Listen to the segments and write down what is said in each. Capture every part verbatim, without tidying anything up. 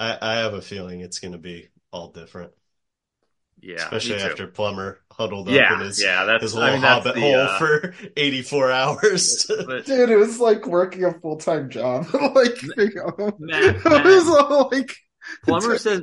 I, I have a feeling it's going to be all different. Yeah, especially after Plumber huddled up yeah, in his, yeah, that's, his little I mean, hobbit the, hole uh... for eighty-four hours. But... Dude, it was like working a full-time job. like, you know, Matt, Matt. It was all like... Plumber says,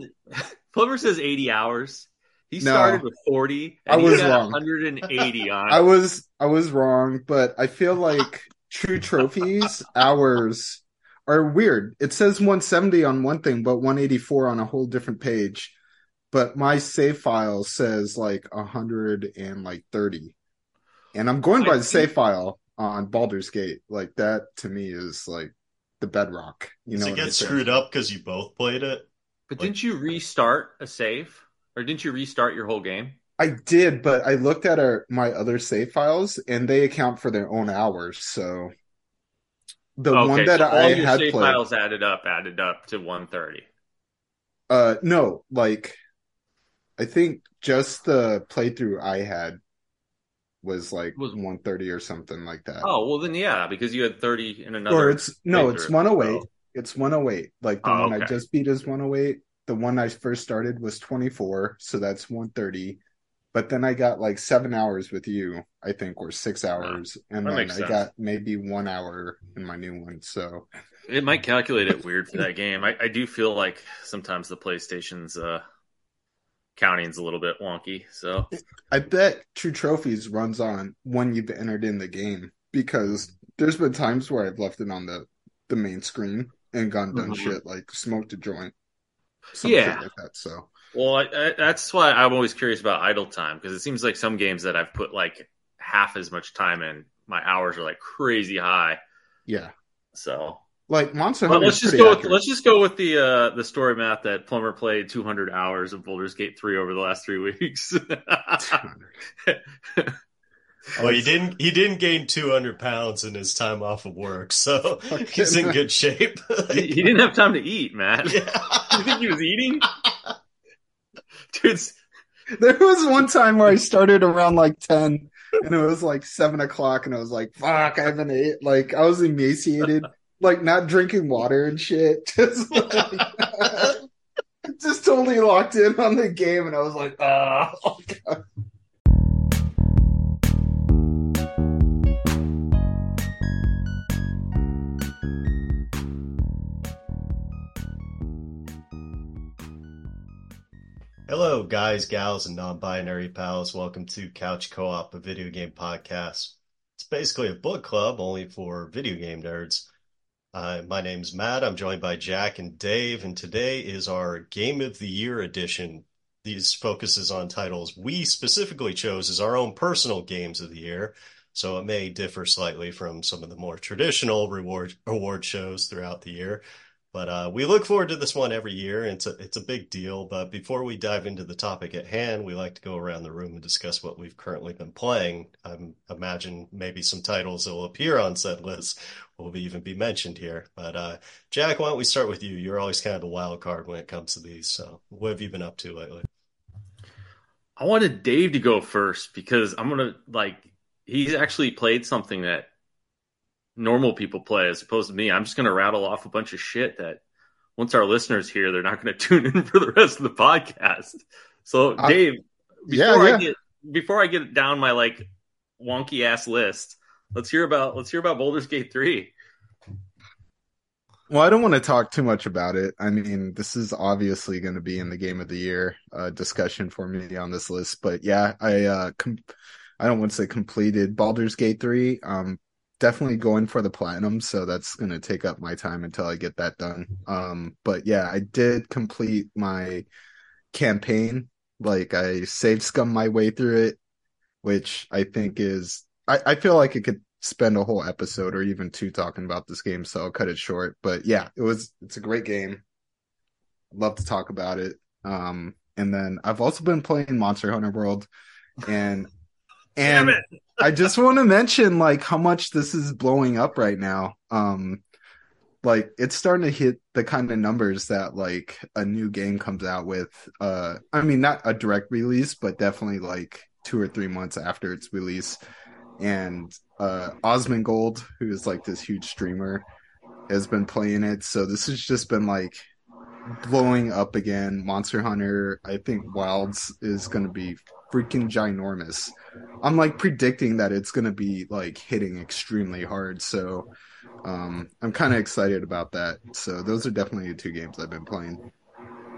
Plumber says eighty hours. He no, started with forty, and I was he got wrong. one hundred eighty on. I was, I was wrong, but I feel like True Trophies hours are weird. It says one seventy on one thing, but one eighty-four on a whole different page. But my save file says like one hundred thirty. And I'm going by the save file on Baldur's Gate. Like, that to me is like the bedrock. You know, does it get screwed up because you both played it? But didn't you restart a save? Or didn't you restart your whole game? I did, but I looked at our, my other save files, and they account for their own hours. So the okay, one that so I had played... all your save played, files added up, added up to one thirty. Uh, no, like... I think just the playthrough I had was like was one thirty or something like that. Oh, well then yeah, because you had thirty in another. Or it's no, it's one oh eight. So. It's one oh eight. Like the oh, one okay. I just beat is one oh eight. The one I first started was twenty-four, so that's one thirty. But then I got like seven hours with you, I think, or six hours, yeah, and then I sense. got maybe one hour in my new one. So it might calculate it weird for that game. I, I do feel like sometimes the PlayStation's uh counting's a little bit wonky, so I bet True Trophies runs on when you've entered in the game, because there's been times where I've left it on the, the main screen and gone done mm-hmm. shit like smoked a joint, some yeah, shit like that. So well, I, I, that's why I'm always curious about idle time, because it seems like some games that I've put like half as much time in, my hours are like crazy high. Yeah, so like Monster Hunter. Well, let's just go. With, let's just go with the uh, the story math that Plumber played two hundred hours of Baldur's Gate three over the last three weeks. Well, he didn't. He didn't gain two hundred pounds in his time off of work, so he's in good shape. Like, he, he didn't have time to eat, Matt. Yeah. You think he was eating? Dude, there was one time where I started around like ten, and it was like seven o'clock, and I was like, "Fuck, I haven't ate." Like I was emaciated. Like, not drinking water and shit. Just, like, just totally locked in on the game, and I was like, oh, oh God. Hello, guys, gals, and non-binary pals. Welcome to Couch Co-op, a video game podcast. It's basically a book club, only for video game nerds. Uh, my name's Matt. I'm joined by Jack and Dave, and today is our Game of the Year edition. These focuses on titles we specifically chose as our own personal games of the year, so it may differ slightly from some of the more traditional reward award shows throughout the year. But uh, we look forward to this one every year, and it's a, it's a big deal. But before we dive into the topic at hand, we like to go around the room and discuss what we've currently been playing. I imagine maybe some titles that will appear on said lists will be, even be mentioned here. But uh, Jack, why don't we start with you? You're always kind of the wild card when it comes to these. So what have you been up to lately? I wanted Dave to go first because I'm going to, like, he's actually played something that normal people play as opposed to me. I'm just going to rattle off a bunch of shit that once our listeners hear, they're not going to tune in for the rest of the podcast. So uh, Dave, before yeah, yeah. I get, before I get down my like wonky ass list, let's hear about, let's hear about Baldur's Gate three. Well, I don't want to talk too much about it. I mean, this is obviously going to be in the Game of the Year uh, discussion for me on this list, but yeah, I, uh, com- I don't want to say completed Baldur's Gate three. Um, Definitely going for the platinum, so that's going to take up my time until I get that done. Um, but yeah, I did complete my campaign. Like, I save scum my way through it, which I think is... I, I feel like I could spend a whole episode or even two talking about this game, so I'll cut it short. But yeah, it was it's a great game. I'd love to talk about it. Um, and then I've also been playing Monster Hunter World, and... And Damn it. I just want to mention like how much this is blowing up right now. Um, like it's starting to hit the kind of numbers that like a new game comes out with. Uh, I mean, not a direct release, but definitely like two or three months after its release. And uh, Osmond Gold, who is like this huge streamer, has been playing it. So this has just been like blowing up again. Monster Hunter, I think Wilds is going to be freaking ginormous. I'm like predicting that it's going to be like hitting extremely hard. So um, I'm kind of excited about that. So those are definitely the two games I've been playing.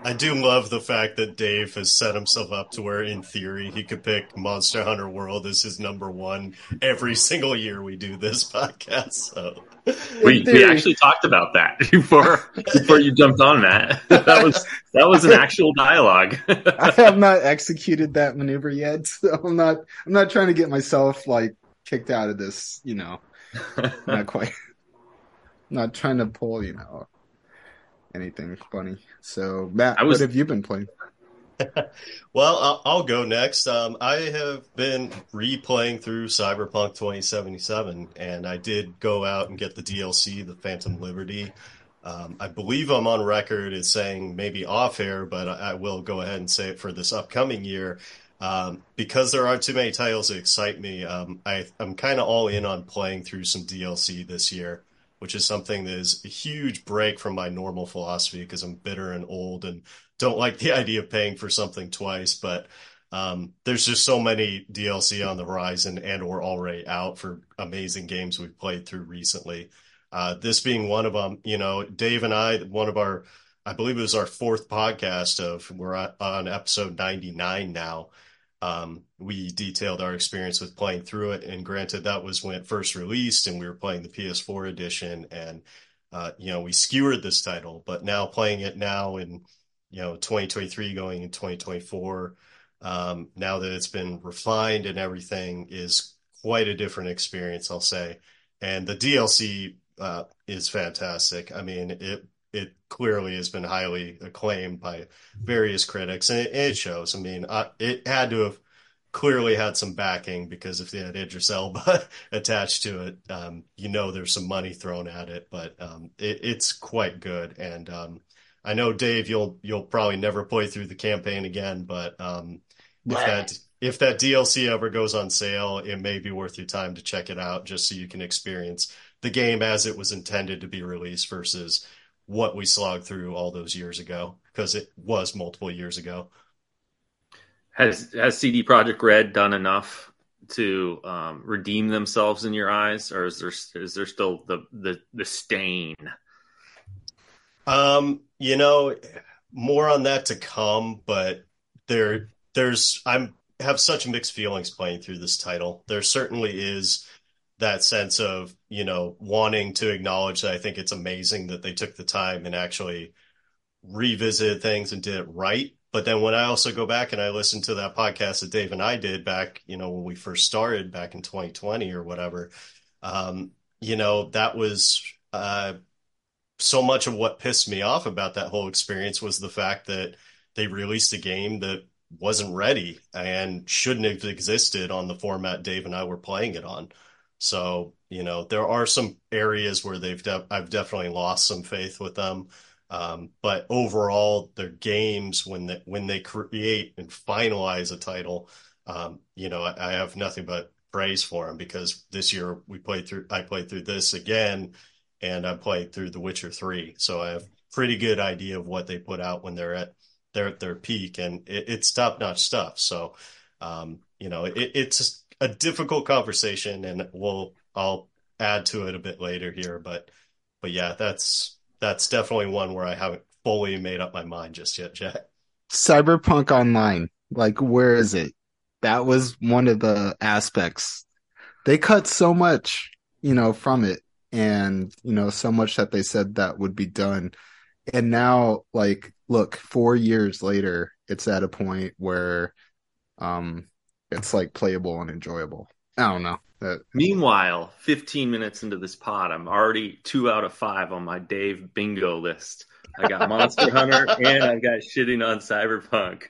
I do love the fact that Dave has set himself up to where, in theory, he could pick Monster Hunter World as his number one every single year we do this podcast. So we, we actually talked about that before before you jumped on, Matt. That was that was an actual dialogue. I have not executed that maneuver yet, so I'm not I'm not trying to get myself like kicked out of this. You know, not quite. Not trying to pull, you know, anything funny. So Matt, was... what have you been playing? Well, I'll, I'll go next. Um, I have been replaying through Cyberpunk twenty seventy-seven, and I did go out and get the D L C, the Phantom Liberty. Um, I believe I'm on record as saying maybe off air, but I, I will go ahead and say it for this upcoming year. Um, because there aren't too many titles that excite me, um, I, I'm kind of all in on playing through some D L C this year, which is something that is a huge break from my normal philosophy because I'm bitter and old and don't like the idea of paying for something twice. But um, there's just so many D L C on the horizon and or already out for amazing games we've played through recently. Uh, this being one of them. You know, Dave and I, one of our, I believe it was our fourth podcast of, we're on episode ninety-nine now. Um, we detailed our experience with playing through it, and granted that was when it first released and we were playing the P S four edition, and uh, you know, we skewered this title, but now playing it now in, you know, twenty twenty-three going in twenty twenty-four, um, now that it's been refined and everything, is quite a different experience, I'll say. And the D L C uh, is fantastic. I mean, it it clearly has been highly acclaimed by various critics, and it, it shows. I mean, I, it had to have clearly had some backing, because if they had Idris Elba attached to it, um, you know, there's some money thrown at it, but um, it, it's quite good. And um, I know, Dave, you'll, you'll probably never play through the campaign again, but um, if that, if that D L C ever goes on sale, it may be worth your time to check it out, just so you can experience the game as it was intended to be released versus what we slogged through all those years ago, because it was multiple years ago. Has has C D Projekt Red done enough to um, redeem themselves in your eyes, or is there is there still the the, the stain? Um, you know, more on that to come, but there there's I'm have such mixed feelings playing through this title. There certainly is that sense of, you know, wanting to acknowledge that I think it's amazing that they took the time and actually revisited things and did it right. But then when I also go back and I listen to that podcast that Dave and I did back, you know, when we first started back in twenty twenty or whatever, um, you know, that was uh, so much of what pissed me off about that whole experience was the fact that they released a game that wasn't ready and shouldn't have existed on the format Dave and I were playing it on. So, you know, there are some areas where they've de- I've definitely lost some faith with them. Um, but overall, their games, when they, when they create and finalize a title, um, you know, I, I have nothing but praise for them, because this year we played through, I played through this again, and I played through The Witcher three. So I have pretty good idea of what they put out when they're at, they're at their peak, and it, it's top-notch stuff. So, um, you know, it, it's just a difficult conversation, and we'll I'll add to it a bit later here, but but yeah, that's that's definitely one where I haven't fully made up my mind just yet, Jack. Cyberpunk Online, like, where is it? That was one of the aspects. They cut so much, you know, from it, and you know, so much that they said that would be done. And now, like, look, four years later, it's at a point where um it's like playable and enjoyable. I don't know. That... Meanwhile, fifteen minutes into this pod, I'm already two out of five on my Dave bingo list. I got Monster Hunter, and I've got shitting on Cyberpunk.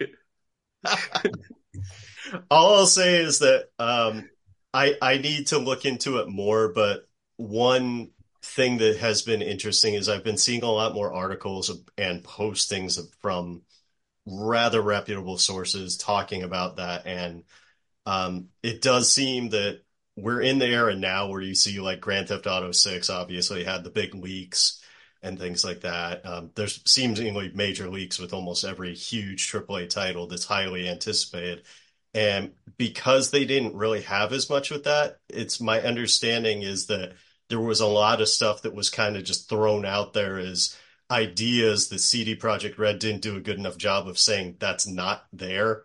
All I'll say is that um, I, I need to look into it more, but one thing that has been interesting is I've been seeing a lot more articles and postings from rather reputable sources talking about that, and Um, it does seem that we're in the era now where you see, like, Grand Theft Auto six obviously had the big leaks. and things like that. Um, there's seemingly major leaks with almost every huge triple A title that's highly anticipated. And because they didn't really have as much with that, it's my understanding is that there was a lot of stuff that was kind of just thrown out there as ideas that C D Projekt Red didn't do a good enough job of saying that's not there,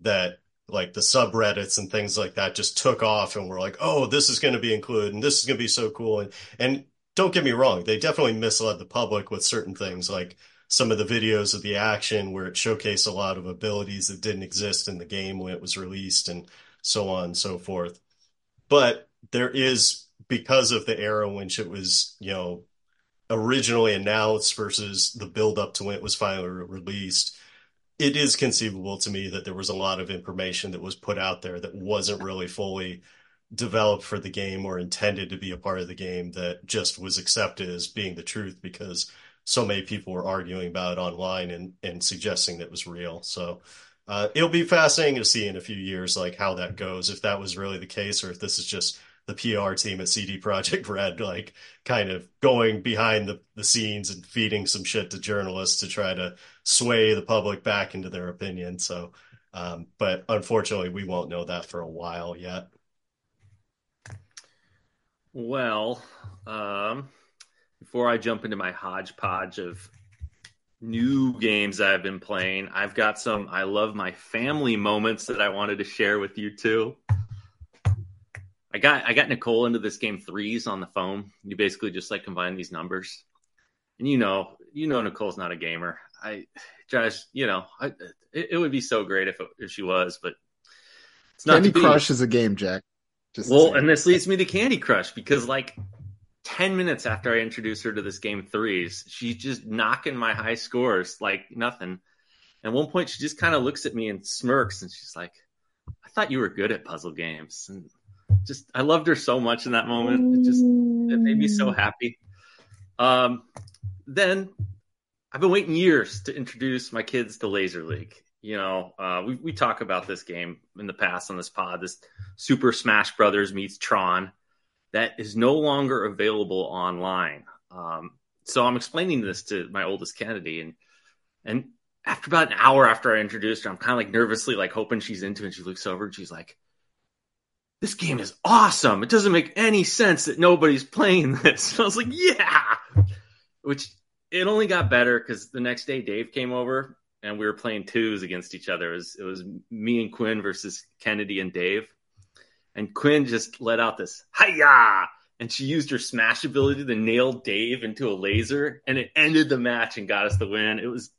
that like the subreddits and things like that just took off and were like, oh, this is going to be included and this is going to be so cool. And, and don't get me wrong, they definitely misled the public with certain things, like some of the videos of the action where it showcased a lot of abilities that didn't exist in the game when it was released and so on and so forth. But there is, because of the era in which it was, you know, originally announced versus the build up to when it was finally released, it is conceivable to me that there was a lot of information that was put out there that wasn't really fully developed for the game or intended to be a part of the game, that just was accepted as being the truth because so many people were arguing about it online and, and suggesting that it was real. So uh, it'll be fascinating to see in a few years, like how that goes, if that was really the case, or if this is just the P R team at C D Projekt Red, like kind of going behind the, the scenes and feeding some shit to journalists to try to sway the public back into their opinion. So, um, but unfortunately we won't know that for a while yet. Well, um, before I jump into my hodgepodge of new games I've been playing, I've got some I love my family moments that I wanted to share with you too. I got I got Nicole into this game Threes on the phone. You basically just like combine these numbers, and you know you know Nicole's not a gamer. I, Josh, you know I, it, it would be so great if it, if she was, but it's not. Candy Crush is a game, Jack. Just well, and this leads me to Candy Crush because like. ten minutes after I introduced her to this game Threes, she's just knocking my high scores like nothing. At one point, she just kind of looks at me and smirks, and she's like, I thought you were good at puzzle games. And just, I loved her so much in that moment. It just, it made me so happy. Um, then I've been waiting years to introduce my kids to Laser League. You know, uh, we, we talk about this game in the past on this pod, this Super Smash Brothers meets Tron. That is no longer available online. Um, so I'm explaining this to my oldest Kennedy. And and after about an hour after I introduced her, I'm kind of like nervously like hoping she's into it. And she looks over and she's like, this game is awesome. It doesn't make any sense that nobody's playing this. And I was like, yeah. Which it only got better because the next day Dave came over and we were playing twos against each other. It was, it was me and Quinn versus Kennedy and Dave. And Quinn just let out this, hi-ya! And she used her smash ability to nail Dave into a laser. And it ended the match and got us the win. It was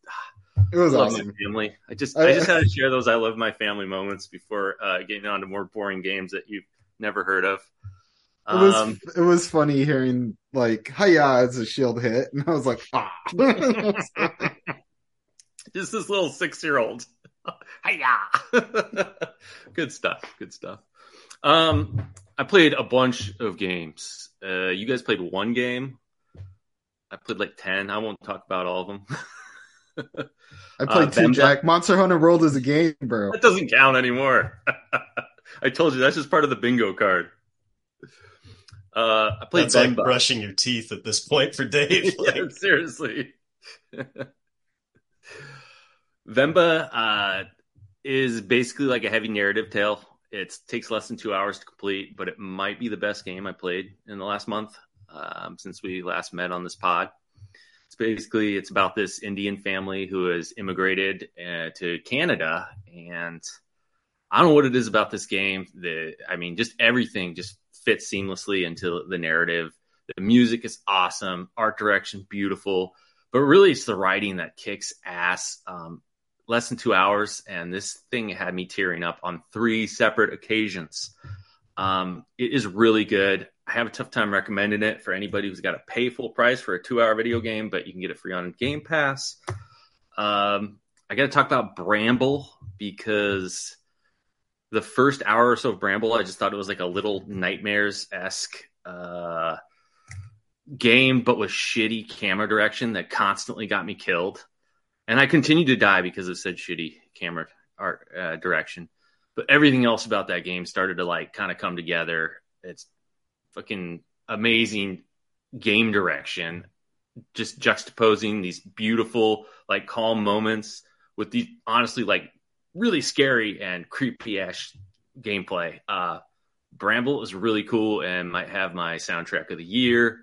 it was awesome. Family. I just I, I just had to share those I love my family moments before uh, getting on to more boring games that you've never heard of. Um, it was it was funny hearing, like, hi-ya as a shield hit. And I was like, ah. Just this little six-year-old. Hi-ya! Good stuff. Good stuff. Um, I played a bunch of games. Uh, you guys played one game. I played like ten. I won't talk about all of them. I played uh, two, Bamble. Jack. Monster Hunter World is a game, bro. That doesn't count anymore. I told you, that's just part of the bingo card. Uh, I played That's Bamble. Like brushing your teeth at this point for Dave. Like... yeah, seriously. Vemba uh, is basically like a heavy narrative tale. It takes less than two hours to complete, but it might be the best game I played in the last month um, since we last met on this pod. It's basically, it's about this Indian family who has immigrated uh, to Canada. And I don't know what it is about this game. The, I mean, just everything just fits seamlessly into the narrative. The music is awesome. Art direction, beautiful. But really, it's the writing that kicks ass. Um, less than two hours, and this thing had me tearing up on three separate occasions. Um, it is really good. I have a tough time recommending it for anybody who's got to pay full price for a two-hour video game, but you can get it free on Game Pass. Um, I got to talk about Bramble, because the first hour or so of Bramble, I just thought it was like a little Nightmares-esque uh, game, but with shitty camera direction that constantly got me killed. And I continued to die because of said shitty camera art uh, direction. But everything else about that game started to like kind of come together. It's fucking amazing game direction. just juxtaposing these beautiful, like, calm moments with these honestly, like, really scary and creepy-ass gameplay. Uh, Bramble is really cool and might have my soundtrack of the year.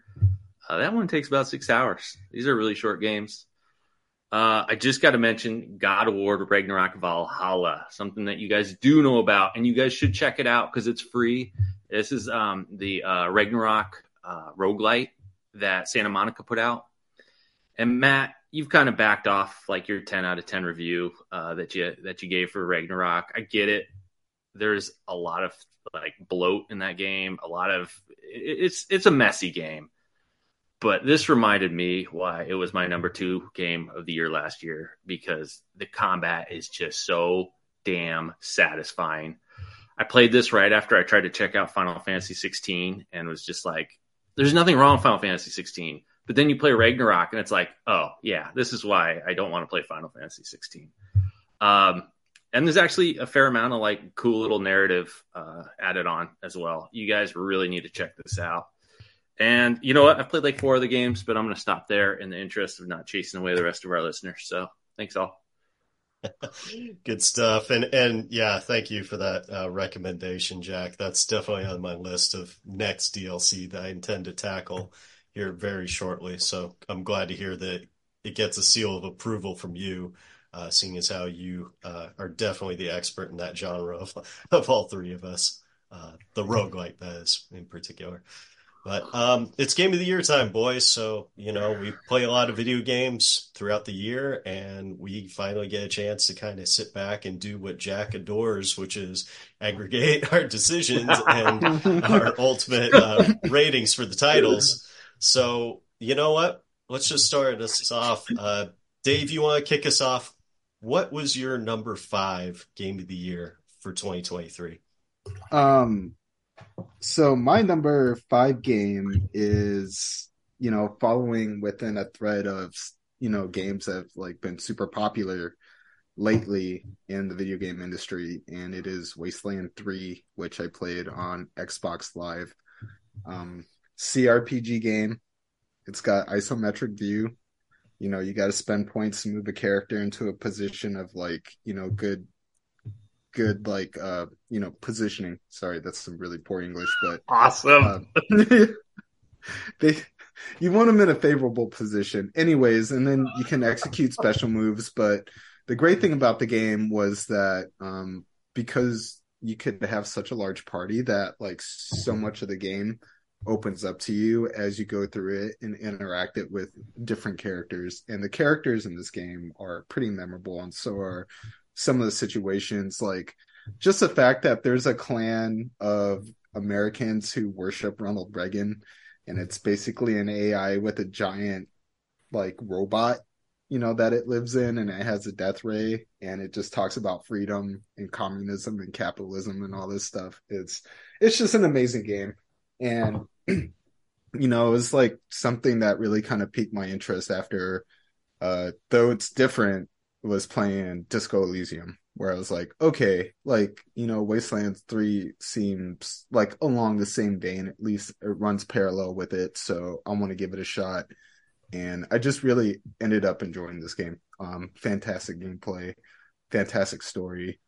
Uh, that one takes about six hours. These are really short games. Uh, I just got to mention God of War Ragnarok Valhalla, something that you guys do know about, and you guys should check it out because it's free. This is um, the uh, Ragnarok uh, roguelite that Santa Monica put out. And Matt, you've kind of backed off like your ten out of ten review uh, that you that you gave for Ragnarok. I get it. There's a lot of like bloat in that game. A lot of it's it's a messy game. But this reminded me why it was my number two game of the year last year, because the combat is just so damn satisfying. I played this right after I tried to check out Final Fantasy sixteen and was just like, there's nothing wrong with Final Fantasy sixteen. But then you play Ragnarok and it's like, oh, yeah, this is why I don't want to play Final Fantasy sixteen. Um, and there's actually a fair amount of like cool little narrative uh, added on as well. You guys really need to check this out. And you know what? I've played like four other games, but I'm going to stop there in the interest of not chasing away the rest of our listeners. So thanks all. Good stuff. And, and yeah, thank you for that uh, recommendation, Jack. That's definitely on my list of next D L C that I intend to tackle here very shortly. So I'm glad to hear that it gets a seal of approval from you, uh, seeing as how you uh, are definitely the expert in that genre of, of all three of us, uh, the roguelite that is in particular. But um, it's game of the year time, boys. So, you know, we play a lot of video games throughout the year, and we finally get a chance to kind of sit back and do what Jack adores, which is aggregate our decisions and our ultimate uh, ratings for the titles. So, you know what? Let's just start us off. Uh, Dave, you want to kick us off? What was your number five game of the year for twenty twenty-three? Um. So my number five game is, you know, following within a thread of, you know, games that have like been super popular lately in the video game industry. And it is Wasteland three, which I played on Xbox Live. Um, C R P G game. It's got isometric view. You know, you got to spend points to move a character into a position of like, you know, good good like uh you know positioning. Sorry, that's some really poor English, but awesome. um, they you want them in a favorable position anyways, and then you can execute special moves. But the great thing about the game was that um because you could have such a large party that like so much of the game opens up to you as you go through it and interact it with different characters, and the characters in this game are pretty memorable, and so are some of the situations. Like just the fact that there's a clan of Americans who worship Ronald Reagan, and it's basically an A I with a giant like robot, you know, that it lives in, and it has a death ray, and it just talks about freedom and communism and capitalism and all this stuff. It's, it's just an amazing game. And, you know, it was like something that really kind of piqued my interest after, uh, though it's different, was playing Disco Elysium, where I was like, okay, like, you know, Wasteland three seems like along the same vein, at least it runs parallel with it, so I want to give it a shot. And I just really ended up enjoying this game. Um, fantastic gameplay, fantastic story.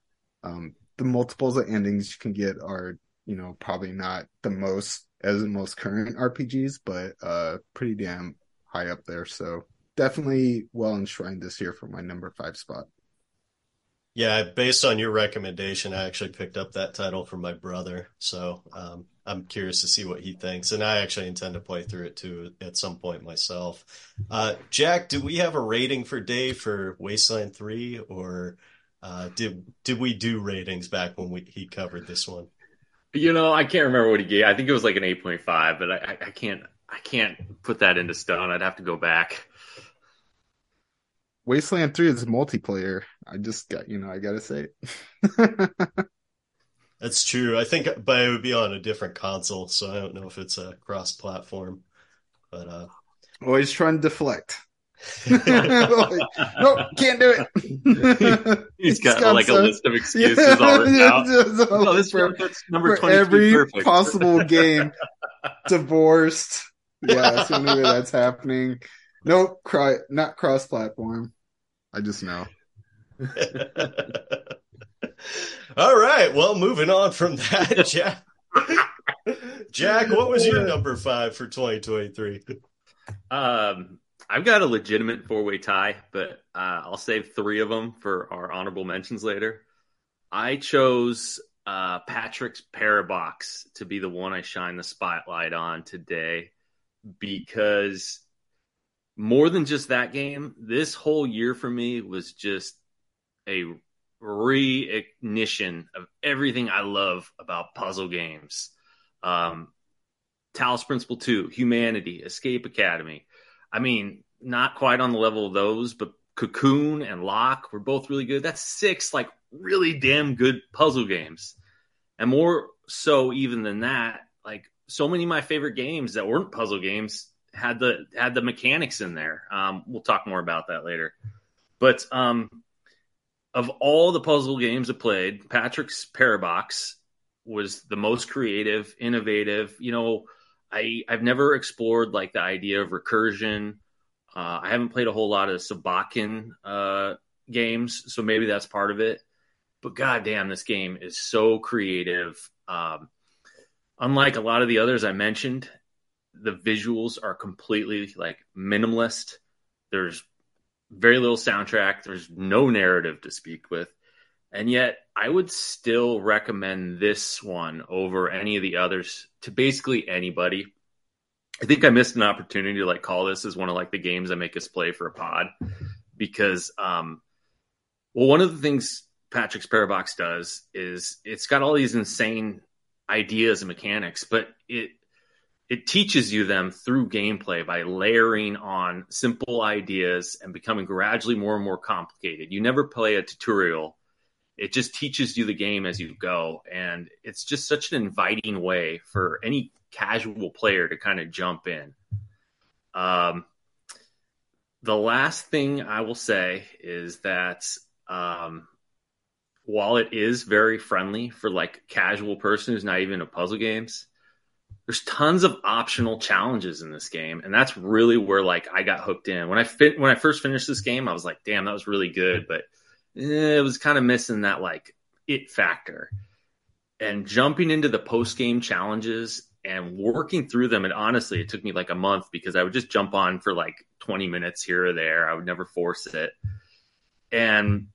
Um, the multiples of endings you can get are, you know, probably not the most, as the most current R P Gs, but uh, pretty damn high up there, so definitely well enshrined this year for my number five spot. Yeah, based on your recommendation, I actually picked up that title from my brother. So um, I'm curious to see what he thinks. And I actually intend to play through it too at some point myself. Uh, Jack, do we have a rating for Dave for Wasteland three? Or uh, did did we do ratings back when we he covered this one? You know, I can't remember what he gave. I think it was like an eight point five, but I, I can't I can't put that into stone. I'd have to go back. Wasteland three is multiplayer. I just got, you know, I gotta say it. That's true. I think, but it would be on a different console, so I don't know if it's a cross-platform. But uh, always trying to deflect. Nope, can't do it. He's got, got like some... a list of excuses yeah, already. No, this for, that's number for every perfect. Possible game. Divorced. Yeah, that's the only way that's happening. No, cry, not cross-platform. I just know. All right. Well, moving on from that, Jack. Jack, what was your number five for twenty twenty-three? Um, I've got a legitimate four-way tie, but uh, I'll save three of them for our honorable mentions later. I chose uh, Patrick's Parabox to be the one I shine the spotlight on today because more than just that game, this whole year for me was just a reignition of everything I love about puzzle games. Um, Talos Principle two, Humanity, Escape Academy. I mean, not quite on the level of those, but Cocoon and Lock were both really good. That's six, like, really damn good puzzle games. And more so even than that, like, so many of my favorite games that weren't puzzle games had the had the mechanics in there. Um, we'll talk more about that later. But um, of all the puzzle games I played, Patrick's Parabox was the most creative, innovative. You know, I, I've never explored, like, the idea of recursion. Uh, I haven't played a whole lot of Sabakin uh, games, so maybe that's part of it. But goddamn, this game is so creative. Um, unlike a lot of the others I mentioned, the visuals are completely, like, minimalist. There's very little soundtrack. There's no narrative to speak with. And yet, I would still recommend this one over any of the others to basically anybody. I think I missed an opportunity to, like, call this as one of, like, the games I make us play for a pod because, um, well, one of the things Patrick's Parabox does is it's got all these insane ideas and mechanics, but it it teaches you them through gameplay by layering on simple ideas and becoming gradually more and more complicated. You never play a tutorial. It just teaches you the game as you go. And it's just such an inviting way for any casual player to kind of jump in. Um, the last thing I will say is that um, while it is very friendly for, like, casual person who's not even into puzzle games, there's tons of optional challenges in this game. And that's really where, like, I got hooked in. When I fit, when I first finished this game, I was like, damn, that was really good. But it was kind of missing that, like, it factor. And jumping into the post-game challenges and working through them, and honestly, it took me like a month because I would just jump on for like twenty minutes here or there. I would never force it. And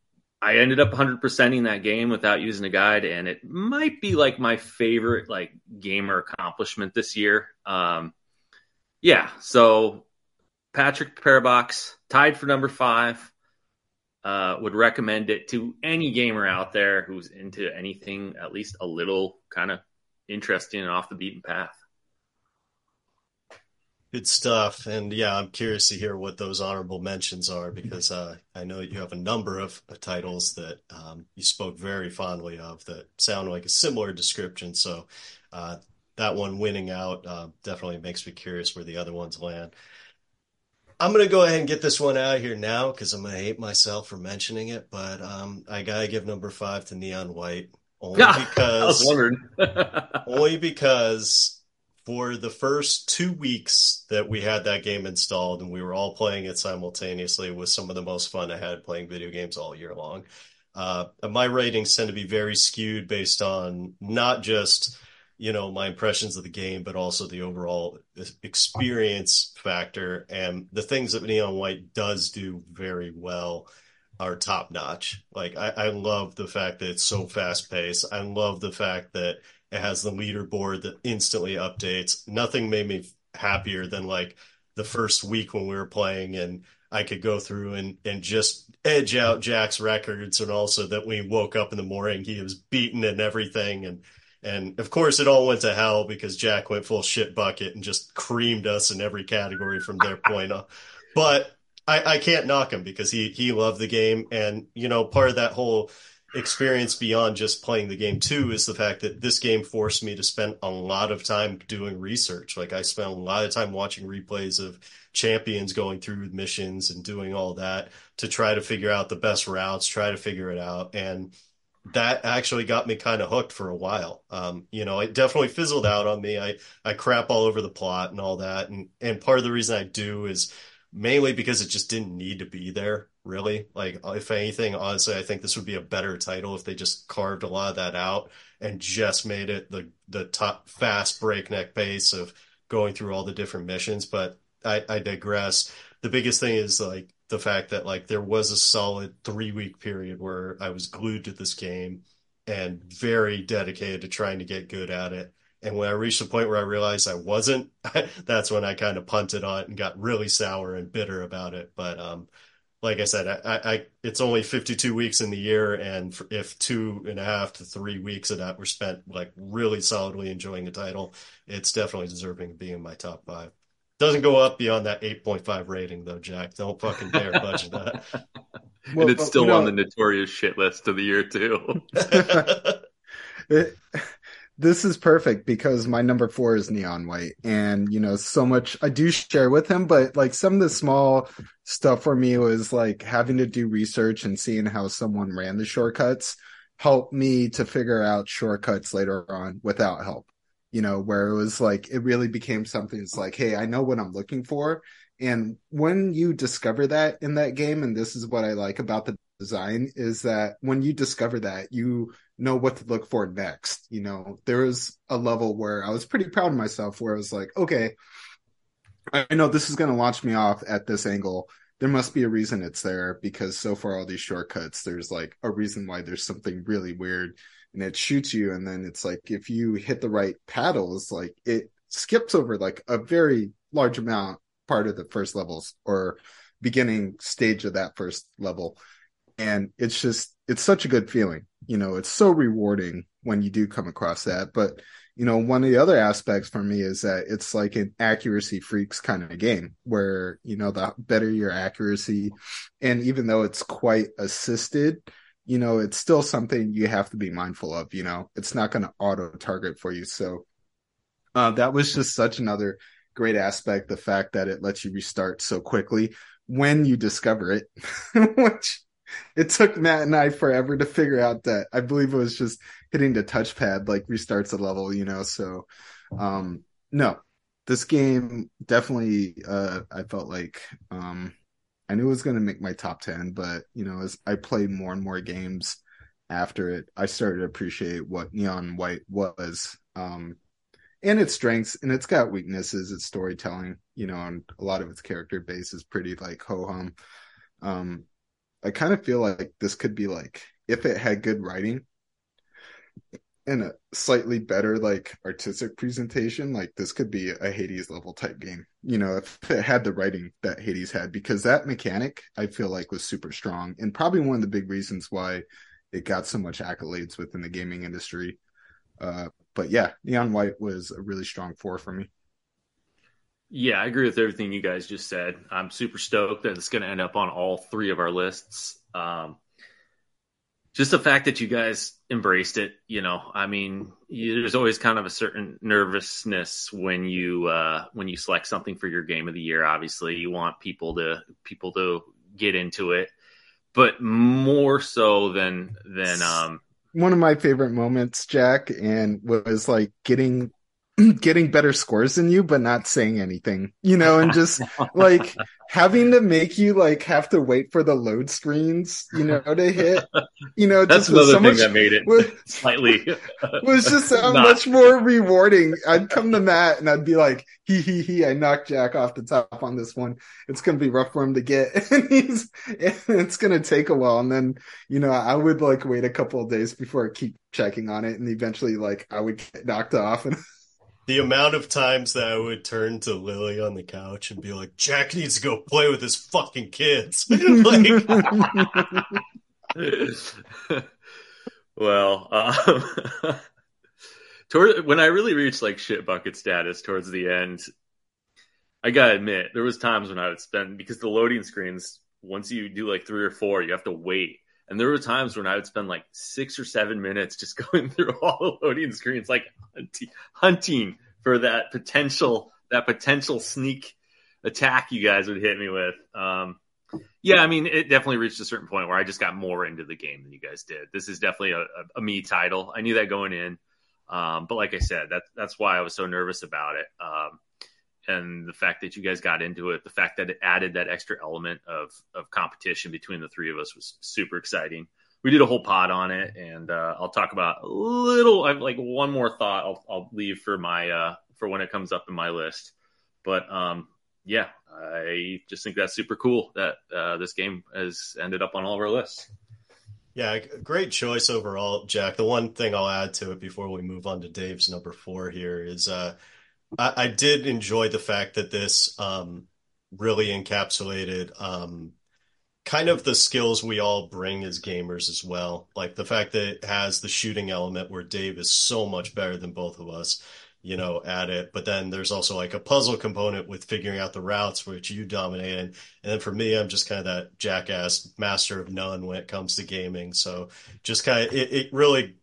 I ended up one hundred percenting that game without using a guide, and it might be like my favorite, like, gamer accomplishment this year. Um, yeah, so Patrick Parabox, tied for number five. Uh, would recommend it to any gamer out there who's into anything at least a little kind of interesting and off the beaten path. Good stuff. And yeah, I'm curious to hear what those honorable mentions are because uh, I know you have a number of titles that um, you spoke very fondly of that sound like a similar description. So uh, that one winning out uh, definitely makes me curious where the other ones land. I'm going to go ahead and get this one out of here now because I'm going to hate myself for mentioning it, but um, I got to give number five to Neon White only because, only because for the first two weeks that we had that game installed and we were all playing it simultaneously was some of the most fun I had playing video games all year long. Uh, my ratings tend to be very skewed based on not just, you know, my impressions of the game, but also the overall experience factor. And the things that Neon White does do very well are top notch. Like, I, I love the fact that it's so fast paced. I love the fact that it has the leaderboard that instantly updates. Nothing made me happier than, like, the first week when we were playing and I could go through and, and just edge out Jack's records. And also that we woke up in the morning, he was beaten and everything. And, And, of course, it all went to hell because Jack went full shit bucket and just creamed us in every category from their point on. But I, I can't knock him because he, he loved the game. And, you know, part of that whole experience beyond just playing the game, too, is the fact that this game forced me to spend a lot of time doing research. Like, I spent a lot of time watching replays of champions going through missions and doing all that to try to figure out the best routes, try to figure it out. And that actually got me kind of hooked for a while. Um, you know, it definitely fizzled out on me. I, I crap all over the plot and all that. And, and part of the reason I do is mainly because it just didn't need to be there, really. Like, if anything, honestly, I think this would be a better title if they just carved a lot of that out and just made it the, the top fast breakneck pace of going through all the different missions. But I, I digress. The biggest thing is, like, the fact that, like, there was a solid three-week period where I was glued to this game and very dedicated to trying to get good at it. And when I reached the point where I realized I wasn't, that's when I kind of punted on it and got really sour and bitter about it. But um, like I said, I, I it's only fifty-two weeks in the year, and if two and a half to three weeks of that were spent like really solidly enjoying the title, it's definitely deserving of being in my top five. Doesn't go up beyond that eight point five rating, though, Jack. Don't fucking dare budge that. Well, and it's still you know, on the notorious shit list of the year, too. it, this is perfect because my number four is Neon White. And, you know, so much I do share with him, but, like, some of the small stuff for me was, like, having to do research and seeing how someone ran the shortcuts helped me to figure out shortcuts later on without help. You know, where it was like, it really became something that's like, hey, I know what I'm looking for. And when you discover that in that game, and this is what I like about the design, is that when you discover that, you know what to look for next. You know, there was a level where I was pretty proud of myself where I was like, okay, I know this is going to launch me off at this angle. There must be a reason it's there, because so far all these shortcuts, there's like a reason why there's something really weird. And it shoots you, and then it's like, if you hit the right paddles, like, it skips over like a very large amount part of the first levels or beginning stage of that first level. And it's just, it's such a good feeling. You know, it's so rewarding when you do come across that. But, you know, one of the other aspects for me is that it's like an accuracy freaks kind of game where, you know, the better your accuracy, and even though it's quite assisted, you know, it's still something you have to be mindful of. You know, it's not going to auto target for you. So uh, that was just such another great aspect. The fact that it lets you restart so quickly when you discover it, which it took Matt and I forever to figure out that I believe it was just hitting the touchpad, like restarts the level, you know? So um, no, this game definitely, uh, I felt like, um, I knew it was going to make my top ten, but, you know, as I played more and more games after it, I started to appreciate what Neon White was, um, and its strengths, and it's got weaknesses, its storytelling, you know, and a lot of its character base is pretty, like, ho-hum. Um, I kind of feel like this could be, like, if it had good writing and a slightly better, like, artistic presentation, like, this could be a Hades level type game, you know, if it had the writing that Hades had, because that mechanic I feel like was super strong and probably one of the big reasons why it got so much accolades within the gaming industry. Uh, but yeah, Neon White was a really strong four for me. Yeah, I agree with everything you guys just said. I'm super stoked that it's going to end up on all three of our lists. Um, Just the fact that you guys embraced it, you know, I mean, you, there's always kind of a certain nervousness when you uh, when you select something for your game of the year. Obviously, you want people to people to get into it, but more so than than um, one of my favorite moments, Jack, and was like getting getting better scores than you, but not saying anything, you know, and just like having to make you like have to wait for the load screens, you know, to hit, you know, that's another so thing much, that made it was, slightly was just so not. much more rewarding. I'd come to Matt and I'd be like, he, he, he, I knocked Jack off the top on this one. It's going to be rough for him to get. and he's, and it's going to take a while. And then, you know, I would like wait a couple of days before I keep checking on it. And eventually like I would get knocked off and, the amount of times that I would turn to Lily on the couch and be like, Jack needs to go play with his fucking kids. like... well, um, toward, when I really reached like shit bucket status towards the end, I gotta admit, there was times when I would spend, because the loading screens, once you do like three or four, you have to wait. And there were times when I would spend like six or seven minutes just going through all the loading screens, like hunting, hunting for that potential that potential sneak attack you guys would hit me with. Um, yeah, I mean, it definitely reached a certain point where I just got more into the game than you guys did. This is definitely a, a, a me title. I knew that going in. Um, but like I said, that, that's why I was so nervous about it. Um, and the fact that you guys got into it, the fact that it added that extra element of of competition between the three of us was super exciting. We did a whole pod on it, and uh, I'll talk about a little. I have like one more thought. I'll I'll leave for my uh, for when it comes up in my list. But um, yeah, I just think that's super cool that uh, this game has ended up on all of our lists. Yeah, great choice overall, Jack. The one thing I'll add to it before we move on to Dave's number four here is uh, I, I did enjoy the fact that this um, really encapsulated um, kind of the skills we all bring as gamers as well. Like the fact that it has the shooting element where Dave is so much better than both of us, you know, at it. But then there's also like a puzzle component with figuring out the routes, which you dominate. And then for me, I'm just kind of that jackass master of none when it comes to gaming. So just kind of, it, it really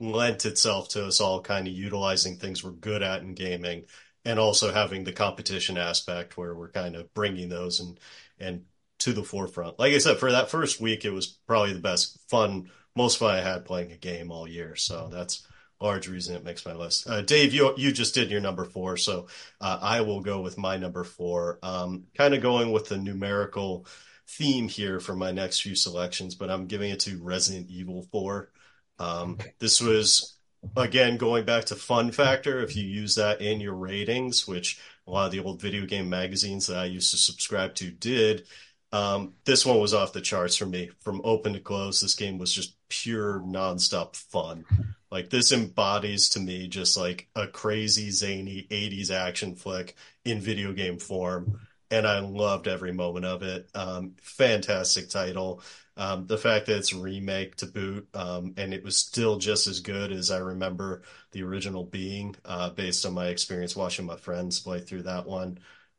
lent itself to us all kind of utilizing things we're good at in gaming and also having the competition aspect where we're kind of bringing those and, and to the forefront. Like I said, for that first week, it was probably the best fun, most fun I had playing a game all year. So that's large reason it makes my list. Uh, Dave, you you just did your number four, so uh, I will go with my number four. Um, kind of going with the numerical theme here for my next few selections, but I'm giving it to Resident Evil four. Um, this was, again, going back to fun factor, if you use that in your ratings, which a lot of the old video game magazines that I used to subscribe to did, um, this one was off the charts for me. From open to close, this game was just pure nonstop fun. Like, this embodies to me just like a crazy, zany eighties action flick in video game form. And I loved every moment of it. Um, fantastic title. Um, the fact that it's a remake to boot, um, and it was still just as good as I remember the original being, uh, based on my experience watching my friends play through that one.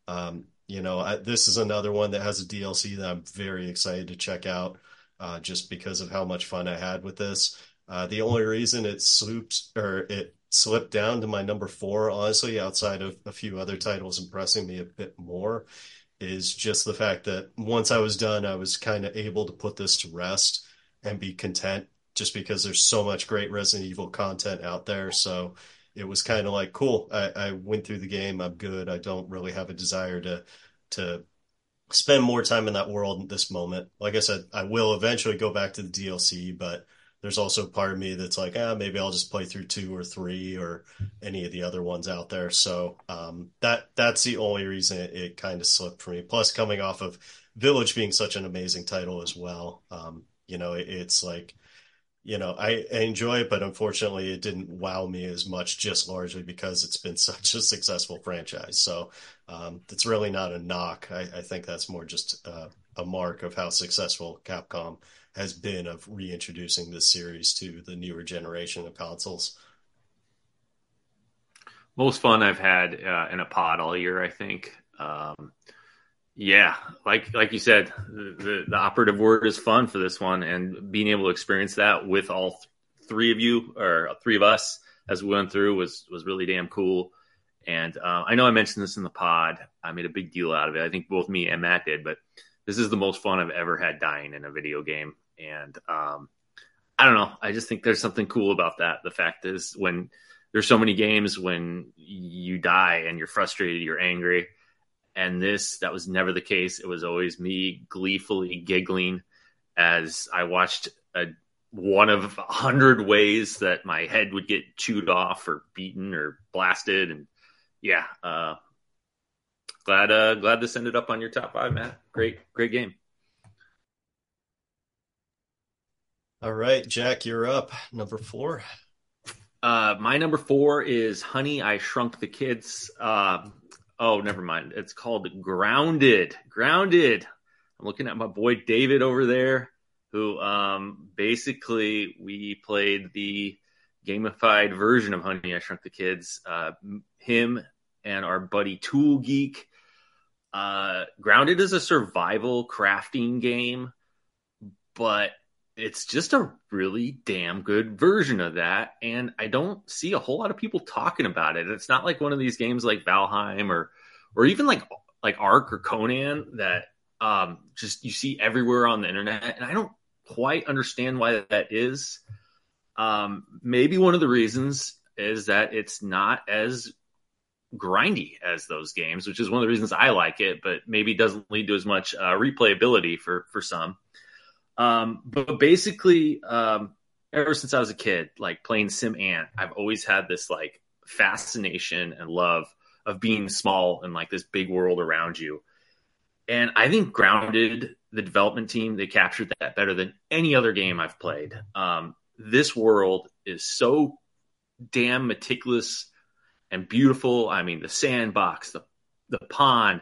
Um, you know, I, this is another one that has a D L C that I'm very excited to check out, uh, just because of how much fun I had with this. Uh, the only reason it sloops or it slipped down to my number four, honestly, outside of a few other titles impressing me a bit more, is just the fact that once I was done, I was kind of able to put this to rest and be content just because there's so much great Resident Evil content out there. So it was kind of like, cool, I, I went through the game. I'm good. I don't really have a desire to to spend more time in that world at this moment. Like I said, I will eventually go back to the D L C, but there's also part of me that's like, ah, maybe I'll just play through two or three or any of the other ones out there. So um, that that's the only reason it, it kind of slipped for me. Plus, coming off of Village being such an amazing title as well, um, you know, it, it's like, you know, I, I enjoy it, but unfortunately it didn't wow me as much just largely because it's been such a successful franchise. So um, that's really not a knock. I, I think that's more just uh, a mark of how successful Capcom has been of reintroducing this series to the newer generation of consoles. Most fun I've had uh, in a pod all year, I think. Um, yeah, like like you said, the, the, the operative word is fun for this one, and being able to experience that with all th- three of you, or three of us, as we went through was, was really damn cool. And uh, I know I mentioned this in the pod. I made a big deal out of it. I think both me and Matt did, but this is the most fun I've ever had dying in a video game. And um, I don't know. I just think there's something cool about that. The fact is, when there's so many games when you die and you're frustrated, you're angry. And this, that was never the case. It was always me gleefully giggling as I watched a, one of a hundred ways that my head would get chewed off or beaten or blasted. And yeah, uh, glad uh, glad this ended up on your top five, Matt. Great, great game. All right, Jack, you're up. Number four. Uh, my number four is Honey, I Shrunk the Kids. Uh, oh, never mind. It's called Grounded. Grounded. I'm looking at my boy David over there, who um, basically we played the gamified version of Honey, I Shrunk the Kids. Uh, him and our buddy Tool Geek. Uh, Grounded is a survival crafting game, but it's just a really damn good version of that. And I don't see a whole lot of people talking about it. It's not like one of these games like Valheim or, or even like, like Ark or Conan that um, just you see everywhere on the internet. And I don't quite understand why that is. Um, maybe one of the reasons is that it's not as grindy as those games, which is one of the reasons I like it, but maybe doesn't lead to as much uh, replayability for, for some. Um, but basically, um, ever since I was a kid, like playing Sim Ant, I've always had this like fascination and love of being small and like this big world around you. And I think Grounded, the development team, they captured that better than any other game I've played. Um, this world is so damn meticulous and beautiful. I mean, the sandbox, the the pond,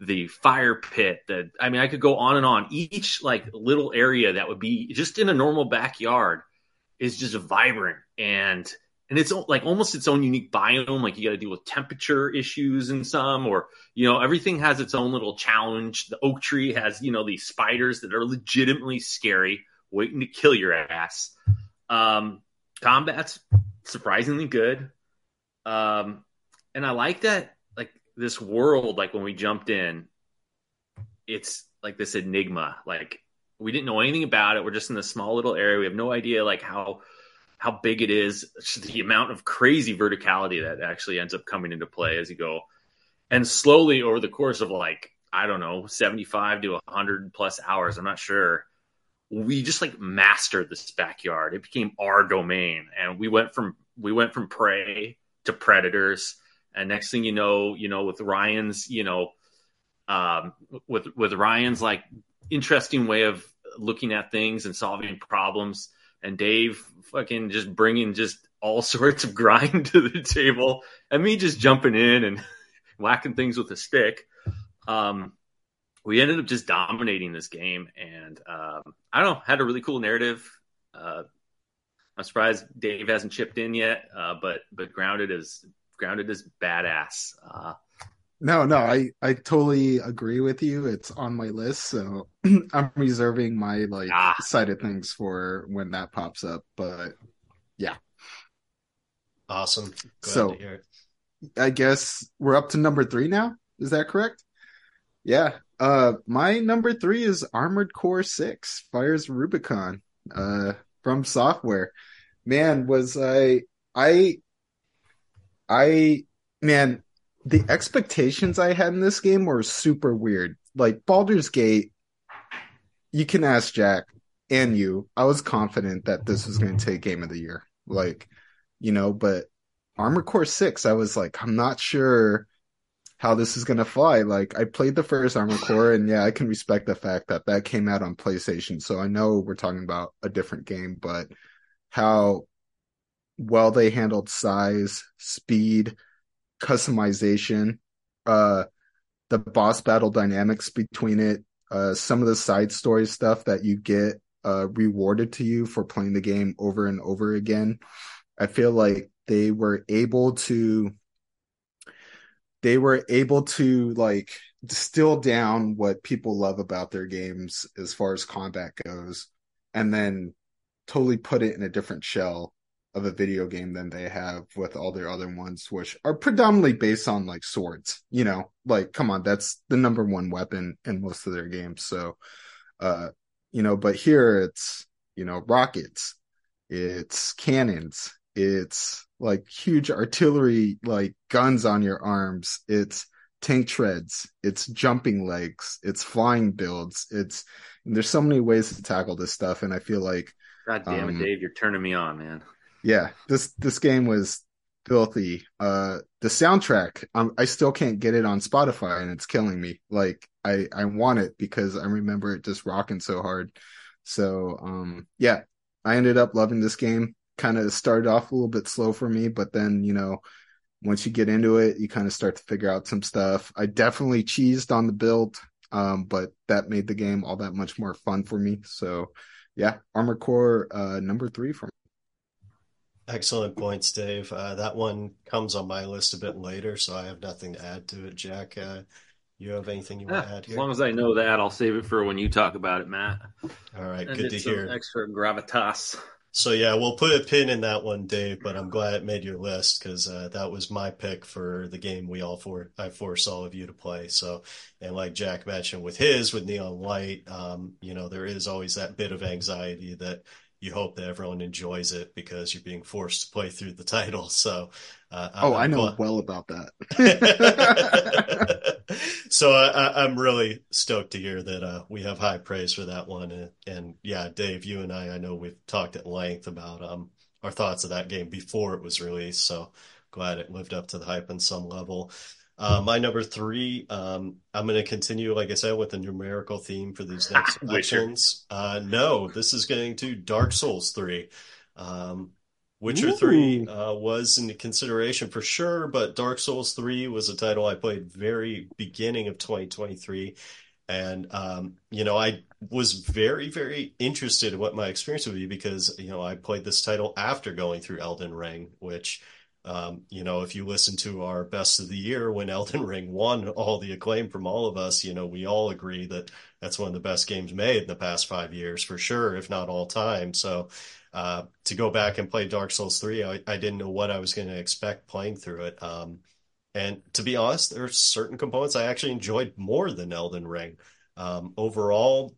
the fire pit. The, I mean, I could go on and on. Each like little area that would be just in a normal backyard is just vibrant. And and it's like almost its own unique biome. Like you got to deal with temperature issues in some, or, you know, everything has its own little challenge. The oak tree has, you know, these spiders that are legitimately scary, waiting to kill your ass. Um, combat's surprisingly good. Um, and I like that, like this world, like when we jumped in, it's like this enigma, like we didn't know anything about it. We're just in this small little area. We have no idea like how, how big it is, the amount of crazy verticality that actually ends up coming into play as you go. And slowly over the course of like, I don't know, seventy-five to one hundred plus hours, I'm not sure, we just like mastered this backyard. It became our domain. And we went from, we went from prey to predators. And next thing you know, you know, with Ryan's, you know, um, with, with Ryan's like interesting way of looking at things and solving problems, and Dave fucking just bringing just all sorts of grind to the table, and me just jumping in and whacking things with a stick. Um, we ended up just dominating this game. And um, I don't know, had a really cool narrative. Uh, I'm surprised Dave hasn't chipped in yet, uh, but but Grounded is Grounded is badass. Uh, no, no, I, I totally agree with you. It's on my list, so I'm reserving my like ah. side of things for when that pops up. But yeah, awesome. Glad so to hear it. I guess we're up to number three now. Is that correct? Yeah. Uh, my number three is Armored Core six Fires of Rubicon. Uh. From Software, man, was I, I, I, man, the expectations I had in this game were super weird. Like Baldur's Gate, you can ask Jack and you, I was confident that this was going to take Game of the Year. Like, you know, but Armored Core six, I was like, I'm not sure how this is going to fly. Like, I played the first Armored Core, and yeah, I can respect the fact that that came out on PlayStation, so I know we're talking about a different game, but how well they handled size, speed, customization, uh, the boss battle dynamics between it, uh, some of the side story stuff that you get uh, rewarded to you for playing the game over and over again. I feel like they were able to They were able to like distill down what people love about their games as far as combat goes, and then totally put it in a different shell of a video game than they have with all their other ones, which are predominantly based on like swords, you know, like, come on, that's the number one weapon in most of their games. So, uh, you know, but here it's, you know, rockets, it's cannons, it's like huge artillery, like guns on your arms. It's tank treads. It's jumping legs. It's flying builds. It's there's so many ways to tackle this stuff, and I feel like God damn um, it, Dave, you're turning me on, man. Yeah, this this game was filthy. Uh, the soundtrack, um, I still can't get it on Spotify, and it's killing me. Like I I want it because I remember it just rocking so hard. So um, yeah, I ended up loving this game. Kind of started off a little bit slow for me, but then, you know, once you get into it, you kind of start to figure out some stuff. I definitely cheesed on the build, um, but that made the game all that much more fun for me. So, yeah, Armored Core uh, number three for me. Excellent points, Dave. Uh, that one comes on my list a bit later, so I have nothing to add to it. Jack, uh, you have anything you yeah, want to add here? As long as I know that, I'll save it for when you talk about it, Matt. All right, and good to hear. Extra gravitas. So, yeah, we'll put a pin in that one, Dave, but I'm glad it made your list because uh, that was my pick for the game we all for I force all of you to play. So, and like Jack mentioned with his, with Neon White, um, you know, there is always that bit of anxiety that you hope that everyone enjoys it because you're being forced to play through the title. So, uh, oh, I'm, I know well, well about that. So I, I'm really stoked to hear that uh, we have high praise for that one. And, and yeah, Dave, you and I, I know we've talked at length about um, our thoughts of that game before it was released. So glad it lived up to the hype on some level. Uh, my number three, um, I'm going to continue, like I said, with the numerical theme for these next elections. Uh, no, this is going to Dark Souls three. Um, Witcher Ooh. three uh, was in consideration for sure, but Dark Souls three was a title I played very beginning of twenty twenty-three. And, um, you know, I was very, very interested in what my experience would be because, you know, I played this title after going through Elden Ring, which... Um, you know, if you listen to our best of the year when Elden Ring won all the acclaim from all of us, you know, we all agree that that's one of the best games made in the past five years for sure, if not all time. So uh, to go back and play Dark Souls three, I, I didn't know what I was going to expect playing through it. Um, and to be honest, there are certain components I actually enjoyed more than Elden Ring. Um, overall,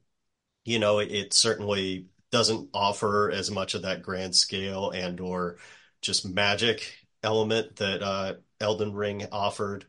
you know, it, it certainly doesn't offer as much of that grand scale and or just magic element that uh, Elden Ring offered,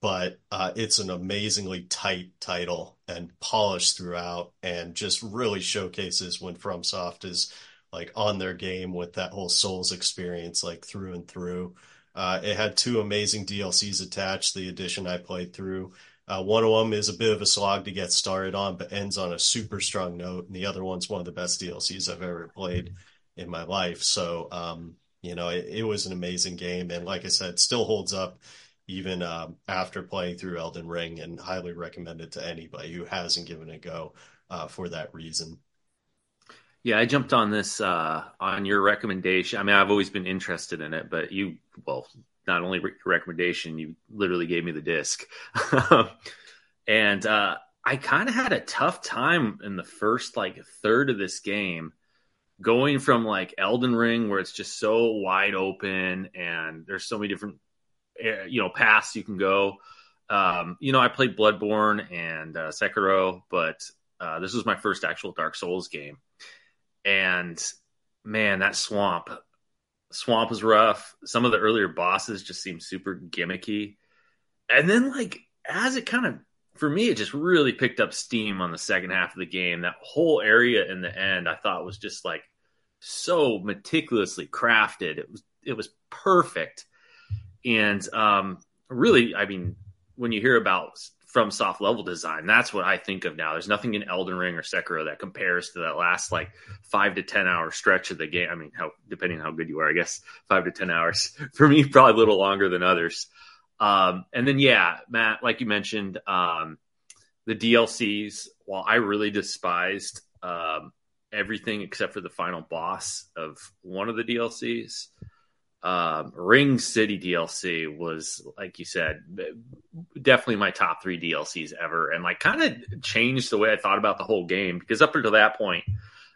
but uh, it's an amazingly tight title and polished throughout and just really showcases when FromSoft is like on their game with that whole Souls experience like through and through. Uh, it had two amazing D L Cs attached, the edition I played through. Uh, one of them is a bit of a slog to get started on, but ends on a super strong note, and the other one's one of the best D L Cs I've ever played in my life. So, um, You know, it, it was an amazing game. And like I said, still holds up even um, after playing through Elden Ring, and highly recommend it to anybody who hasn't given it a go uh, for that reason. Yeah, I jumped on this uh, on your recommendation. I mean, I've always been interested in it, but you, well, not only your recommendation, you literally gave me the disc. and uh, I kind of had a tough time in the first like third of this game. Going from like Elden Ring, where it's just so wide open and there's so many different, you know, paths you can go. Um, you know, I played Bloodborne and uh, Sekiro, but uh, this was my first actual Dark Souls game. And man, that swamp, swamp was rough. Some of the earlier bosses just seemed super gimmicky. And then like, as it kind of, for me, it just really picked up steam on the second half of the game. That whole area in the end, I thought was just like so meticulously crafted. It was it was perfect. And um, really, I mean, when you hear about FromSoft level design, that's what I think of now. There's nothing in Elden Ring or Sekiro that compares to that last like five to ten hour stretch of the game. I mean, how depending on how good you are, I guess five to ten hours. For me, probably a little longer than others. Um, and then, yeah, Matt, like you mentioned, um, the D L Cs, while I really despised um, everything except for the final boss of one of the D L Cs, um, Ring City D L C was, like you said, definitely my top three D L Cs ever. And like kind of changed the way I thought about the whole game, because up until that point,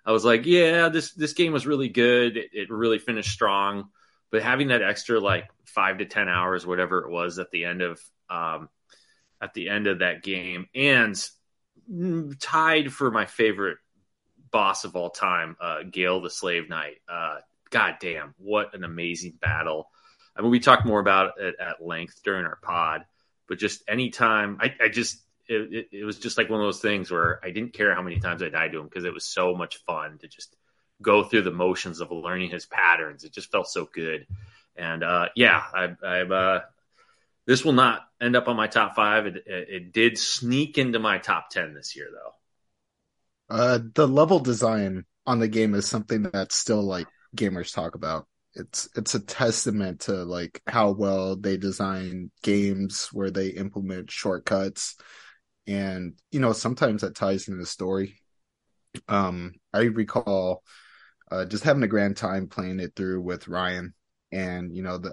I was like, yeah, this, this game was really good. It, it really finished strong. But having that extra like five to ten hours, whatever it was, at the end of um, at the end of that game, and tied for my favorite boss of all time, uh, Gale the Slave Knight. Uh, God damn, what an amazing battle! I mean, we talked more about it at length during our pod, but just any time, I, I just it, it, it was just like one of those things where I didn't care how many times I died to him because it was so much fun to just go through the motions of learning his patterns. It just felt so good. And uh, yeah, I, I, uh, this will not end up on my top five. It, it, it did sneak into my top ten this year, though. Uh, the level design on the game is something that's still like gamers talk about. It's it's a testament to like how well they design games where they implement shortcuts, and you know sometimes that ties into the story. Um, I recall. Uh, just having a grand time playing it through with Ryan, and you know that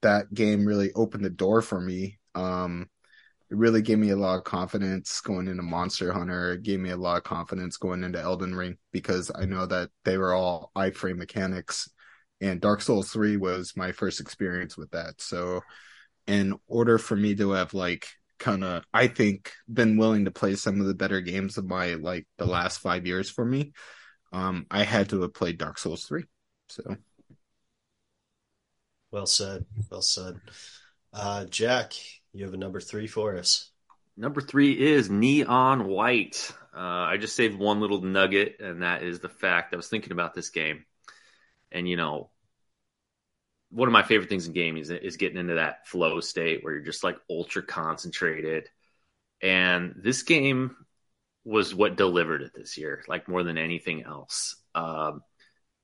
that game really opened the door for me. Um, it really gave me a lot of confidence going into Monster Hunter. It gave me a lot of confidence going into Elden Ring, because I know that they were all iframe mechanics, and Dark Souls three was my first experience with that. So, in order for me to have like kind of, I think, been willing to play some of the better games of my like the last five years for me. um, I had to have played Dark Souls three. So, well said. Well said. Uh, Jack, you have a number three for us. Number three is Neon White. Uh, I just saved one little nugget, and that is the fact I was thinking about this game. And, you know, one of my favorite things in gaming is, is getting into that flow state where you're just like ultra concentrated. And this game was what delivered it this year, like more than anything else. Um,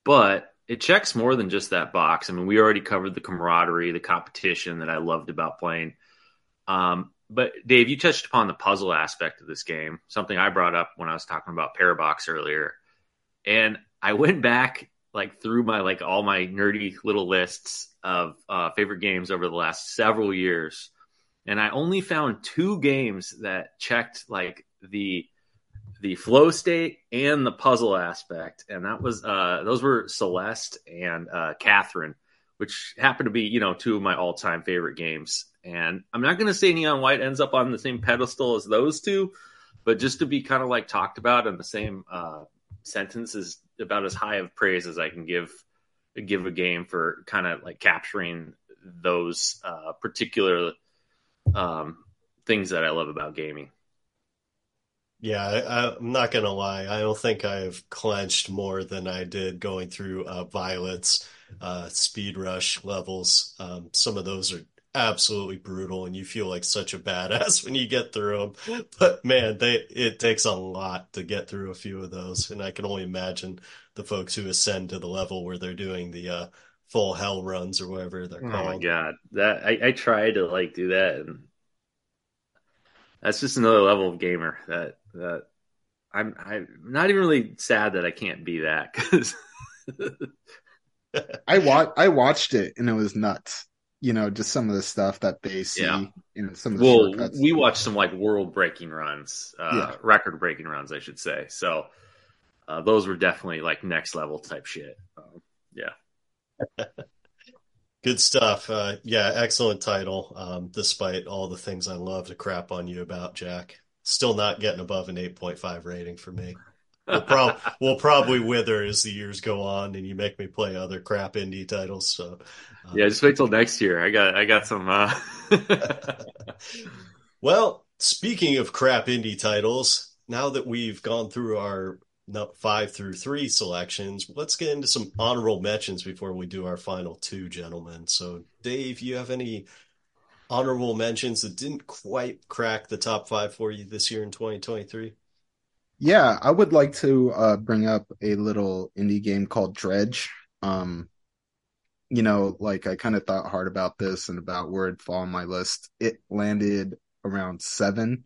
but it checks more than just that box. I mean, we already covered the camaraderie, the competition that I loved about playing. Um, but Dave, you touched upon the puzzle aspect of this game, something I brought up when I was talking about Parabox earlier. And I went back like through my, like all my nerdy little lists of uh, favorite games over the last several years. And I only found two games that checked like the, the flow state and the puzzle aspect. And that was, uh, those were Celeste and uh, Catherine, which happened to be, you know, two of my all time favorite games. And I'm not going to say Neon White ends up on the same pedestal as those two, but just to be kind of like talked about in the same uh, sentence is about as high of praise as I can give, give a game for kind of like capturing those uh, particular um, things that I love about gaming. Yeah, I, I'm not going to lie. I don't think I have clenched more than I did going through uh, Violet's uh, Speed Rush levels. Um, some of those are absolutely brutal, and you feel like such a badass when you get through them. But man, they it takes a lot to get through a few of those. And I can only imagine the folks who ascend to the level where they're doing the uh, full hell runs or whatever they're called. Oh my God. That, I, I tried to like do that, and that's just another level of gamer that, that I'm, I'm not even really sad that I can't be that. Cause I watched, I watched it and it was nuts. You know, just some of the stuff that they see, yeah. You know, some of the well, shortcuts. We watched some like world breaking runs, uh, yeah. record breaking runs, I should say. So uh, those were definitely like next level type shit. Um, yeah. Good stuff. Uh, yeah, excellent title. Um, despite all the things I love to crap on you about, Jack, still not getting above an eight point five rating for me. We'll, prob- we'll probably wither as the years go on, and you make me play other crap indie titles. So um, yeah, just wait till next year. I got I got some. Uh... Well, speaking of crap indie titles, now that we've gone through our five through three selections, let's get into some honorable mentions before we do our final two, gentlemen. So, Dave, you have any honorable mentions that didn't quite crack the top five for you this year in twenty twenty-three? Yeah, I would like to uh, bring up a little indie game called Dredge. Um, you know, like I kind of thought hard about this and about where it'd fall on my list. It landed around seven.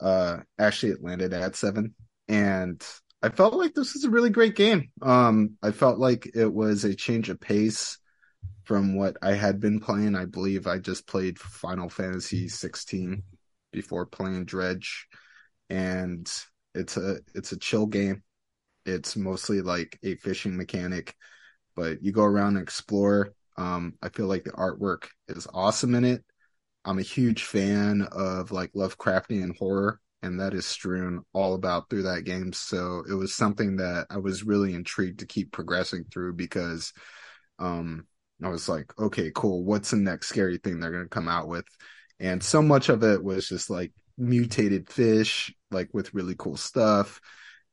Uh, actually, it landed at seven. And I felt like this is a really great game. Um, I felt like it was a change of pace from what I had been playing. I believe I just played Final Fantasy sixteen before playing Dredge. And It's a it's a chill game. It's mostly like a fishing mechanic, but you go around and explore. Um, I feel like the artwork is awesome in it. I'm a huge fan of like Lovecraftian horror, and that is strewn all about through that game. So it was something that I was really intrigued to keep progressing through because um, I was like, okay, cool. What's the next scary thing they're going to come out with? And so much of it was just like mutated fish, like with really cool stuff,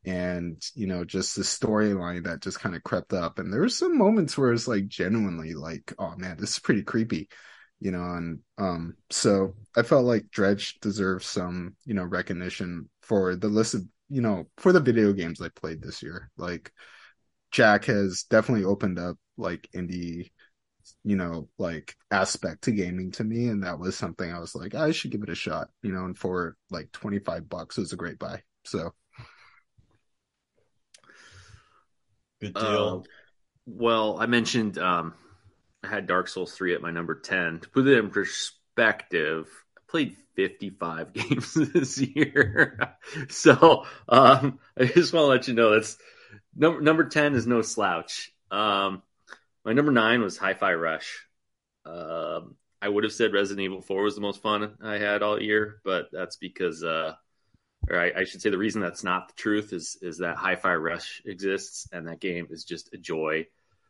and you know, just the storyline that just kind of crept up. And there were some moments where it's like genuinely like, oh man, this is pretty creepy, you know. And um so I felt like Dredge deserves some, you know, recognition for the list of, you know, for the video games I played this year. Like Jack has definitely opened up like indie, you know, like aspect to gaming to me, and that was something I was like, I should give it a shot, you know. And for like twenty-five bucks, it was a great buy. So good deal. Uh, well, I mentioned um I had Dark Souls three at my number ten. To put it in perspective, I played fifty-five games this year. So um I just want to let you know that's number number ten is no slouch. Um, my number nine was Hi-Fi Rush. Uh, I would have said Resident Evil four was the most fun I had all year, but that's because uh, or I, I should say the reason that's not the truth is, is that Hi-Fi Rush exists, and that game is just a joy.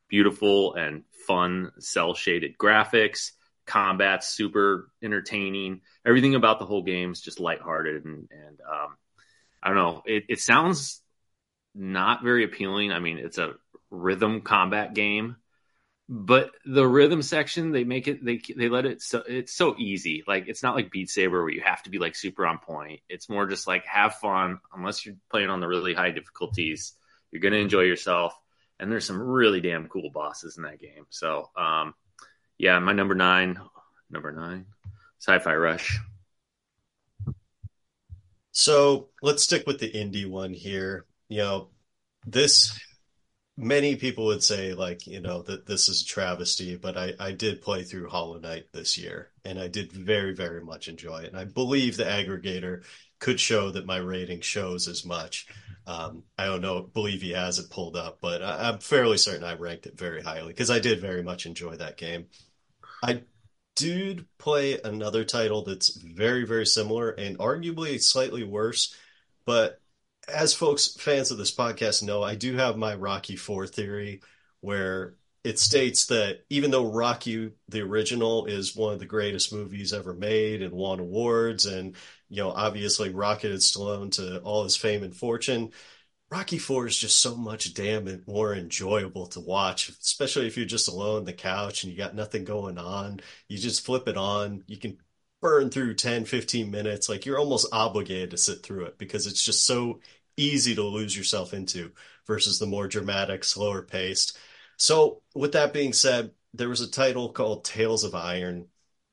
Beautiful and fun, cel-shaded graphics, combat super entertaining. Everything about the whole game is just lighthearted, and, and um, I don't know. It, it sounds not very appealing. I mean, it's a rhythm combat game, but the rhythm section, they make it, they they let it, so it's so easy. Like, it's not like Beat Saber where you have to be like super on point. It's more just like, have fun. Unless you're playing on the really high difficulties, you're going to enjoy yourself. And there's some really damn cool bosses in that game. So, um, yeah, my number nine, number nine, Hi-Fi Rush. So let's stick with the indie one here. You know, this, many people would say, like, you know, that this is a travesty, but I, I did play through Hollow Knight this year, and I did very, very much enjoy it. And I believe the aggregator could show that my rating shows as much. Um, I don't know, believe he has it pulled up, but I, I'm fairly certain I ranked it very highly because I did very much enjoy that game. I did play another title that's very, very similar and arguably slightly worse, but as folks, fans of this podcast know, I do have my Rocky four theory where it states that even though Rocky, the original, is one of the greatest movies ever made and won awards and, you know, obviously rocketed Stallone to all his fame and fortune, Rocky four is just so much damn more enjoyable to watch, especially if you're just alone on the couch and you got nothing going on. You just flip it on. You can burn through ten, fifteen minutes. Like, you're almost obligated to sit through it because it's just so easy to lose yourself into versus the more dramatic, slower paced. So with that being said, there was a title called Tales of Iron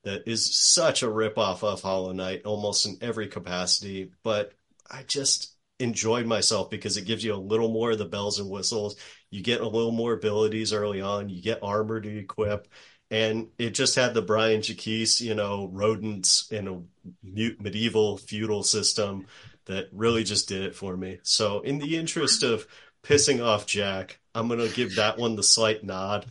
that is such a ripoff of Hollow Knight almost in every capacity, but I just enjoyed myself because it gives you a little more of the bells and whistles. You get a little more abilities early on. You get armor to equip. And it just had the Brian Jacques, you know, rodents in a medieval feudal system that really just did it for me. So in the interest of pissing off Jack, I'm going to give that one the slight nod,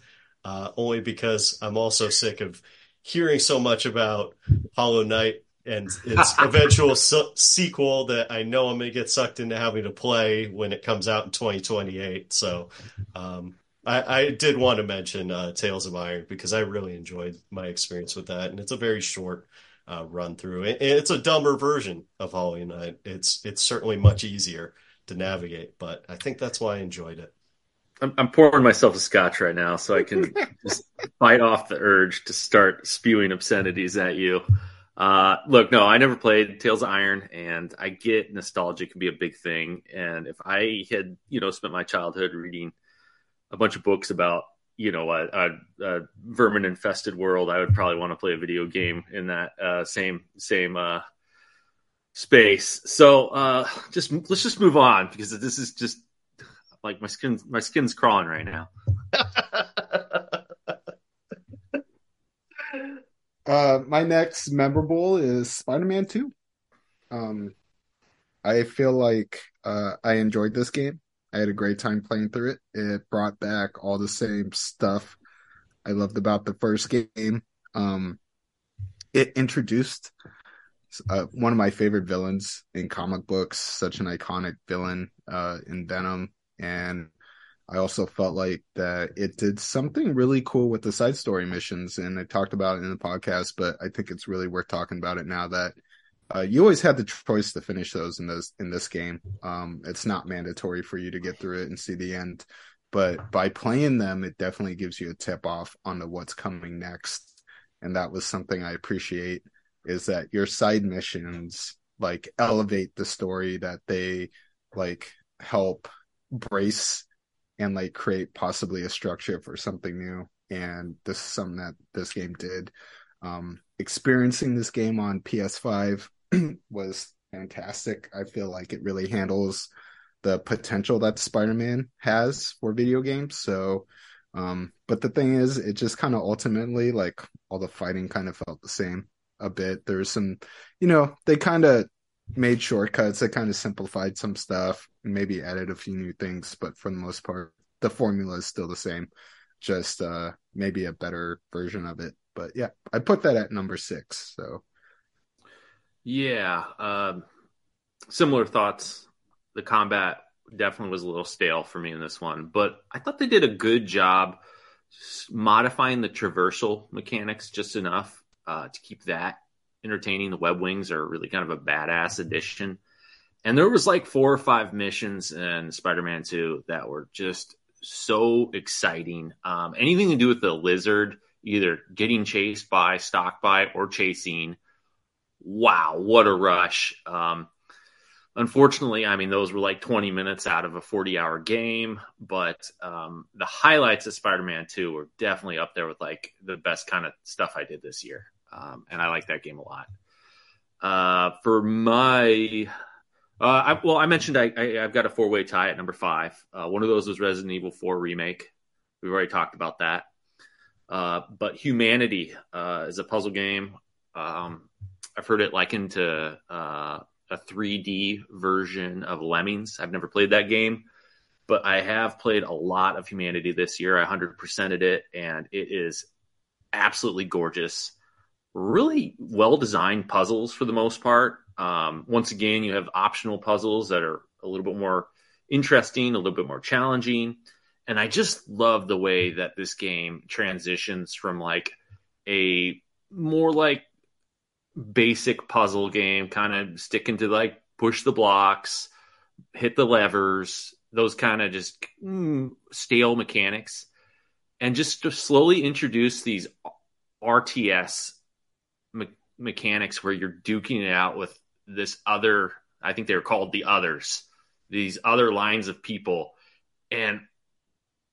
uh, only because I'm also sick of hearing so much about Hollow Knight and its eventual su- sequel that I know I'm going to get sucked into having to play when it comes out in twenty twenty-eight. So um, I-, I did want to mention uh, Tales of Iron because I really enjoyed my experience with that. And it's a very short uh, run through. And it's a dumber version of Hollow Knight. It's, it's certainly much easier to navigate, but I think that's why I enjoyed it. I'm pouring myself a scotch right now so I can just fight off the urge to start spewing obscenities at you. Uh, look, no, I never played Tales of Iron, and I get nostalgia can be a big thing. And if I had, you know, spent my childhood reading a bunch of books about, you know, a, a, a vermin-infested world, I would probably want to play a video game in that uh, same same uh, space. So uh, just let's just move on because this is just. Like, my skin, my skin's crawling right now. uh, my next memorable is Spider-Man two. Um, I feel like uh, I enjoyed this game. I had a great time playing through it. It brought back all the same stuff I loved about the first game. Um, it introduced uh, one of my favorite villains in comic books, such an iconic villain uh, in Venom. And I also felt like that it did something really cool with the side story missions, and I talked about it in the podcast, but I think it's really worth talking about it now that uh, you always had the choice to finish those in this, in this game. Um, it's not mandatory for you to get through it and see the end, but by playing them, it definitely gives you a tip off on to what's coming next. And that was something I appreciate, is that your side missions like elevate the story, that they like help brace and like create possibly a structure for something new, and this is something that this game did. Um experiencing this game on P S five was fantastic. I feel like it really handles the potential that Spider-Man has for video games. So um but the thing is, it just kind of ultimately, like, all the fighting kind of felt the same a bit. There was some, you know, they kind of made shortcuts that kind of simplified some stuff, maybe added a few new things, but for the most part, the formula is still the same, just uh, maybe a better version of it. But yeah, I put that at number six. So yeah, um, similar thoughts. The combat definitely was a little stale for me in this one, but I thought they did a good job modifying the traversal mechanics just enough uh, to keep that entertaining. The web wings are really kind of a badass addition. And there was like four or five missions in Spider-Man two that were just so exciting. Um, anything to do with the lizard, either getting chased by, stalked by, or chasing. Wow, what a rush. Um, unfortunately, I mean, those were like twenty minutes out of a forty-hour game. But um, the highlights of Spider-Man two were definitely up there with like the best kind of stuff I did this year. Um, and I like that game a lot. Uh, for my... Uh, I, well, I mentioned I, I, I've got a four-way tie at number five. Uh, one of those was Resident Evil four Remake. We've already talked about that. Uh, but Humanity uh, is a puzzle game. Um, I've heard it likened to uh, a three D version of Lemmings. I've never played that game, but I have played a lot of Humanity this year. I one hundred percented it, and it is absolutely gorgeous. Really well-designed puzzles for the most part. Um, once again, you have optional puzzles that are a little bit more interesting, a little bit more challenging. And I just love the way that this game transitions from like a more like basic puzzle game, kind of sticking to like push the blocks, hit the levers, those kind of just mm, stale mechanics, and just to slowly introduce these R T S me- mechanics where you're duking it out with this other, I think they're called the others, these other lines of people, and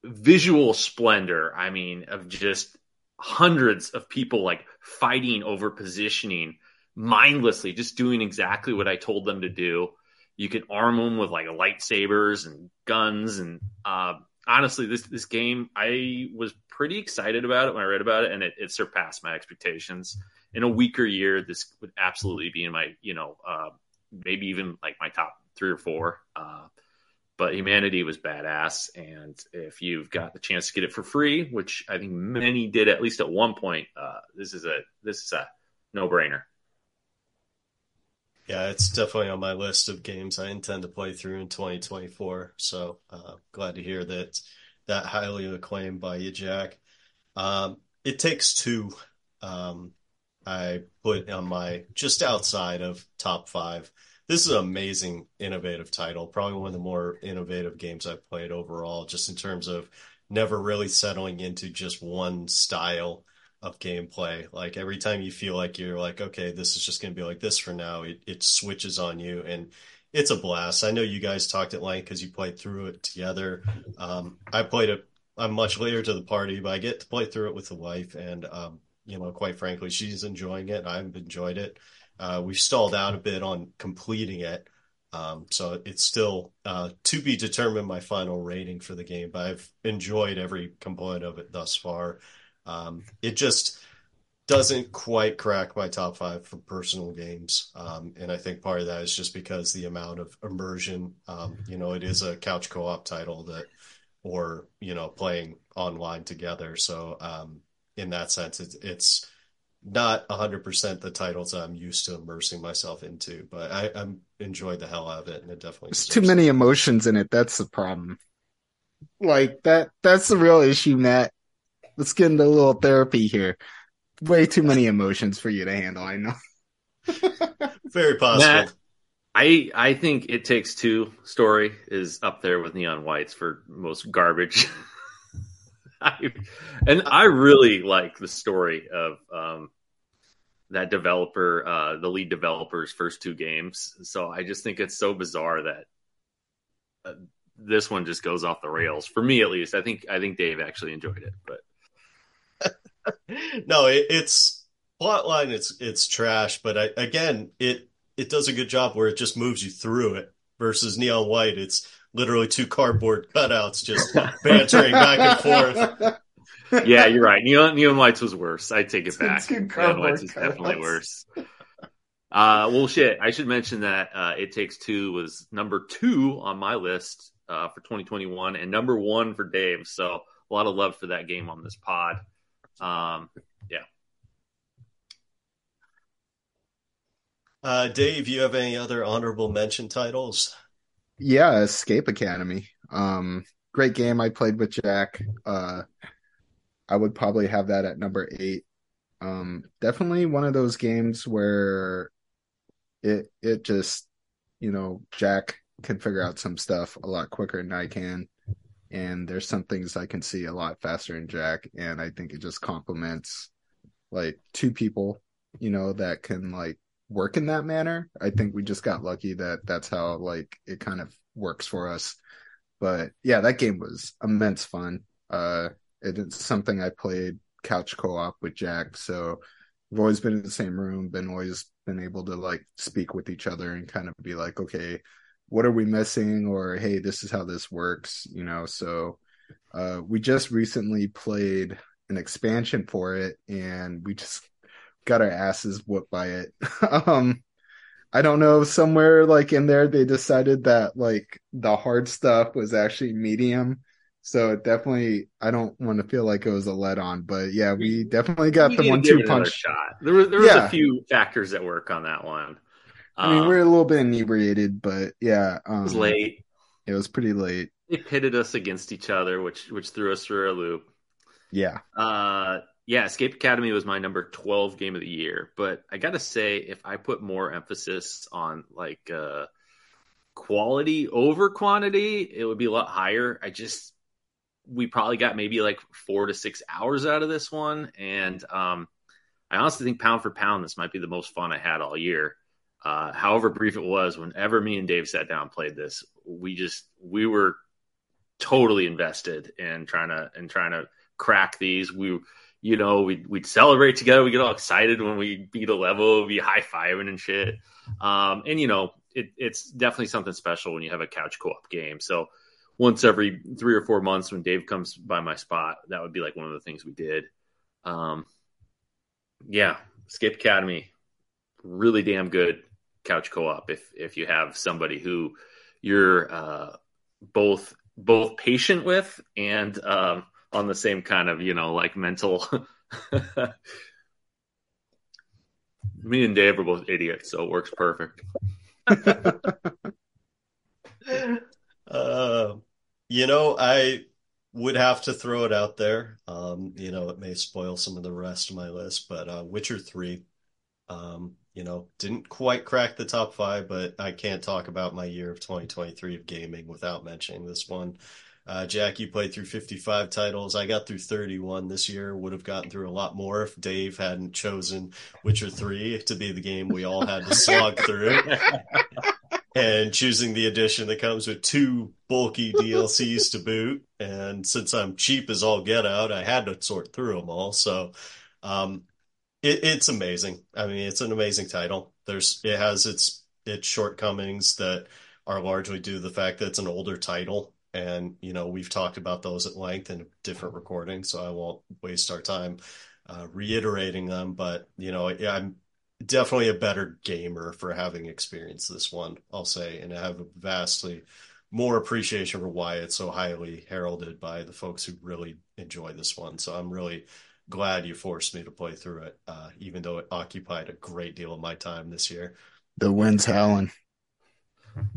visual splendor. I mean, of just hundreds of people like fighting over positioning mindlessly, just doing exactly what I told them to do. You can arm them with like lightsabers and guns. And uh, honestly, this, this game, I was pretty excited about it when I read about it, and it, it surpassed my expectations. In a weaker year, this would absolutely be in my, you know, uh, maybe even like my top three or four. Uh, but Humanity was badass. And if you've got the chance to get it for free, which I think many did at least at one point, uh, this is a this is a no-brainer. Yeah, it's definitely on my list of games I intend to play through in twenty twenty-four. So uh, glad to hear that that highly acclaimed by you, Jack. Um, It Takes Two. Um, I put on my just outside of top five. This is an amazing, innovative title. Probably one of the more innovative games I've played overall, just in terms of never really settling into just one style of gameplay. Like every time you feel like you're like, okay, this is just going to be like this for now, it, it switches on you, and it's a blast. I know you guys talked at length because you played through it together. Um, I played it. I'm much later to the party, but I get to play through it with the wife, and um, you know, quite frankly, she's enjoying it. I've enjoyed it. Uh, we've stalled out a bit on completing it. Um, so it's still uh, to be determined my final rating for the game, but I've enjoyed every component of it thus far. Um, it just doesn't quite crack my top five for personal games. Um, and I think part of that is just because the amount of immersion, um, you know, it is a couch co-op title that, or, you know, playing online together. So, um, in that sense, it's, it's not one hundred percent the titles I'm used to immersing myself into, but I I'm enjoyed the hell out of it, and it definitely. There's too many it. emotions in it. That's the problem. Like that, that's the real issue, Matt. Let's get into a little therapy here. Way too many emotions for you to handle. I know. Very possible. Matt, I I think It Takes Two story is up there with Neon Whites for most garbage. I, and I really like the story of um, that developer, uh, the lead developer's first two games. So I just think it's so bizarre that uh, this one just goes off the rails for me, at least. I think I think Dave actually enjoyed it, but no, it, it's plotline. It's it's trash, but I, again, it it does a good job where it just moves you through it. Versus Neon White, it's literally two cardboard cutouts just bantering back and forth. Yeah, you're right. Neon, Neon White's was worse. I take it back. Neon White's is definitely worse. Uh, well, shit. I should mention that uh, It Takes Two was number two on my list uh, for twenty twenty-one and number one for Dave. So a lot of love for that game on this pod. Um, yeah. Uh, Dave, you have any other honorable mention titles? Yeah, Escape Academy. Um, great game I played with Jack. Uh, I would probably have that at number eight. Um, definitely one of those games where it it just, you know, Jack can figure out some stuff a lot quicker than I can. And there's some things I can see a lot faster in Jack. And I think it just complements, like, two people, you know, that can, like, work in that manner. I think we just got lucky that that's how, like, it kind of works for us. But, yeah, that game was immense fun. Uh, it's something I played couch co-op with Jack. So we've always been in the same room, been always been able to, like, speak with each other and kind of be like, okay, what are we missing? Or, hey, this is how this works, you know? So uh, we just recently played an expansion for it, and we just got our asses whooped by it. um, I don't know, somewhere, like, in there, they decided that, like, the hard stuff was actually medium. So it definitely, I don't want to feel like it was a let on, but yeah, we definitely got you the one two punch shot. There was, there was yeah. a few factors at work on that one. I mean, we were a little bit inebriated, but yeah. Um, it was late. It was pretty late. They pitted us against each other, which which threw us through a loop. Yeah. Uh, yeah, Escape Academy was my number twelve game of the year. But I got to say, if I put more emphasis on, like, uh, quality over quantity, it would be a lot higher. I just, we probably got maybe, like, four to six hours out of this one. And um, I honestly think pound for pound, this might be the most fun I had all year. Uh, however brief it was, whenever me and Dave sat down and played this, we just we were totally invested in trying to and trying to crack these. We, you know, we we'd celebrate together. We get all excited when we beat a level. We high fiving and shit. Um, and you know, it, it's definitely something special when you have a couch co-op game. So once every three or four months, when Dave comes by my spot, that would be like one of the things we did. Um, yeah, Escape Academy, really damn good. Couch co-op if if you have somebody who you're uh both both patient with and um on the same kind of, you know, like, mental me and Dave are both idiots, so it works perfect. uh you know I would have to throw it out there, um you know it may spoil some of the rest of my list, but uh Witcher three, um You know, didn't quite crack the top five, but I can't talk about my year of twenty twenty-three of gaming without mentioning this one. Uh, Jack, you played through fifty-five titles. I got through thirty-one this year. Would have gotten through a lot more if Dave hadn't chosen Witcher three to be the game we all had to slog through. And choosing the edition that comes with two bulky D L Cs to boot. And since I'm cheap as all get out, I had to sort through them all. So, um It, it's amazing. I mean, it's an amazing title. There's, it has its its shortcomings that are largely due to the fact that it's an older title, and you know we've talked about those at length in a different recording, so I won't waste our time uh, reiterating them. But you know, I'm definitely a better gamer for having experienced this one, I'll say, and I have a vastly more appreciation for why it's so highly heralded by the folks who really enjoy this one. So I'm really glad you forced me to play through it, uh, even though it occupied a great deal of my time this year. The wind's howling.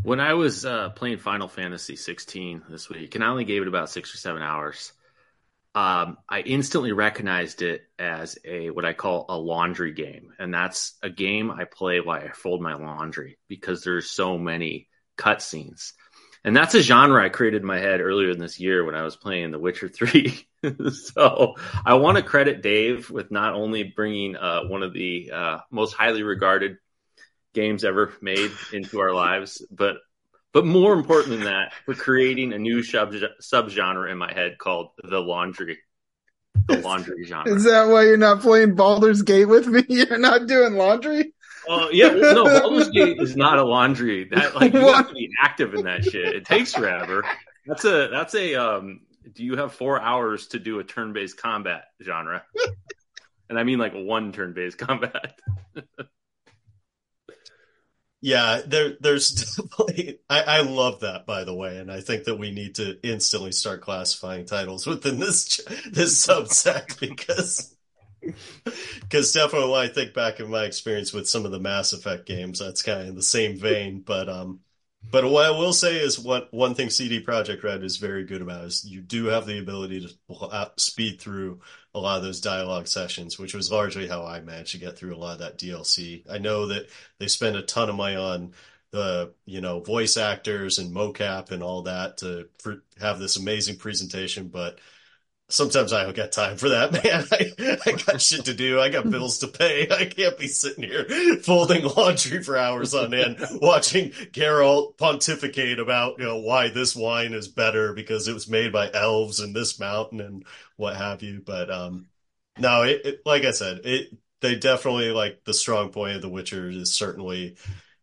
When I was uh, playing Final Fantasy sixteen this week, and I only gave it about six or seven hours, um, I instantly recognized it as a what I call a laundry game. And that's a game I play while I fold my laundry, because there's so many cutscenes. And that's a genre I created in my head earlier in this year when I was playing The Witcher three. So I want to credit Dave with not only bringing uh, one of the uh, most highly regarded games ever made into our lives, but but more important than that, for creating a new sub subgenre in my head called the laundry the laundry genre. Is that why you're not playing Baldur's Gate with me? You're not doing laundry? Oh uh, yeah, well, no, Baldur's Gate is not a laundry. That like you what? have to be active in that shit. It takes forever. That's a that's a. Um, do you have four hours to do a turn-based combat genre? And I mean like one turn-based combat. Yeah, there there's definitely. I, I love that, by the way, and I think that we need to instantly start classifying titles within this this subset because. Because definitely when I think back in my experience with some of the Mass Effect games, that's kind of in the same vein. But um, but what I will say is what one thing C D Projekt Red is very good about is you do have the ability to speed through a lot of those dialogue sessions, which was largely how I managed to get through a lot of that D L C. I know that they spend a ton of money on the, you know, voice actors and mocap and all that to for, have this amazing presentation, but sometimes I don't got time for that, man. I, I got shit to do. I got bills to pay. I can't be sitting here folding laundry for hours on end, watching Geralt pontificate about, you know, why this wine is better because it was made by elves in this mountain and what have you. But um, no, it, it, like I said, it they definitely, like, the strong point of The Witcher is certainly,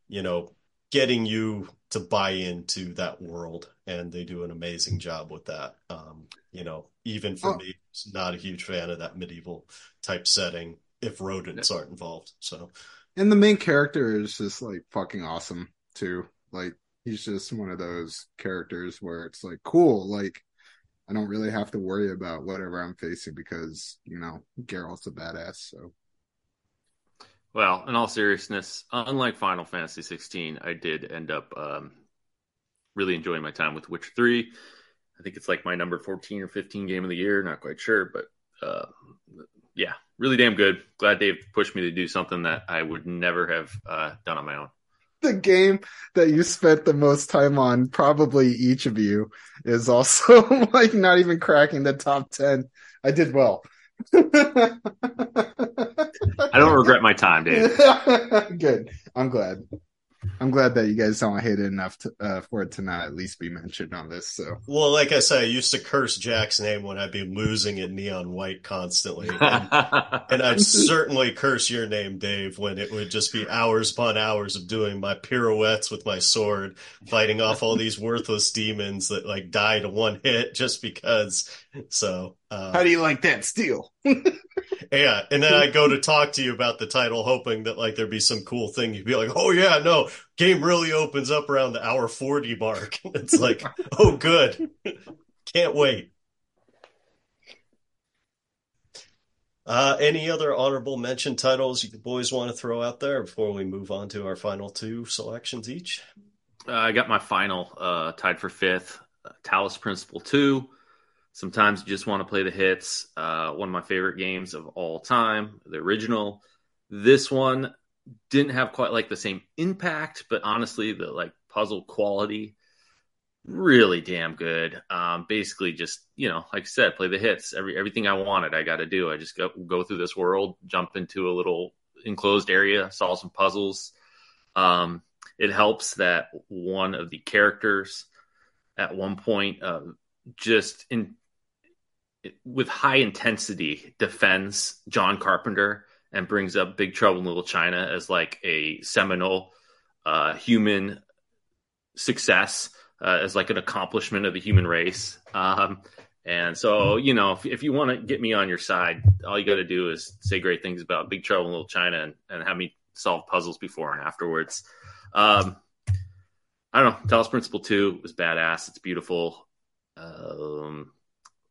you know, getting you to buy into that world, and they do an amazing job with that. Um, you know, even for oh. me, who's not a huge fan of that medieval type setting, if rodents yeah. aren't involved. So, and the main character is just like fucking awesome too. Like, he's just one of those characters where it's like, cool, like, I don't really have to worry about whatever I'm facing because, you know, Geralt's a badass. So, well, in all seriousness, unlike Final Fantasy sixteen, I did end up um, really enjoying my time with Witcher three. I think it's like my number fourteen or fifteen game of the year. Not quite sure, but uh, yeah, really damn good. Glad Dave pushed me to do something that I would never have uh, done on my own. The game that you spent the most time on, probably each of you, is also like not even cracking the top ten. I did well. I don't regret my time, Dave. Good. I'm glad. I'm glad that you guys don't hate it enough to, uh, for it to not at least be mentioned on this. So, well, like I said, I used to curse Jack's name when I'd be losing in Neon White constantly, and, and I'd certainly curse your name, Dave, when it would just be hours upon hours of doing my pirouettes with my sword, fighting off all these worthless demons that like die to one hit just because. So, uh, how do you like that steel? Yeah, and then I go to talk to you about the title, hoping that like there'd be some cool thing. You'd be like, "Oh yeah, no, game really opens up around the hour forty mark." It's like, "Oh good, can't wait." Uh, any other honorable mention titles you boys want to throw out there before we move on to our final two selections each? Uh, I got my final uh, tied for fifth, uh, Talos Principle two. Sometimes you just want to play the hits. Uh, one of my favorite games of all time, the original. This one didn't have quite like the same impact, but honestly, the like puzzle quality, really damn good. Um, basically, just, you know, like I said, play the hits. Every everything I wanted, I got to do. I just go go through this world, jump into a little enclosed area, solve some puzzles. Um, it helps that one of the characters at one point uh, just in. with high intensity defends John Carpenter and brings up Big Trouble in Little China as like a seminal uh, human success, uh, as like an accomplishment of the human race. Um, and so, you know, if, if you want to get me on your side, all you got to do is say great things about Big Trouble in Little China and, and have me solve puzzles before and afterwards. Um, I don't know. Talos Principle two was badass. It's beautiful. Um,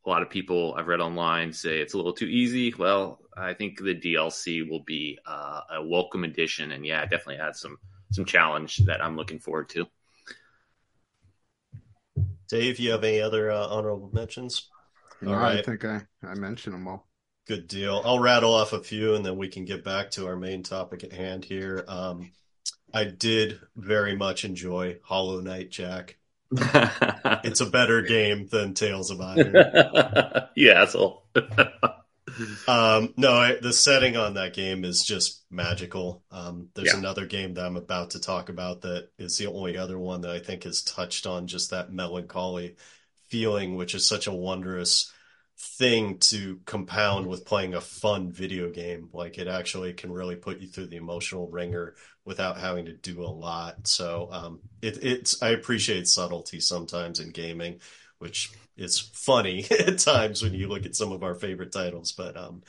A lot of people I've read online say it's a little too easy. Well, I think the D L C will be uh, a welcome addition, and yeah, it definitely adds some some challenge that I'm looking forward to. Dave, you have any other uh, honorable mentions? No, all right, I think I, I mentioned them all. Good deal. I'll rattle off a few, and then we can get back to our main topic at hand here. Um, I did very much enjoy Hollow Knight, Jack. It's a better game than Tales of Iron. You asshole. um, no, I, the setting on that game is just magical. Um, there's yeah. another game that I'm about to talk about that is the only other one that I think has touched on just that melancholy feeling, which is such a wondrous thing to compound with playing a fun video game. Like, it actually can really put you through the emotional ringer without having to do a lot. So um, it, it's I appreciate subtlety sometimes in gaming, which is funny at times when you look at some of our favorite titles. But um,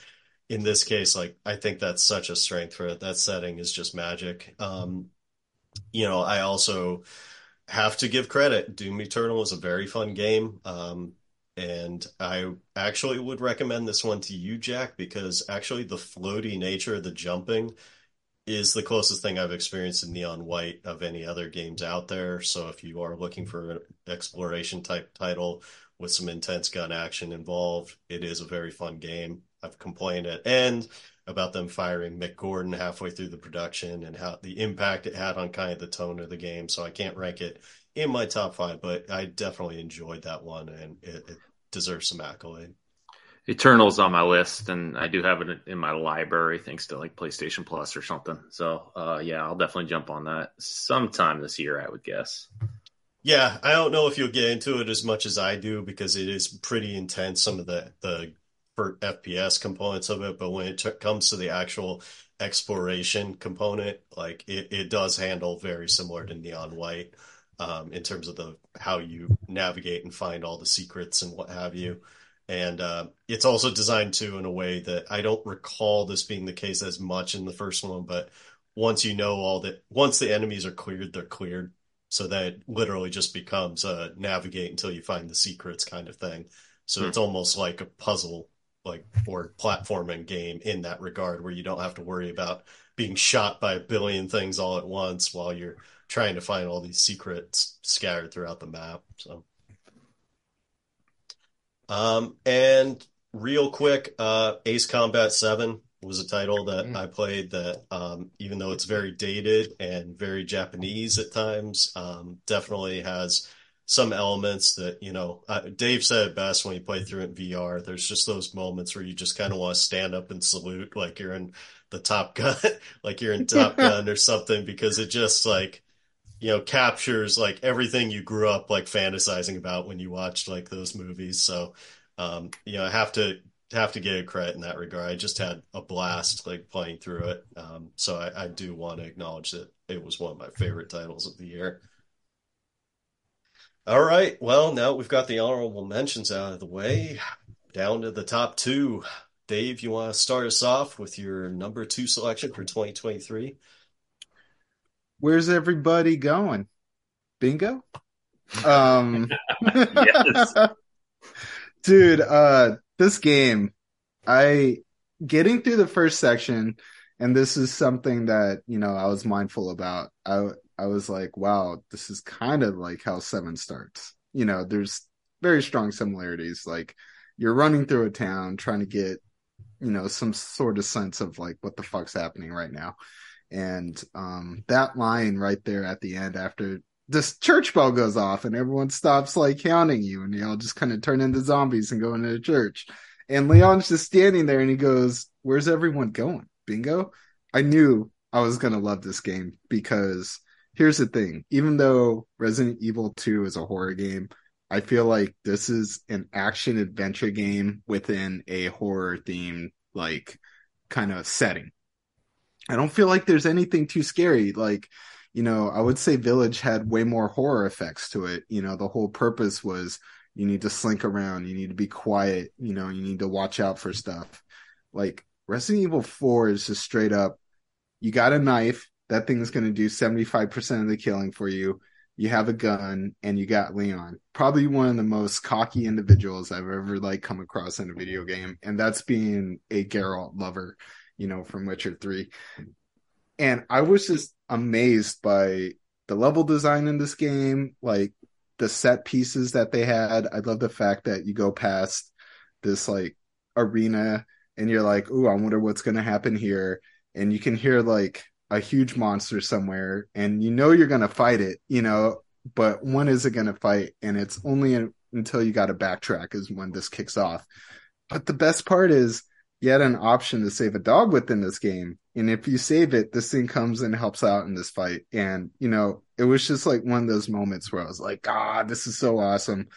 in this case, like, I think that's such a strength for it. That setting is just magic. Um, you know, I also have to give credit. Doom Eternal is a very fun game. Um, And I actually would recommend this one to you, Jack, because actually the floaty nature of the jumping is the closest thing I've experienced in Neon White of any other games out there. So if you are looking for an exploration type title with some intense gun action involved, it is a very fun game. I've complained at end about them firing Mick Gordon halfway through the production and how the impact it had on kind of the tone of the game. So I can't rank it in my top five, but I definitely enjoyed that one, and it, it deserves some accolade. Eternal's on my list, and I do have it in my library thanks to like PlayStation Plus or something. So uh, yeah, I'll definitely jump on that sometime this year, I would guess. Yeah, I don't know if you'll get into it as much as I do because it is pretty intense, some of the, the F P S components of it, but when it t- comes to the actual exploration component, like it, it does handle very similar to Neon White um, in terms of the how you navigate and find all the secrets and what have you. And uh, it's also designed too in a way that I don't recall this being the case as much in the first one, but once you know all that, once the enemies are cleared, they're cleared. So that it literally just becomes a navigate until you find the secrets kind of thing. So hmm. It's almost like a puzzle, like or platforming game in that regard, where you don't have to worry about being shot by a billion things all at once while you're trying to find all these secrets scattered throughout the map. So, um, and real quick, uh, Ace Combat seven was a title that I played that, um, even though it's very dated and very Japanese at times, um, definitely has some elements that, you know, uh, Dave said it best when he played through it in V R. There's just those moments where you just kind of want to stand up and salute like you're in the Top Gun, like you're in Top Gun or something, because it just like, you know, captures like everything you grew up like fantasizing about when you watched like those movies. So, um, you know, I have to, have to get a credit in that regard. I just had a blast like playing through it. Um, so I, I do want to acknowledge that it was one of my favorite titles of the year. All right. Well, now we've got the honorable mentions out of the way, down to the top two. Dave, you want to start us off with your number two selection for twenty twenty-three? Where's everybody going? Bingo? Um, yes. Dude, uh, this game, I getting through the first section, and this is something that, you know, I was mindful about. I I was like, wow, this is kind of like how Seven starts. You know, there's very strong similarities. Like you're running through a town trying to get, you know, some sort of sense of like what the fuck's happening right now. And um, that line right there at the end after this church bell goes off and everyone stops like counting you and they all just kind of turn into zombies and go into the church. And Leon's just standing there and he goes, where's everyone going? Bingo. I knew I was going to love this game because here's the thing. Even though Resident Evil two is a horror game, I feel like this is an action adventure game within a horror themed, like kind of setting. I don't feel like there's anything too scary. Like, you know, I would say Village had way more horror effects to it. You know, the whole purpose was you need to slink around, you need to be quiet, you know, you need to watch out for stuff. Like Resident Evil four is just straight up, you got a knife, that thing's going to do seventy-five percent of the killing for you. You have a gun and you got Leon, probably one of the most cocky individuals I've ever like come across in a video game. And that's being a Geralt lover, you know, from Witcher three. And I was just amazed by the level design in this game, like the set pieces that they had. I love the fact that you go past this like arena and you're like, ooh, I wonder what's going to happen here. And you can hear like a huge monster somewhere and you know you're going to fight it, you know, but when is it going to fight? And it's only in, until you got to backtrack is when this kicks off. But the best part is you had an option to save a dog within this game. And if you save it, this thing comes and helps out in this fight. And, you know, it was just like one of those moments where I was like, ah, this is so awesome.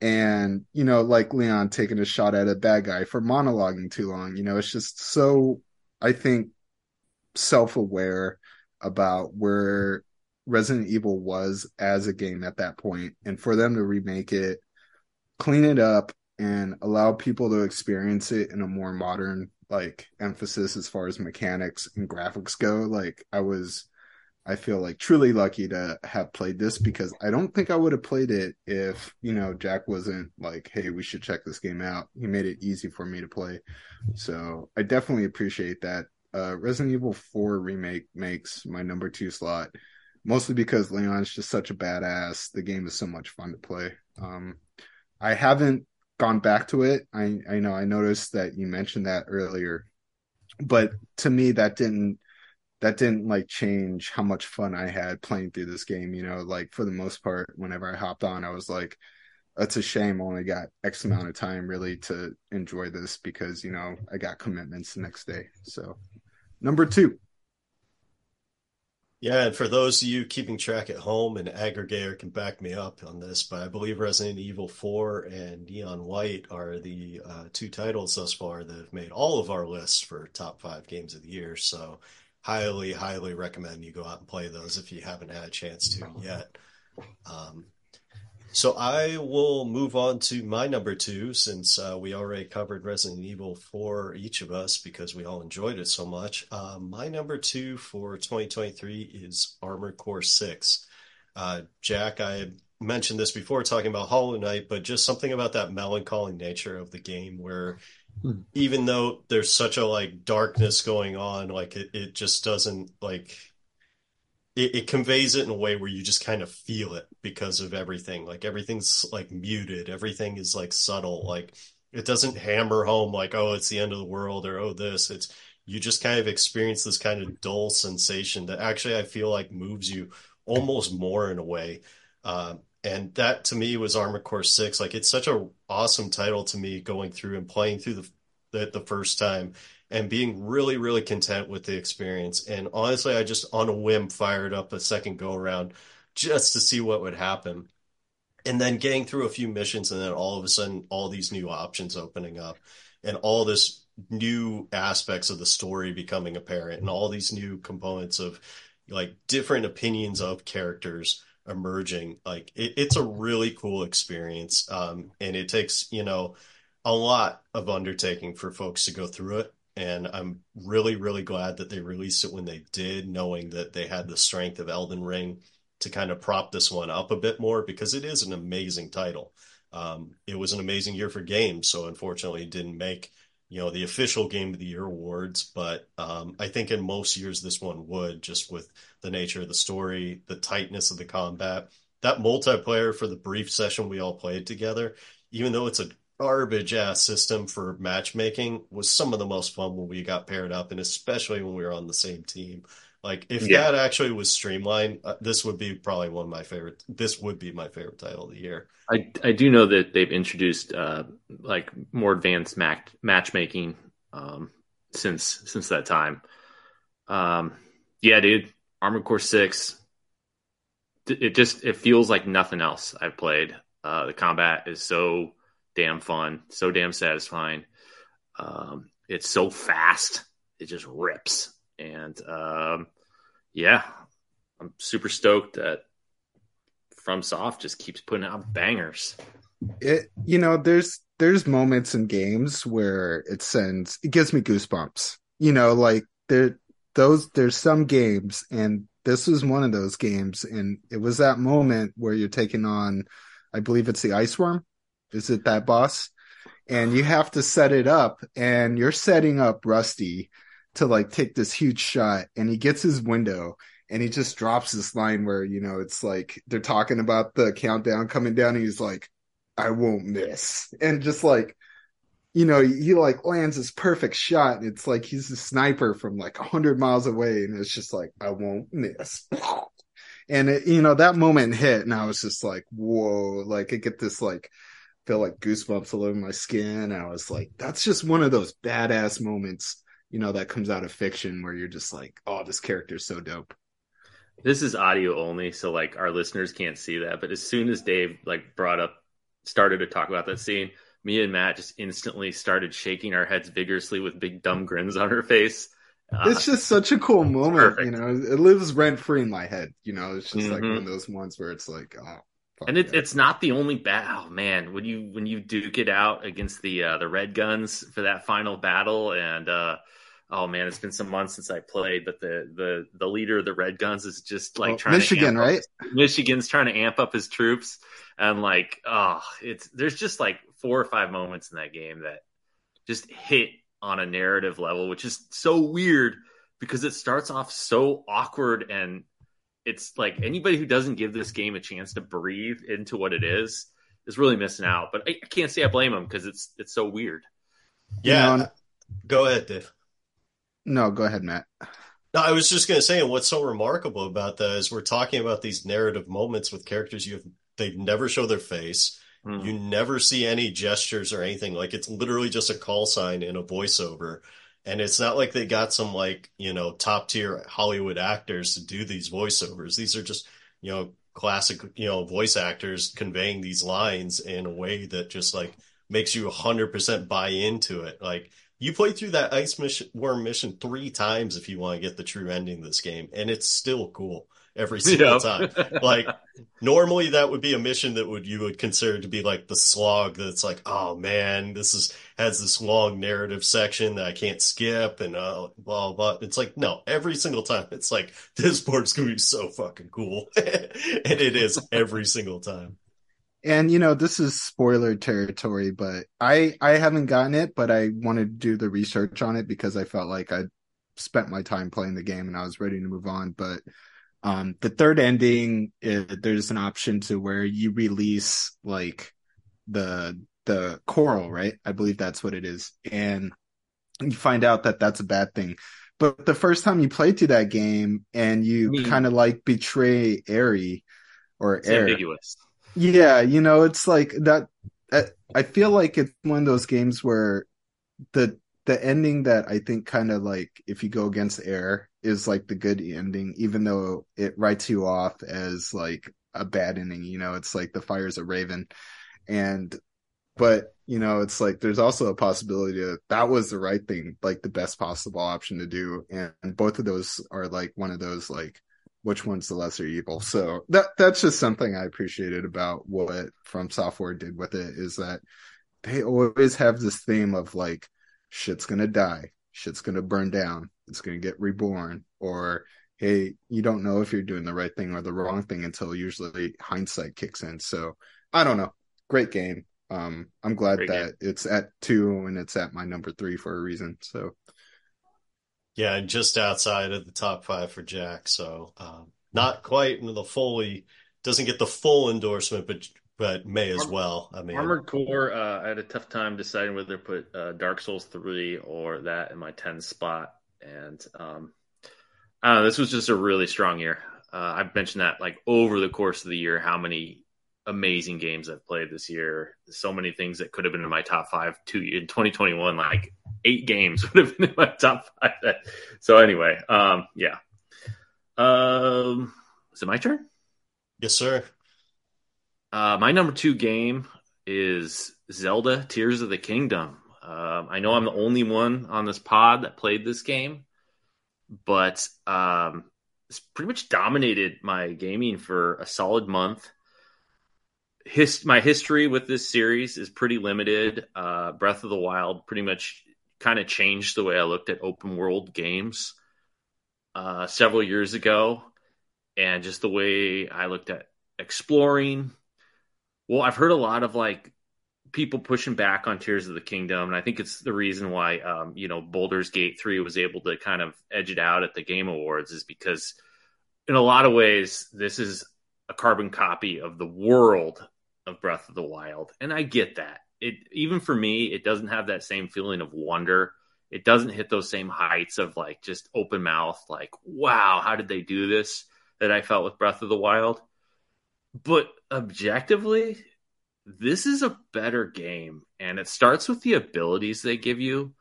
And, you know, like Leon taking a shot at a bad guy for monologuing too long. You know, it's just so, I think, self-aware about where Resident Evil was as a game at that point. And for them to remake it, clean it up, and allow people to experience it in a more modern, like, emphasis as far as mechanics and graphics go. Like, I was I feel like truly lucky to have played this, because I don't think I would have played it if, you know, Jack wasn't like, hey, we should check this game out. He made it easy for me to play. So I definitely appreciate that. Uh, Resident Evil four Remake makes my number two slot, mostly because Leon's just such a badass. The game is so much fun to play. Um, I haven't gone back to it. I, I know I noticed that you mentioned that earlier, but to me, that didn't, that didn't like change how much fun I had playing through this game. You know, like for the most part, whenever I hopped on, I was like, that's a shame. I only got X amount of time really to enjoy this, because, you know, I got commitments the next day. So number two. Yeah, and for those of you keeping track at home, and Aggregator can back me up on this, but I believe Resident Evil four and Neon White are the uh, two titles thus far that have made all of our lists for top five games of the year. So highly, highly recommend you go out and play those if you haven't had a chance to yet. Um, so I will move on to my number two, since uh, we already covered Resident Evil four, each of us, because we all enjoyed it so much. Uh, my number two for twenty twenty-three is Armored Core six. Uh, Jack, I mentioned this before talking about Hollow Knight, but just something about that melancholy nature of the game where even though there's such a like darkness going on, like it, it just doesn't like it, it conveys it in a way where you just kind of feel it because of everything. Like everything's like muted, everything is like subtle, like it doesn't hammer home like, oh, it's the end of the world, or oh, this. It's you just kind of experience this kind of dull sensation that actually I feel like moves you almost more in a way. Um, And that, to me, was Armored Core six. Like, it's such an awesome title to me, going through and playing through the, the the first time and being really, really content with the experience. And honestly, I just, on a whim, fired up a second go-around just to see what would happen. And then getting through a few missions, and then all of a sudden, all these new options opening up and all this new aspects of the story becoming apparent and all these new components of, like, different opinions of characters emerging. Like it, it's a really cool experience, um and it takes, you know, a lot of undertaking for folks to go through it, and I'm really, really glad that they released it when they did, knowing that they had the strength of Elden Ring to kind of prop this one up a bit more, because it is an amazing title. Um it was an amazing year for games, so unfortunately it didn't make, you know, the official Game of the Year awards, but um, I think in most years this one would, just with the nature of the story, the tightness of the combat, that multiplayer for the brief session we all played together, even though it's a garbage-ass system for matchmaking, was some of the most fun when we got paired up, and especially when we were on the same team. Like, if yeah. that actually was streamlined, uh, this would be probably one of my favorite. This would be my favorite title of the year. I, I do know that they've introduced uh, like more advanced mac- matchmaking um, since since that time. Um, yeah, dude, Armored Core six. It just it feels like nothing else I've played. Uh, the combat is so damn fun, so damn satisfying. Um, it's so fast. It just rips. And um, yeah, I'm super stoked that FromSoft just keeps putting out bangers. It, you know, there's there's moments in games where it sends, it gives me goosebumps. You know, like there those there's some games, and this was one of those games, and it was that moment where you're taking on, I believe it's the Ice Worm. Is it that boss? And you have to set it up, and you're setting up Rusty to like take this huge shot, and he gets his window and he just drops this line where, you know, it's like they're talking about the countdown coming down, and he's like, I won't miss. And just like, you know, he like lands this perfect shot, and it's like he's a sniper from like one hundred miles away, and it's just like, I won't miss. And it, you know, that moment hit, and I was just like, whoa, like I get this like feel like goosebumps all over my skin. I was like, that's just one of those badass moments, you know, that comes out of fiction where you're just like, oh, this character is so dope. This is audio only, so like our listeners can't see that. But as soon as Dave like brought up, started to talk about that scene, me and Matt just instantly started shaking our heads vigorously with big dumb grins on her face. It's uh, just such a cool moment. Perfect. You know, it lives rent free in my head. You know, it's just mm-hmm. like one of those ones where it's like, oh, fuck and it, yeah. it's not the only battle. Oh, man, when you when you duke it out against the uh, the red guns for that final battle, and uh, oh man, it's been some months since I played, but the the, the leader of the Red Guns is just like well, trying Michigan, to right? His, Michigan's trying to amp up his troops, and like, oh, it's there's just like four or five moments in that game that just hit on a narrative level, which is so weird because it starts off so awkward, and it's like anybody who doesn't give this game a chance to breathe into what it is is really missing out. But I, I can't say I blame them because it's it's so weird. Yeah, you know, go ahead, Dave. No, go ahead, Matt. No, I was just going to say, and what's so remarkable about that is we're talking about these narrative moments with characters you've they never show their face. Mm. You never see any gestures or anything. Like, it's literally just a call sign and a voiceover. And it's not like they got some, like, you know, top-tier Hollywood actors to do these voiceovers. These are just, you know, classic, you know, voice actors conveying these lines in a way that just, like, makes you one hundred percent buy into it. Like, you play through that ice mission, worm mission three times if you want to get the true ending of this game, and it's still cool every single yeah. time. Like, normally that would be a mission that would you would consider to be like the slog that's like, oh man, this is has this long narrative section that I can't skip and uh, blah, blah, blah. It's like, no, every single time it's like, this part's going to be so fucking cool. And it is every single time. And, you know, this is spoiler territory, but I, I haven't gotten it, but I wanted to do the research on it because I felt like I'd spent my time playing the game and I was ready to move on. But um, the third ending, it, there's an option to where you release, like, the the coral, right? I believe that's what it is. And you find out that that's a bad thing. But the first time you play through that game and you Me. kind of, like, betray Aerie or Air. It's ambiguous. Yeah, you know, it's like that. I feel like it's one of those games where the the ending that I think kind of like if you go against Air is like the good ending, even though it writes you off as like a bad ending. You know, it's like the fire's a raven, and but you know, it's like there's also a possibility that that was the right thing, like the best possible option to do, and, and both of those are like one of those like. Which one's the lesser evil? So that that's just something I appreciated about what From Software did with it is that they always have this theme of like, shit's going to die. Shit's going to burn down. It's going to get reborn. Or, hey, you don't know if you're doing the right thing or the wrong thing until usually hindsight kicks in. So I don't know. Great game. Um, I'm glad Great that game. It's at two and it's at my number three for a reason. So. Yeah, and just outside of the top five for Jack, so um, not quite in the fully doesn't get the full endorsement, but but may as well. I mean, Armored Core. Uh, I had a tough time deciding whether to put uh, Dark Souls three or that in my tenth spot, and um, I don't know. This was just a really strong year. Uh, I've mentioned that like over the course of the year, how many amazing games I've played this year. So many things that could have been in my top five two in twenty twenty-one, like. Eight games would have been in my top five. So anyway, um, yeah. Um, is it my turn? Yes, sir. Uh, my number two game is Zelda Tears of the Kingdom. Um, I know I'm the only one on this pod that played this game, but um, it's pretty much dominated my gaming for a solid month. His, my history with this series is pretty limited. Uh, Breath of the Wild pretty much... kind of changed the way I looked at open world games uh, several years ago. And just the way I looked at exploring. Well, I've heard a lot of like people pushing back on Tears of the Kingdom. And I think it's the reason why, um, you know, Baldur's Gate three was able to kind of edge it out at the Game Awards is because in a lot of ways, this is a carbon copy of the world of Breath of the Wild. And I get that. It even for me, it doesn't have that same feeling of wonder. It doesn't hit those same heights of like just open mouth, like, wow, how did they do this that I felt with Breath of the Wild? But objectively, this is a better game. And it starts with the abilities they give you,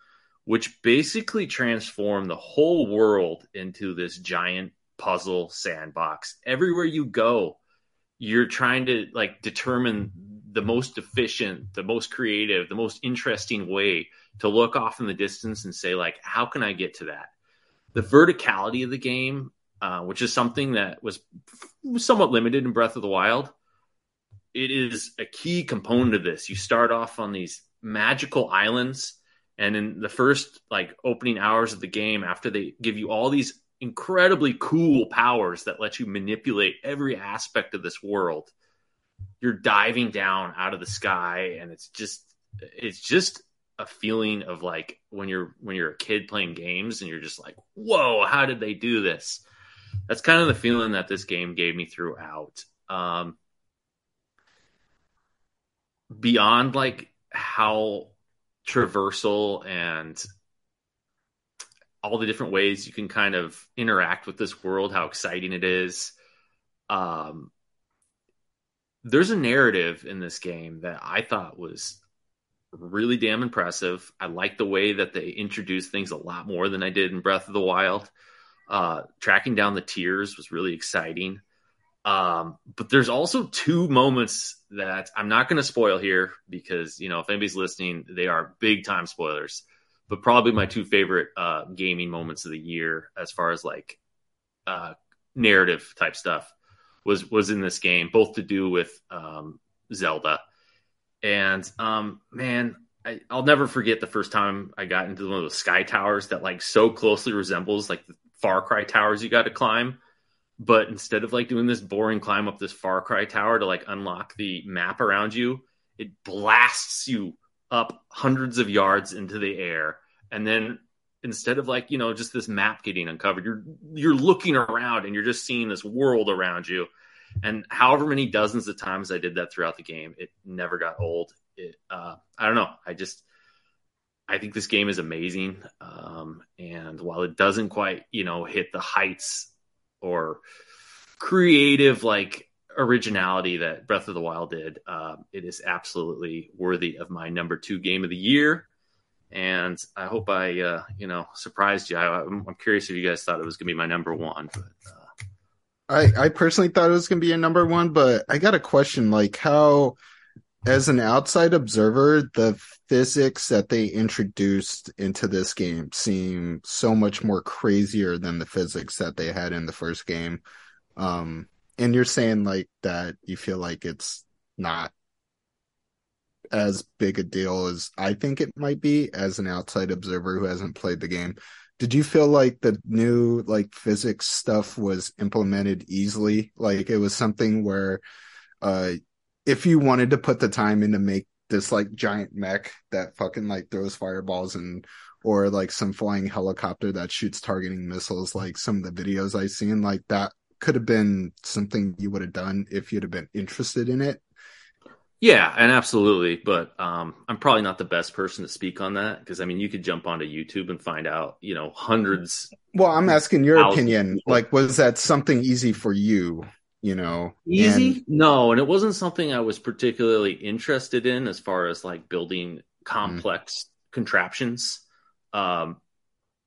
which basically transform the whole world into this giant puzzle sandbox. Everywhere you go, you're trying to like determine the most efficient, the most creative, the most interesting way to look off in the distance and say, like, how can I get to that? The verticality of the game, uh, which is something that was somewhat limited in Breath of the Wild, it is a key component of this. You start off on these magical islands And in the first like opening hours of the game, after they give you all these incredibly cool powers that let you manipulate every aspect of this world, you're diving down out of the sky, and it's just it's just a feeling of like when you're when you're a kid playing games and you're just like, whoa, how did they do this? That's kind of the feeling that this game gave me throughout. Um, beyond like how traversal and all the different ways you can kind of interact with this world, how exciting it is. Um, there's a narrative in this game that I thought was really damn impressive. I like the way that they introduced things a lot more than I did in Breath of the Wild. Uh, tracking down the tiers was really exciting. Um, but there's also two moments that I'm not going to spoil here because, you know, if anybody's listening, they are big time spoilers, but probably my two favorite uh, gaming moments of the year, as far as like uh, narrative type stuff was, was in this game, both to do with um, Zelda. And um, man, I, I'll never forget the first time I got into one of those sky towers that like so closely resembles like the Far Cry towers you got to climb. But instead of like doing this boring climb up this Far Cry tower to like unlock the map around you, it blasts you up hundreds of yards into the air. And then instead of like, you know, just this map getting uncovered, you're you're looking around and you're just seeing this world around you. And however many dozens of times I did that throughout the game, it never got old. It, uh, I don't know. I just, I think this game is amazing. Um, and while it doesn't quite, you know, hit the heights or creative like originality that Breath of the Wild did, um, it is absolutely worthy of my number two game of the year. And I hope I, uh, you know, surprised you. I, I'm, I'm curious if you guys thought it was going to be my number one. But, uh... I, I personally thought it was going to be a number one, but I got a question, like how, as an outside observer, the physics that they introduced into this game seem so much more crazier than the physics that they had in the first game. Um, and you're saying like that you feel like it's not as big a deal as I think it might be as an outside observer who hasn't played the game. Did you feel like the new like physics stuff was implemented easily? Like it was something where, uh, if you wanted to put the time in to make this like giant mech that fucking like throws fireballs and or like some flying helicopter that shoots targeting missiles, like some of the videos I've seen, like that could have been something you would have done if you'd have been interested in it. Yeah, and absolutely. But um, I'm probably not the best person to speak on that because, I mean, you could jump onto YouTube and find out, you know, hundreds. Well, I'm asking your opinion. Like, was that something easy for you? You know, easy? And... No, and it wasn't something I was particularly interested in as far as like building complex mm. contraptions. Um,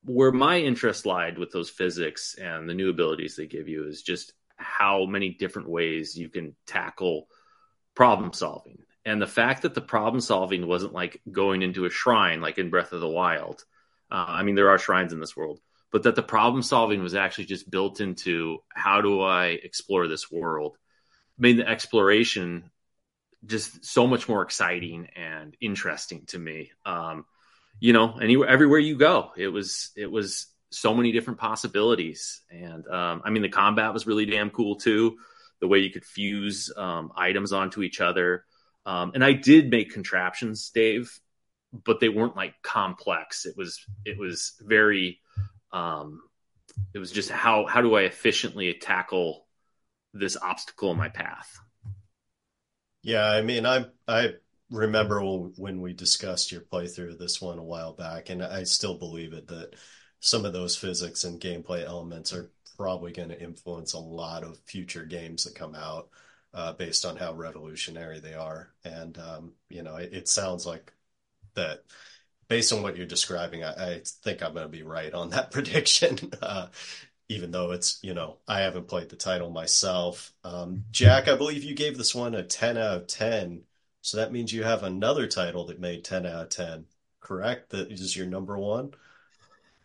where my interest lied with those physics and the new abilities they give you is just how many different ways you can tackle problem solving. And the fact that the problem solving wasn't like going into a shrine like in Breath of the Wild. Uh, I mean, there are shrines in this world. But that the problem solving was actually just built into how do I explore this world, made the exploration just so much more exciting and interesting to me. Um, you know, anywhere, everywhere you go, it was, it was so many different possibilities. And um, I mean, the combat was really damn cool too. The way you could fuse um, items onto each other. Um, and I did make contraptions, Dave, but they weren't like complex. It was, it was very, Um, it was just how, how do I efficiently tackle this obstacle in my path? Yeah. I mean, I, I remember when we discussed your playthrough of this one a while back, and I still believe it, that some of those physics and gameplay elements are probably going to influence a lot of future games that come out, uh, based on how revolutionary they are. And, um, you know, it, it sounds like that. Based on what you're describing, I, I think I'm going to be right on that prediction, uh, even though it's, you know, I haven't played the title myself. Um, Jack, I believe you gave this one a ten out of ten. So that means you have another title that made ten out of ten, correct? That is your number one?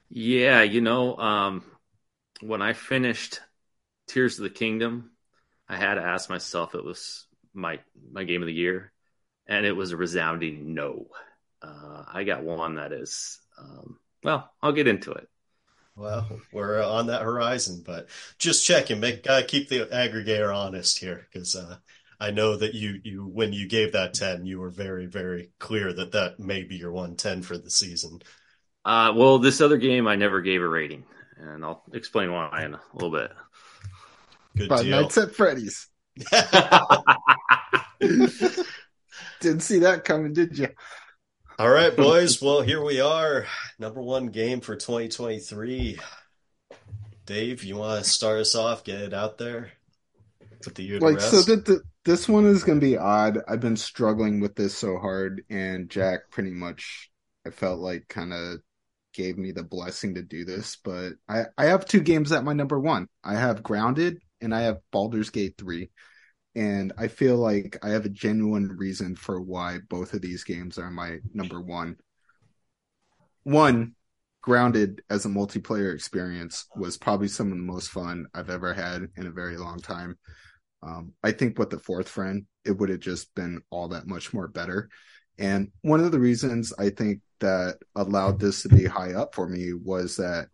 Yeah, you know, um, when I finished Tears of the Kingdom, I had to ask myself, it was my, my game of the year, and it was a resounding no. Uh, I got one that is, um, well, I'll get into it. Well, we're on that horizon, but just checking. Make gotta keep the aggregator honest here, because uh, I know that you, you when you gave that ten, you were very, very clear that that may be your one ten for the season. Uh, well, this other game I never gave a rating, and I'll explain why in a little bit. Good Five deal. Nights at Freddy's. Didn't see that coming, did you? All right, boys. Well, here we are. Number one game for twenty twenty-three. Dave, you want to start us off? Get it out there. Put the year to like, rest. So the, the, this one is going to be odd. I've been struggling with this so hard, and Jack pretty much, I felt like, kind of gave me the blessing to do this. But I, I have two games at my number one. I have Grounded, and I have Baldur's Gate three. And I feel like I have a genuine reason for why both of these games are my number one. One, Grounded as a multiplayer experience was probably some of the most fun I've ever had in a very long time. Um, I think with the fourth friend, it would have just been all that much more better. And one of the reasons I think that allowed this to be high up for me was that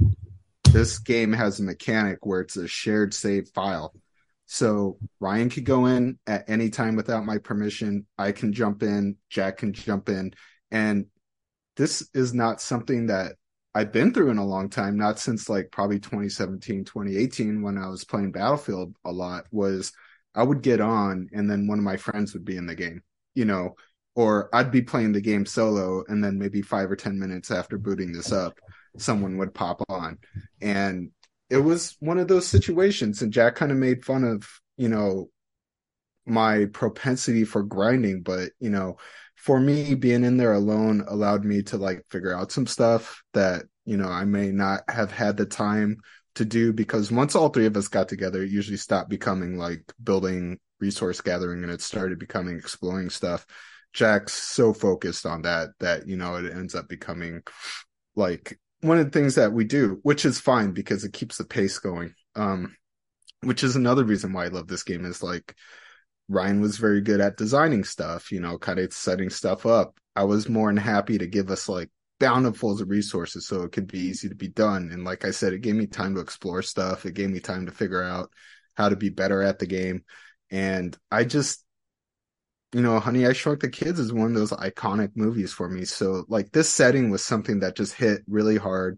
this game has a mechanic where it's a shared save file. So Ryan could go in at any time without my permission. I can jump in. Jack can jump in. And this is not something that I've been through in a long time, not since like probably twenty seventeen, twenty eighteen, when I was playing Battlefield a lot, was I would get on and then one of my friends would be in the game, you know, or I'd be playing the game solo. And then maybe five or ten minutes after booting this up, someone would pop on. And it was one of those situations, and Jack kind of made fun of, you know, my propensity for grinding. But, you know, for me, being in there alone allowed me to, like, figure out some stuff that, you know, I may not have had the time to do, because once all three of us got together, it usually stopped becoming, like, building resource gathering, and it started becoming exploring stuff. Jack's so focused on that that, you know, it ends up becoming, like, one of the things that we do, which is fine because it keeps the pace going, um, which is another reason why I love this game, is like Ryan was very good at designing stuff, you know, kind of setting stuff up. I was more than happy to give us like bountifuls of resources so it could be easy to be done. And like I said, it gave me time to explore stuff. It gave me time to figure out how to be better at the game. And I just, you know, Honey, I Shrunk the Kids is one of those iconic movies for me. So, like, this setting was something that just hit really hard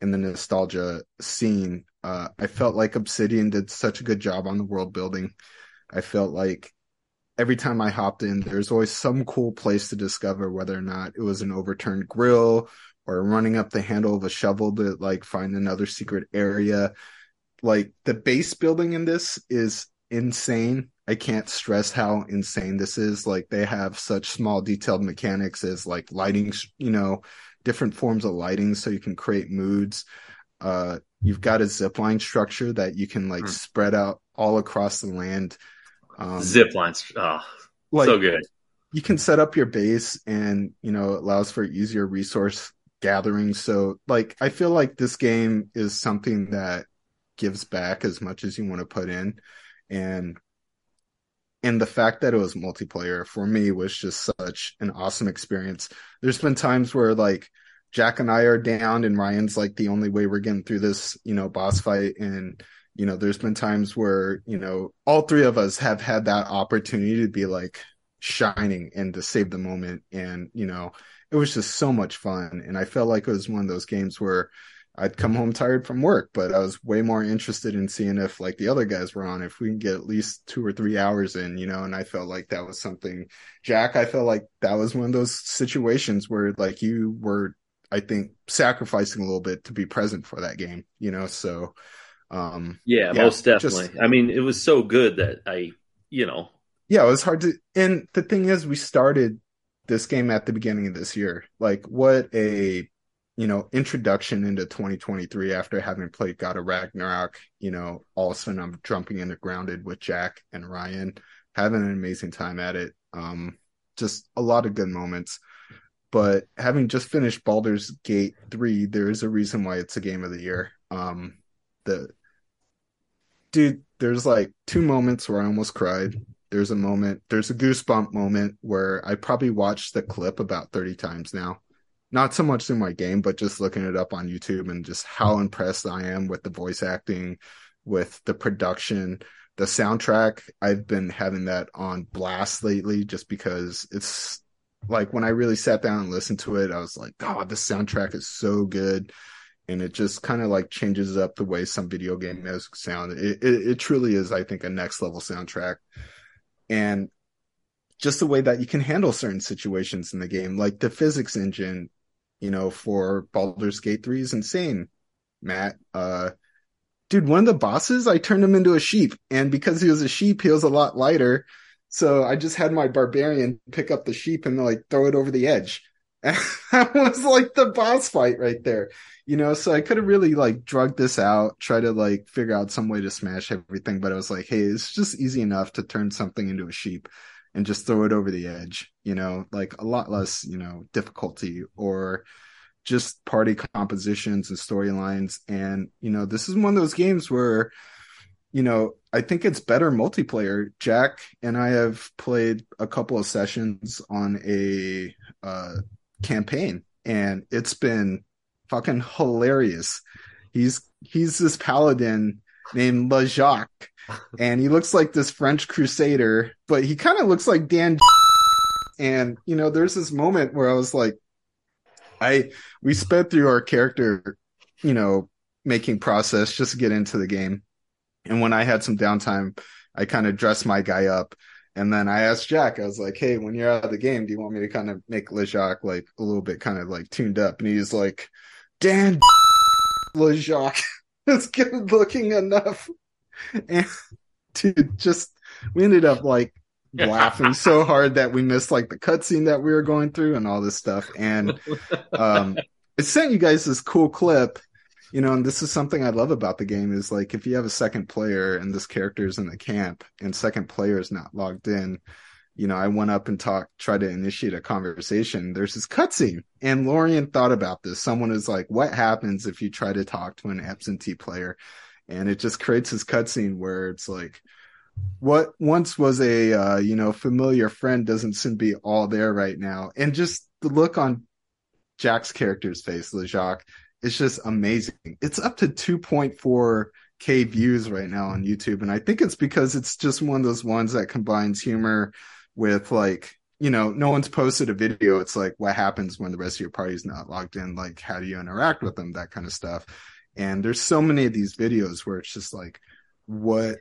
in the nostalgia scene. Uh, I felt like Obsidian did such a good job on the world building. I felt like every time I hopped in, there's always some cool place to discover, whether or not it was an overturned grill or running up the handle of a shovel to, like, find another secret area. Like, the base building in this is insane. I can't stress how insane this is. Like, they have such small detailed mechanics as like lighting, you know, different forms of lighting so you can create moods. Uh, you've got a zipline structure that you can like mm. spread out all across the land. Um, Ziplines. Oh, like, so good. You can set up your base and, you know, it allows for easier resource gathering. So like, I feel like this game is something that gives back as much as you want to put in. And And the fact that it was multiplayer for me was just such an awesome experience. There's been times where like Jack and I are down and Ryan's like the only way we're getting through this, you know, boss fight. And, you know, there's been times where, you know, all three of us have had that opportunity to be like shining and to save the moment. And, you know, it was just so much fun. And I felt like it was one of those games where I'd come home tired from work, but I was way more interested in seeing if like the other guys were on, if we can get at least two or three hours in, you know, and I felt like that was something. Jack, I felt like that was one of those situations where like you were, I think, sacrificing a little bit to be present for that game, you know? So, um, yeah, yeah most definitely. Just, I mean, it was so good that I, you know, yeah, it was hard to, and the thing is we started this game at the beginning of this year. Like what a, you know, introduction into twenty twenty-three after having played God of Ragnarok, you know, all of a sudden I'm jumping into Grounded with Jack and Ryan, having an amazing time at it. Um, just a lot of good moments. But having just finished Baldur's Gate three, there is a reason why it's a game of the year. Um, the dude, there's like two moments where I almost cried. There's a moment, there's a goosebump moment where I probably watched the clip about thirty times now. Not so much through my game, but just looking it up on YouTube and just how impressed I am with the voice acting, with the production, the soundtrack. I've been having that on blast lately just because it's like when I really sat down and listened to it, I was like, oh, the soundtrack is so good. And it just kind of like changes up the way some video game music sound. It, it, it truly is, I think, a next level soundtrack. And just the way that you can handle certain situations in the game, like the physics engine, you know, for Baldur's Gate three is insane, Matt. Uh, dude, one of the bosses, I turned him into a sheep. And because he was a sheep, he was a lot lighter. So I just had my barbarian pick up the sheep and like throw it over the edge. And that was like the boss fight right there, you know? So I could have really like drug this out, try to like figure out some way to smash everything. But I was like, hey, it's just easy enough to turn something into a sheep and just throw it over the edge, you know, like a lot less, you know, difficulty or just party compositions and storylines. And, you know, this is one of those games where, you know, I think it's better multiplayer. Jack and I have played a couple of sessions on a uh, campaign, and it's been fucking hilarious. He's he's this paladin named Le Jacques, and he looks like this French crusader, but he kind of looks like Dan. And, you know, there's this moment where I was like, I we sped through our character, you know, making process just to get into the game. And when I had some downtime, I kind of dressed my guy up. And then I asked Jack, I was like, hey, when you're out of the game, do you want me to kind of make Le Jacques like a little bit kind of like tuned up? And he's like, Dan Le Jacques is good looking enough. And dude, just we ended up like laughing so hard that we missed like the cutscene that we were going through and all this stuff. And um it sent you guys this cool clip, you know, and this is something I love about the game is like if you have a second player and this character is in the camp and second player is not logged in, you know, I went up and talked, tried to initiate a conversation. There's this cutscene. And Lorian thought about this. Someone is like, what happens if you try to talk to an absentee player? And it just creates this cutscene where it's like, what once was a, uh, you know, familiar friend doesn't seem to be all there right now. And just the look on Jack's character's face, Le Jacques, it's just amazing. It's up to two point four K views right now on YouTube. And I think it's because it's just one of those ones that combines humor with like, you know, no one's posted a video. It's like, what happens when the rest of your party is not logged in? Like, how do you interact with them? That kind of stuff. And there's so many of these videos where it's just like what,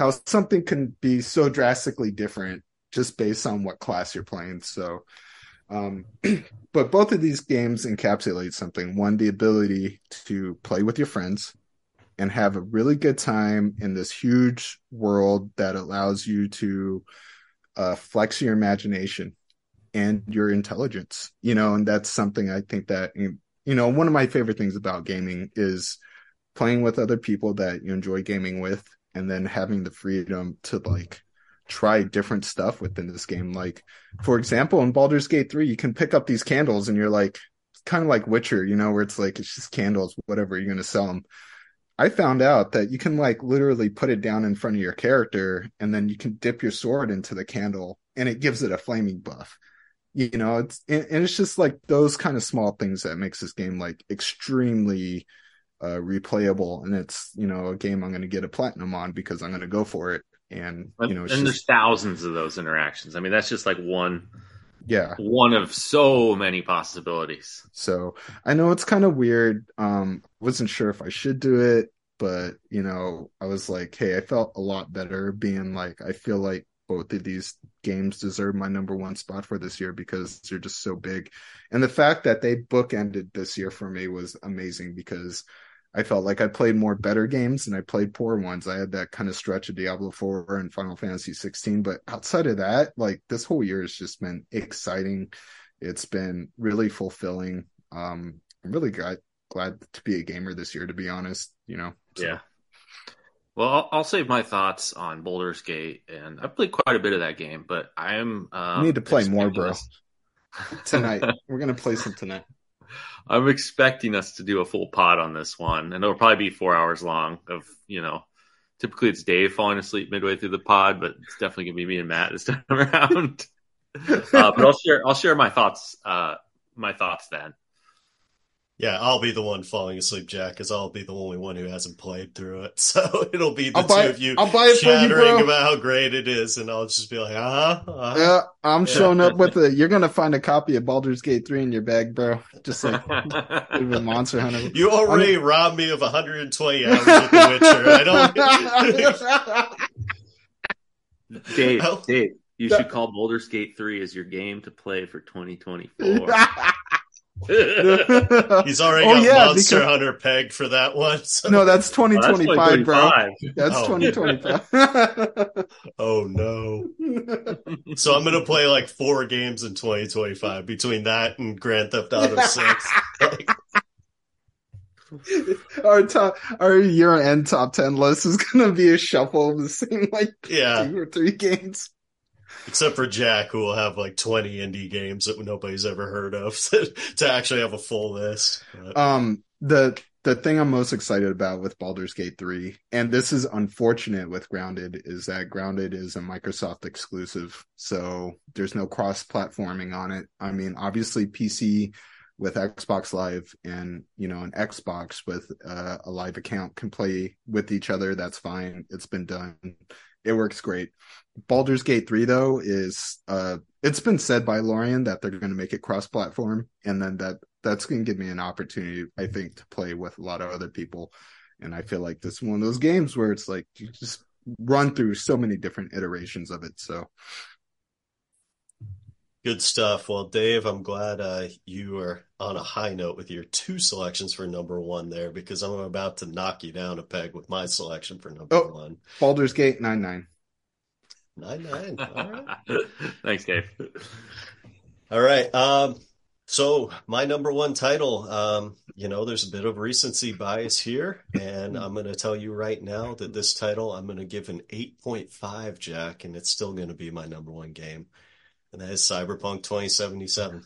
how something can be so drastically different just based on what class you're playing. So, um, but both of these games encapsulate something. One, the ability to play with your friends and have a really good time in this huge world that allows you to uh, flex your imagination and your intelligence, you know, and that's something I think that, you, You know, one of my favorite things about gaming is playing with other people that you enjoy gaming with and then having the freedom to, like, try different stuff within this game. Like, for example, in Baldur's Gate three, you can pick up these candles and you're like, kind of like Witcher, you know, where it's like, it's just candles, whatever, you're going to sell them. I found out that you can, like, literally put it down in front of your character and then you can dip your sword into the candle and it gives it a flaming buff. You know, it's and it's just like those kind of small things that makes this game like extremely uh, replayable. And it's, you know, a game I'm going to get a platinum on because I'm going to go for it. And, you know, it's and just... there's thousands of those interactions. I mean, that's just like one. Yeah. One of so many possibilities. So I know it's kind of weird. Um, wasn't sure if I should do it, but, you know, I was like, hey, I felt a lot better being like, I feel like both of these games deserve my number one spot for this year because they're just so big. And the fact that they bookended this year for me was amazing because I felt like I played more better games and I played poor ones. I had that kind of stretch of Diablo four and Final Fantasy sixteen. But outside of that, like this whole year has just been exciting. It's been really fulfilling. Um, I'm really glad, glad to be a gamer this year, to be honest, you know? So. Yeah. Well, I'll, I'll save my thoughts on Baldur's Gate, and I played quite a bit of that game, but I'm... Um, you need to play more, bro. Us... tonight. We're going to play some tonight. I'm expecting us to do a full pod on this one, and it'll probably be four hours long of, you know, Typically it's Dave falling asleep midway through the pod, but it's definitely going to be me and Matt this time around. uh, but I'll share I'll share my thoughts uh, my thoughts then. Yeah, I'll be the one falling asleep, Jack, because I'll be the only one who hasn't played through it. So it'll be the I'll two buy, of you chattering you, about how great it is, and I'll just be like, uh-huh. uh-huh. Yeah, I'm yeah. showing up with a, you're going to find a copy of Baldur's Gate three in your bag, bro. Just like even Monster Hunter. You already I'm... robbed me of one hundred twenty hours of The Witcher. I don't... Dave, I'll... Dave, you should call Baldur's Gate three as your game to play for twenty twenty-four. He's already oh, got yeah, Monster because... Hunter pegged for that one. So. No, that's twenty twenty-five, well, that's bro. That's oh. twenty twenty-five. Oh, no. So I'm going to play like four games in twenty twenty-five between that and Grand Theft Auto six. Like... Our top, our year-end top ten list is going to be a shuffle of the same like yeah. two or three games. Except for Jack, who will have like twenty indie games that nobody's ever heard of to actually have a full list. But. Um, the the thing I'm most excited about with Baldur's Gate three, and this is unfortunate with Grounded, is that Grounded is a Microsoft exclusive, so there's no cross-platforming on it. I mean, obviously P C with Xbox Live and, you know, an Xbox with uh, a live account can play with each other. That's fine. It's been done. It works great. Baldur's Gate three, though, is uh, it's been said by Lorian that they're going to make it cross-platform, and then that that's going to give me an opportunity, I think, to play with a lot of other people. And I feel like this is one of those games where it's like you just run through so many different iterations of it. So good stuff. Well, Dave, I'm glad uh, you are on a high note with your two selections for number one there, because I'm about to knock you down a peg with my selection for number oh, one. Baldur's Gate nine nine. nine nine. All right. Thanks, Dave. All right. Um, so my number one title, um, you know, there's a bit of recency bias here, and I'm going to tell you right now that this title I'm going to give an eight point five, Jack, and it's still going to be my number one game. And that is Cyberpunk twenty seventy-seven.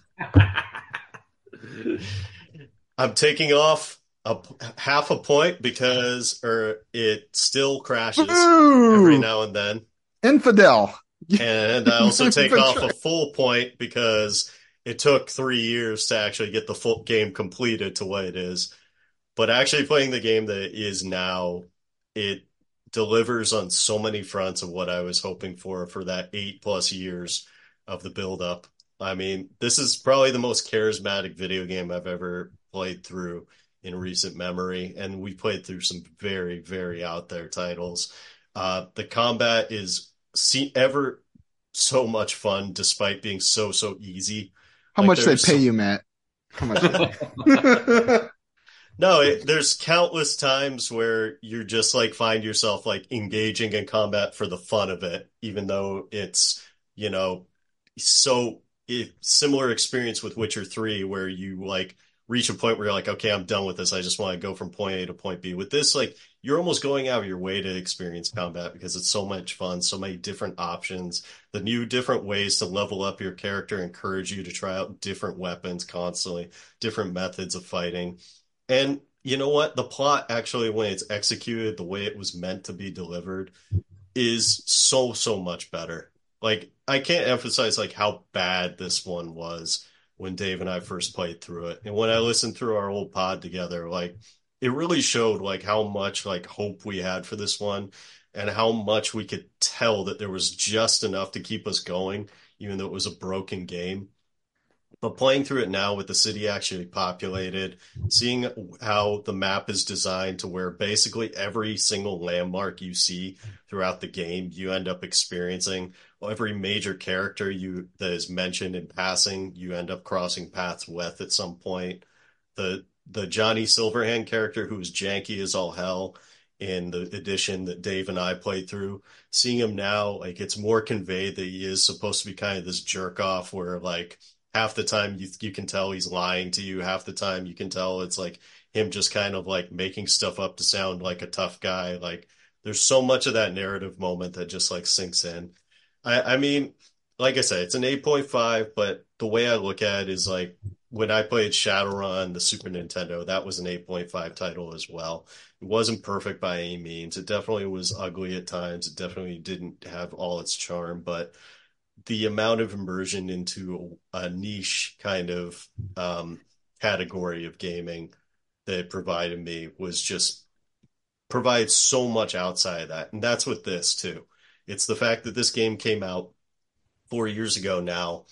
I'm taking off a, half a point because or it still crashes Ooh, every now and then. Infidel. And I also take off a full point because it took three years to actually get the full game completed to what it is. But actually playing the game that it is now, it delivers on so many fronts of what I was hoping for for that eight plus years of the build-up. I mean, this is probably the most charismatic video game I've ever played through in recent memory, and we played through some very, very out there titles. Uh, the combat is see- ever so much fun, despite being so, so easy. How like, much they pay so- you, Matt? How much? No, it, there's countless times where you just like find yourself like engaging in combat for the fun of it, even though it's, you know, so it, similar experience with Witcher three, where you like reach a point where you're like, okay, I'm done with this. I just want to go from point A to point B. With this, like, you're almost going out of your way to experience combat because it's so much fun, so many different options, the new different ways to level up your character, encourage you to try out different weapons constantly, different methods of fighting. And you know what? The plot actually, when it's executed the way it was meant to be delivered, is so, so much better. Like, I can't emphasize, like, how bad this one was when Dave and I first played through it. And when I listened through our old pod together, like, it really showed, like, how much, like, hope we had for this one and how much we could tell that there was just enough to keep us going, even though it was a broken game. But playing through it now with the city actually populated, seeing how the map is designed to where basically every single landmark you see throughout the game, you end up experiencing. Every major character you that is mentioned in passing, you end up crossing paths with at some point. The the Johnny Silverhand character, who is janky as all hell in the edition that Dave and I played through, seeing him now, like, it's more conveyed that he is supposed to be kind of this jerk off where, like, half the time you you can tell he's lying to you. Half the time you can tell it's like him just kind of like making stuff up to sound like a tough guy. Like, there's so much of that narrative moment that just like sinks in. I, I mean, like I said, it's an eight point five, but the way I look at it is like when I played Shadowrun, the Super Nintendo, that was an eight point five title as well. It wasn't perfect by any means. It definitely was ugly at times. It definitely didn't have all its charm, but the amount of immersion into a niche kind of um, category of gaming that it provided me was just provides so much outside of that. And that's with this too. It's the fact that this game came out four years ago now,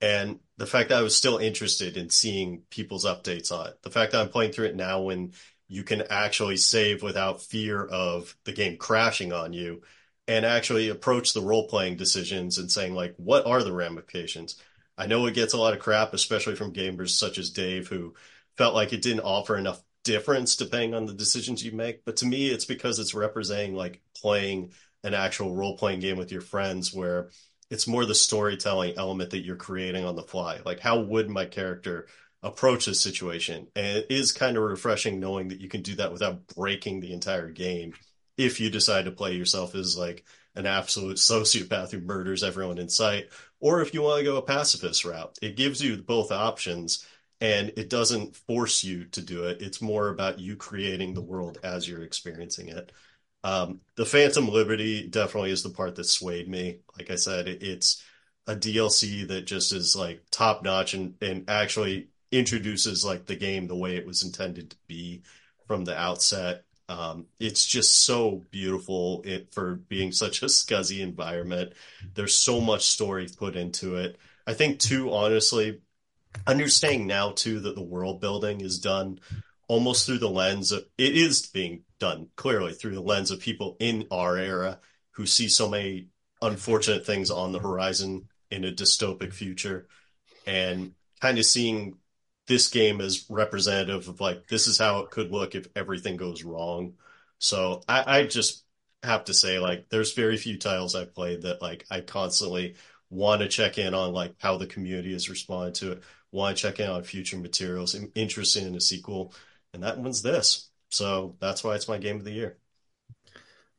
and the fact that I was still interested in seeing people's updates on it. The fact that I'm playing through it now when you can actually save without fear of the game crashing on you, and actually approach the role-playing decisions and saying, like, what are the ramifications? I know it gets a lot of crap, especially from gamers such as Dave, who felt like it didn't offer enough difference depending on the decisions you make. But to me, it's because it's representing, like, playing an actual role-playing game with your friends, where it's more the storytelling element that you're creating on the fly. Like, how would my character approach this situation? And it is kind of refreshing knowing that you can do that without breaking the entire game, if you decide to play yourself as like an absolute sociopath who murders everyone in sight, or if you want to go a pacifist route. It gives you both options, and it doesn't force you to do it. It's more about you creating the world as you're experiencing it. Um, the Phantom Liberty definitely is the part that swayed me. Like I said, it's a D L C that just is like top notch and, and actually introduces like the game the way it was intended to be from the outset. Um, it's just so beautiful it, for being such a scuzzy environment. There's so much story put into it. I think, too, honestly, understanding now, too, that the world building is done almost through the lens of... It is being done, clearly, through the lens of people in our era who see so many unfortunate things on the horizon in a dystopic future, and kind of seeing this game is representative of, like, this is how it could look if everything goes wrong. So I, I just have to say, like, there's very few titles I've played that, like, I constantly want to check in on, like, how the community has responded to it, want to check in on future materials, I'm interested in a sequel, and that one's this. So that's why it's my game of the year.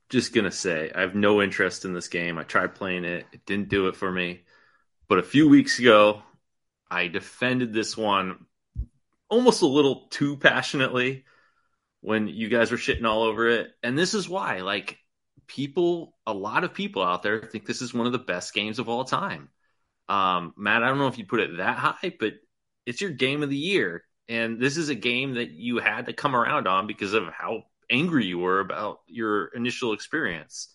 Just going to say, I have no interest in this game. I tried playing it. It didn't do it for me. But a few weeks ago, I defended this one almost a little too passionately when you guys were shitting all over it. And this is why, like, people, a lot of people out there think this is one of the best games of all time. Um, Matt, I don't know if you put it that high, but it's your game of the year. And this is a game that you had to come around on because of how angry you were about your initial experience.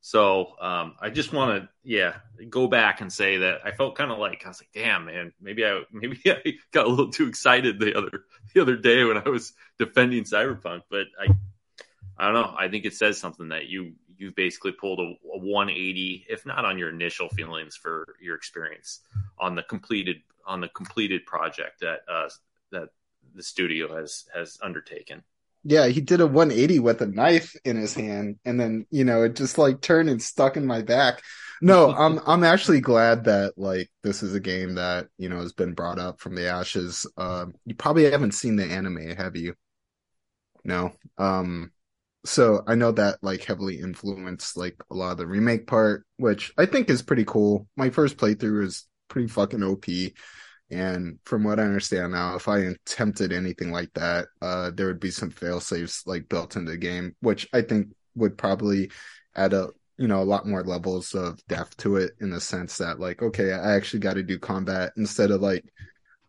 So um, I just want to, yeah, go back and say that I felt kind of like, I was like, damn, man, maybe I maybe I got a little too excited the other the other day when I was defending Cyberpunk. But I I don't know. I think it says something that you you basically pulled a, a one eighty, if not on your initial feelings for your experience on the completed on the completed project that uh, that the studio has has undertaken. Yeah, he did a one eighty with a knife in his hand, and then, you know, it just like turned and stuck in my back. No, I'm I'm actually glad that, like, this is a game that, you know, has been brought up from the ashes. Um, you probably haven't seen the anime, have you? No. Um, so I know that, like, heavily influenced, like, a lot of the remake part, which I think is pretty cool. My first playthrough was pretty fucking O P. And from what I understand now, if I attempted anything like that, uh, there would be some fail-safes, like, built into the game, which I think would probably add a, you know, a lot more levels of depth to it, in the sense that, like, okay, I actually got to do combat instead of, like,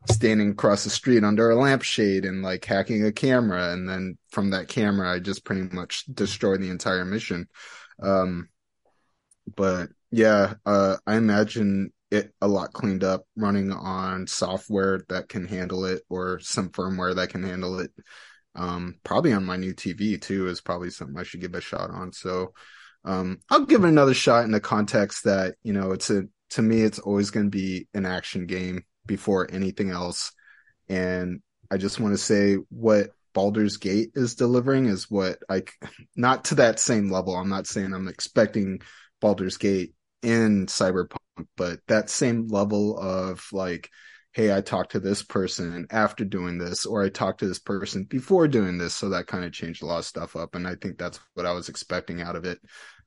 standing across the street under a lampshade and, like, hacking a camera. And then from that camera, I just pretty much destroy the entire mission. Um, but, yeah, uh, I imagine... it a lot cleaned up, running on software that can handle it, or some firmware that can handle it. Um, probably on my new T V too is probably something I should give a shot on. So um, I'll give it another shot in the context that, you know, it's a, to me, it's always going to be an action game before anything else. And I just want to say what Baldur's Gate is delivering is what I, not to that same level. I'm not saying I'm expecting Baldur's Gate in Cyberpunk, but that same level of, like, hey, I talked to this person after doing this, or I talked to this person before doing this. So that kind of changed a lot of stuff up. And I think that's what I was expecting out of it.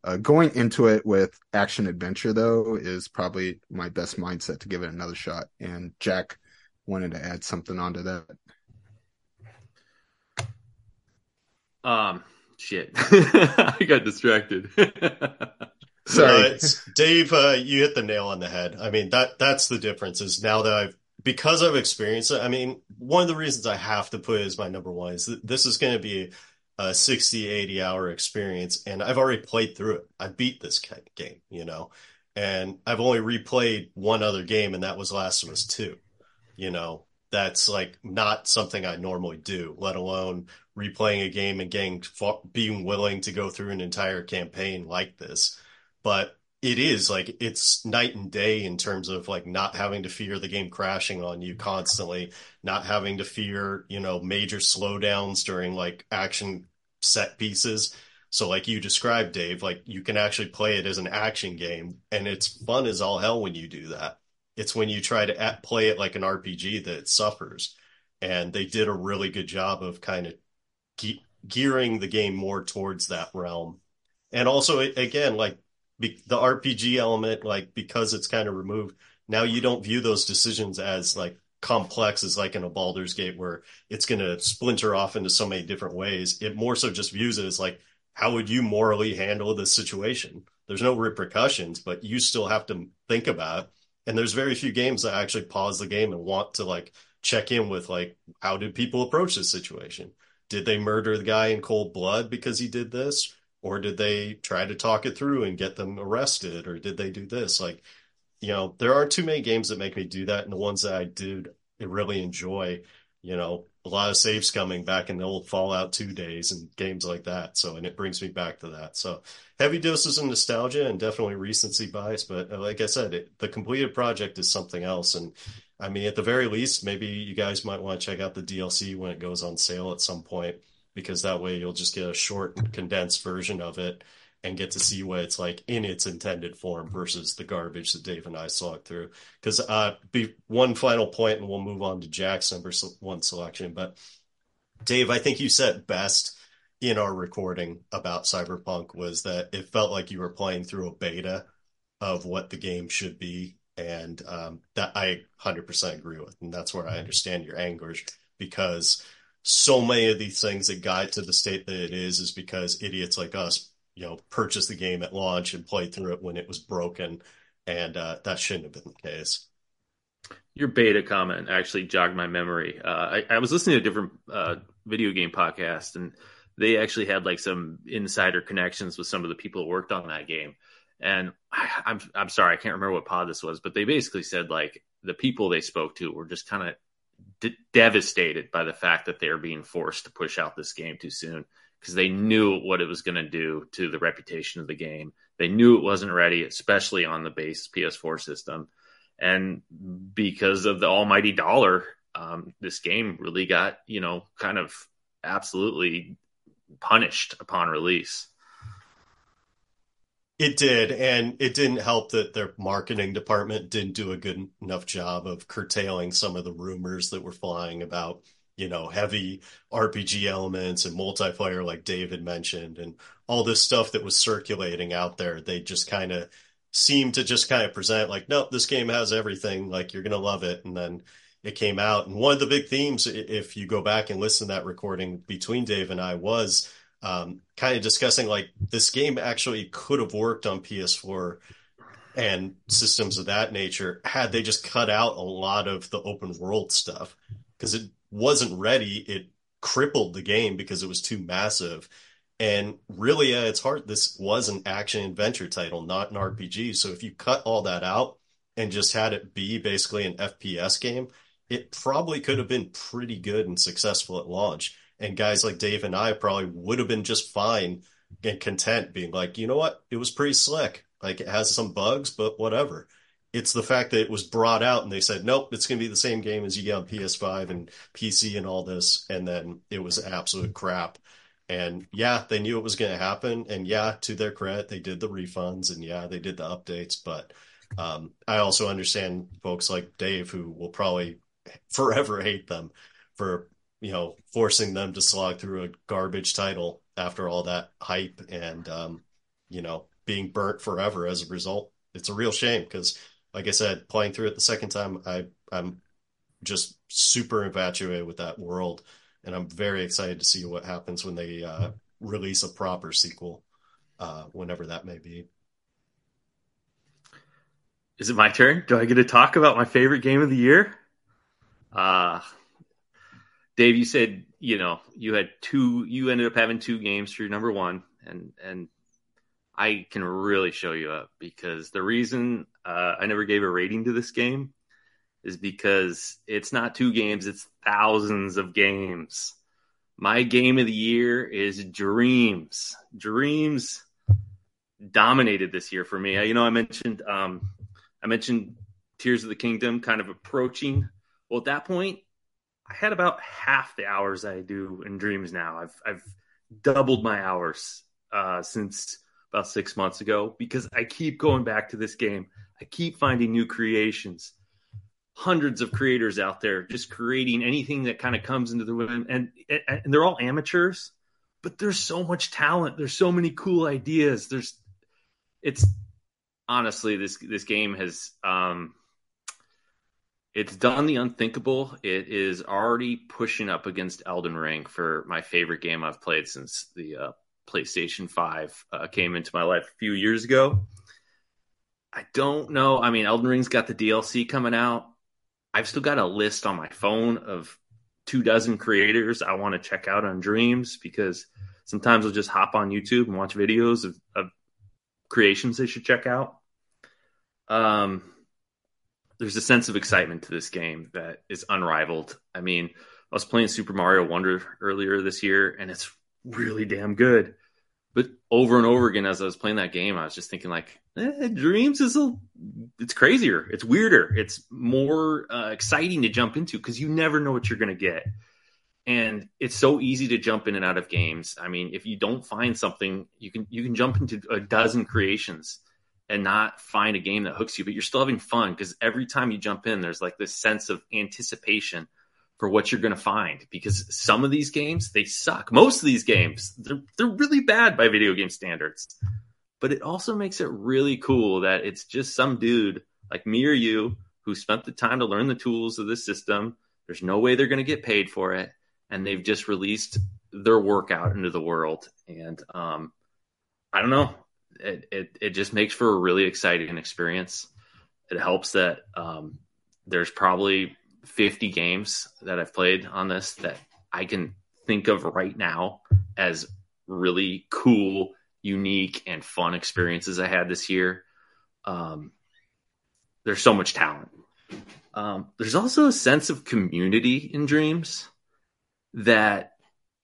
Uh, going into it with action adventure, though, is probably my best mindset to give it another shot. And Jack, wanted to add something onto that. Um, shit. I got distracted. Sorry. No, it's, Dave, uh, you hit the nail on the head. I mean, that that's the difference is now that I've, because I've experienced it, I mean, one of the reasons I have to put it as my number one is that this is going to be a sixty, eighty hour experience. And I've already played through it. I beat this game, you know, and I've only replayed one other game, and that was Last of Us two. You know, that's like not something I normally do, let alone replaying a game and getting, being willing to go through an entire campaign like this. But it is like it's night and day in terms of like not having to fear the game crashing on you constantly, not having to fear, you know, major slowdowns during like action set pieces. So like you described, Dave, like you can actually play it as an action game, and it's fun as all hell when you do that. It's when you try to at play it like an R P G that it suffers. And they did a really good job of kind of ge- gearing the game more towards that realm. And also, again, like be- the R P G element, like because it's kind of removed, now you don't view those decisions as like complex as like in a Baldur's Gate where it's going to splinter off into so many different ways. It more so just views it as like, how would you morally handle this situation? There's no repercussions, but you still have to think about it. And there's very few games that actually pause the game and want to like check in with like, how did people approach this situation? Did they murder the guy in cold blood because he did this? Or did they try to talk it through and get them arrested? Or did they do this? Like, you know, there aren't too many games that make me do that. And the ones that I do really enjoy, you know, a lot of saves coming back in the old Fallout two days and games like that. So, and it brings me back to that. So heavy doses of nostalgia and definitely recency bias. But like I said, it, the completed project is something else. And I mean, at the very least, maybe you guys might want to check out the D L C when it goes on sale at some point, because that way you'll just get a short and condensed version of it and get to see what it's like in its intended form versus the garbage that Dave and I slogged through. Because uh, be one final point, and we'll move on to Jack's number one selection. But Dave, I think you said best in our recording about Cyberpunk was that it felt like you were playing through a beta of what the game should be. And um, that I one hundred percent agree with. And that's where I understand your anguish, because so many of these things that guide to the state that it is, is because idiots like us, you know, purchase the game at launch and play through it when it was broken. And uh, that shouldn't have been the case. Your beta comment actually jogged my memory. Uh, I, I was listening to a different uh, video game podcast, and they actually had like some insider connections with some of the people who worked on that game. And I, I'm I'm sorry, I can't remember what pod this was, but they basically said like the people they spoke to were just kind of de- devastated by the fact that they're being forced to push out this game too soon, because they knew what it was going to do to the reputation of the game. They knew it wasn't ready, especially on the base P S four system. And because of the almighty dollar, um, this game really got, you know, kind of absolutely punished upon release. It did. And it didn't help that their marketing department didn't do a good enough job of curtailing some of the rumors that were flying about, you know, heavy R P G elements and multiplayer, like David mentioned, and all this stuff that was circulating out there. They just kind of seemed to just kind of present like, nope, this game has everything, like you're going to love it. And then it came out. And one of the big themes, if you go back and listen to that recording between Dave and I, was um, kind of discussing like this game actually could have worked on P S four and systems of that nature had they just cut out a lot of the open world stuff, because it wasn't ready. It crippled the game because it was too massive. And really at its heart, this was an action adventure title, not an R P G. So if you cut all that out and just had it be basically an F P S game, it probably could have been pretty good and successful at launch. And guys like Dave and I probably would have been just fine and content being like, you know what? It was pretty slick. Like it has some bugs, but whatever. It's the fact that it was brought out and they said, nope, it's going to be the same game as you get on P S five and P C and all this. And then it was absolute crap. And yeah, they knew it was going to happen. And yeah, to their credit, they did the refunds and yeah, they did the updates. But um, I also understand folks like Dave who will probably forever hate them for, you know, forcing them to slog through a garbage title after all that hype and, um, you know, being burnt forever as a result. It's a real shame because, like I said, playing through it the second time, I, I'm just super infatuated with that world, and I'm very excited to see what happens when they uh, release a proper sequel, uh, whenever that may be. Is it my turn? Do I get to talk about my favorite game of the year? Uh, Dave, you said, you know, you had two, you ended up having two games for your number one, and, and I can really show you up, because the reason uh, I never gave a rating to this game is because it's not two games, it's thousands of games. My game of the year is Dreams. Dreams dominated this year for me. You know, I mentioned um, I mentioned Tears of the Kingdom kind of approaching. Well, at that point, I had about half the hours I do in Dreams now. I've I've doubled my hours uh, since about six months ago, because I keep going back to this game. I keep finding new creations. Hundreds of creators out there just creating anything that kind of comes into the room, and, and they're all amateurs, but there's so much talent. There's so many cool ideas. There's, it's honestly, this, this game has, um, it's done the unthinkable. It is already pushing up against Elden Ring for my favorite game I've played since the uh, PlayStation five uh, came into my life a few years ago. I don't know. I mean, Elden Ring's got the D L C coming out. I've still got a list on my phone of two dozen creators I want to check out on Dreams, because sometimes I'll just hop on YouTube and watch videos of, of creations they should check out. Um, there's a sense of excitement to this game that is unrivaled. I mean, I was playing Super Mario Wonder earlier this year, and it's really damn good. But over and over again, as I was playing that game, I was just thinking like, eh, Dreams is a, it's crazier. It's weirder. It's more uh, exciting to jump into, because you never know what you're going to get. And it's so easy to jump in and out of games. I mean, if you don't find something, you can, you can jump into a dozen creations and not find a game that hooks you, but you're still having fun, because every time you jump in, there's like this sense of anticipation for what you're going to find, because some of these games, they suck. Most of these games, they're, they're really bad by video game standards. But it also makes it really cool that it's just some dude like me or you who spent the time to learn the tools of this system. There's no way they're going to get paid for it, and they've just released their work out into the world. And um, I don't know, it, it it just makes for a really exciting experience. It helps that um, there's probably fifty games that I've played on this that I can think of right now as really cool, unique, and fun experiences I had this year. Um, there's so much talent. Um, there's also a sense of community in Dreams that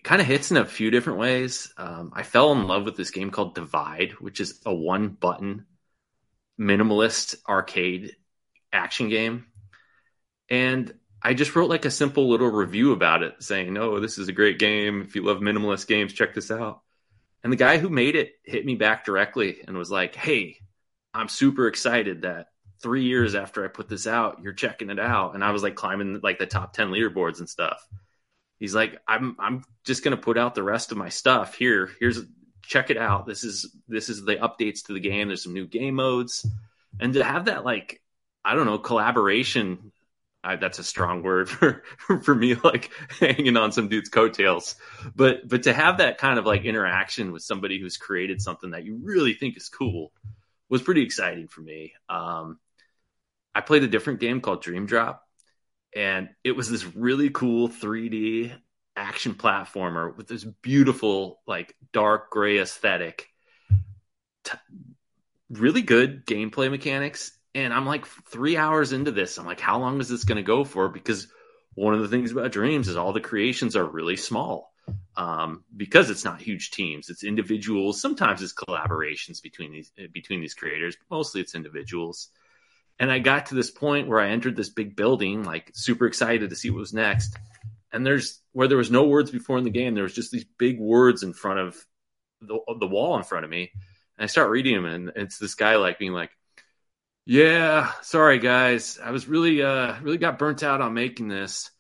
kind of hits in a few different ways. Um, I fell in love with this game called Divide, which is a one button minimalist arcade action game. And I just wrote like a simple little review about it saying, oh, this is a great game. If you love minimalist games, check this out. And the guy who made it hit me back directly and was like, hey, I'm super excited that three years after I put this out, you're checking it out. And I was like climbing like the top ten leaderboards and stuff. He's like, I'm I'm just going to put out the rest of my stuff here. Here's check it out. This is this is the updates to the game. There's some new game modes. And to have that, like, I don't know, collaboration. I, that's a strong word for, for me, like hanging on some dude's coattails, but, but to have that kind of like interaction with somebody who's created something that you really think is cool was pretty exciting for me. Um, I played a different game called Dream Drop, and it was this really cool three D action platformer with this beautiful, like dark gray aesthetic, t- really good gameplay mechanics. And I'm like three hours into this. I'm like, how long is this going to go for? Because one of the things about Dreams is all the creations are really small, um, because it's not huge teams. It's individuals. Sometimes it's collaborations between these between these creators. But mostly it's individuals. And I got to this point where I entered this big building, like super excited to see what was next. And there's where there was no words before in the game. There was just these big words in front of the, the wall in front of me. And I start reading them, and it's this guy like being like, yeah, sorry guys. I was really, uh, really got burnt out on making this.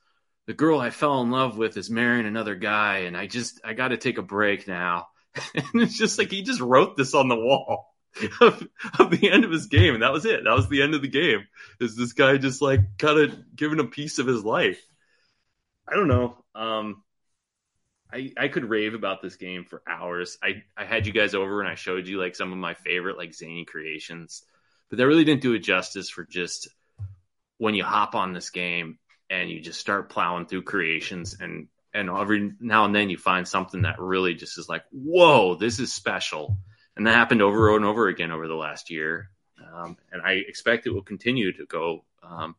The girl I fell in love with is marrying another guy, and I just, I got to take a break now. And it's just like he just wrote this on the wall, of, of the end of his game, and that was it. That was the end of the game. Is this guy just like kind of giving a piece of his life? I don't know. Um, I I could rave about this game for hours. I, I had you guys over and I showed you like some of my favorite like zany creations, but that really didn't do it justice for just when you hop on this game and you just start plowing through creations, and and every now and then you find something that really just is like, whoa, this is special. And that happened over and over again over the last year. Um, and I expect it will continue to go. Um,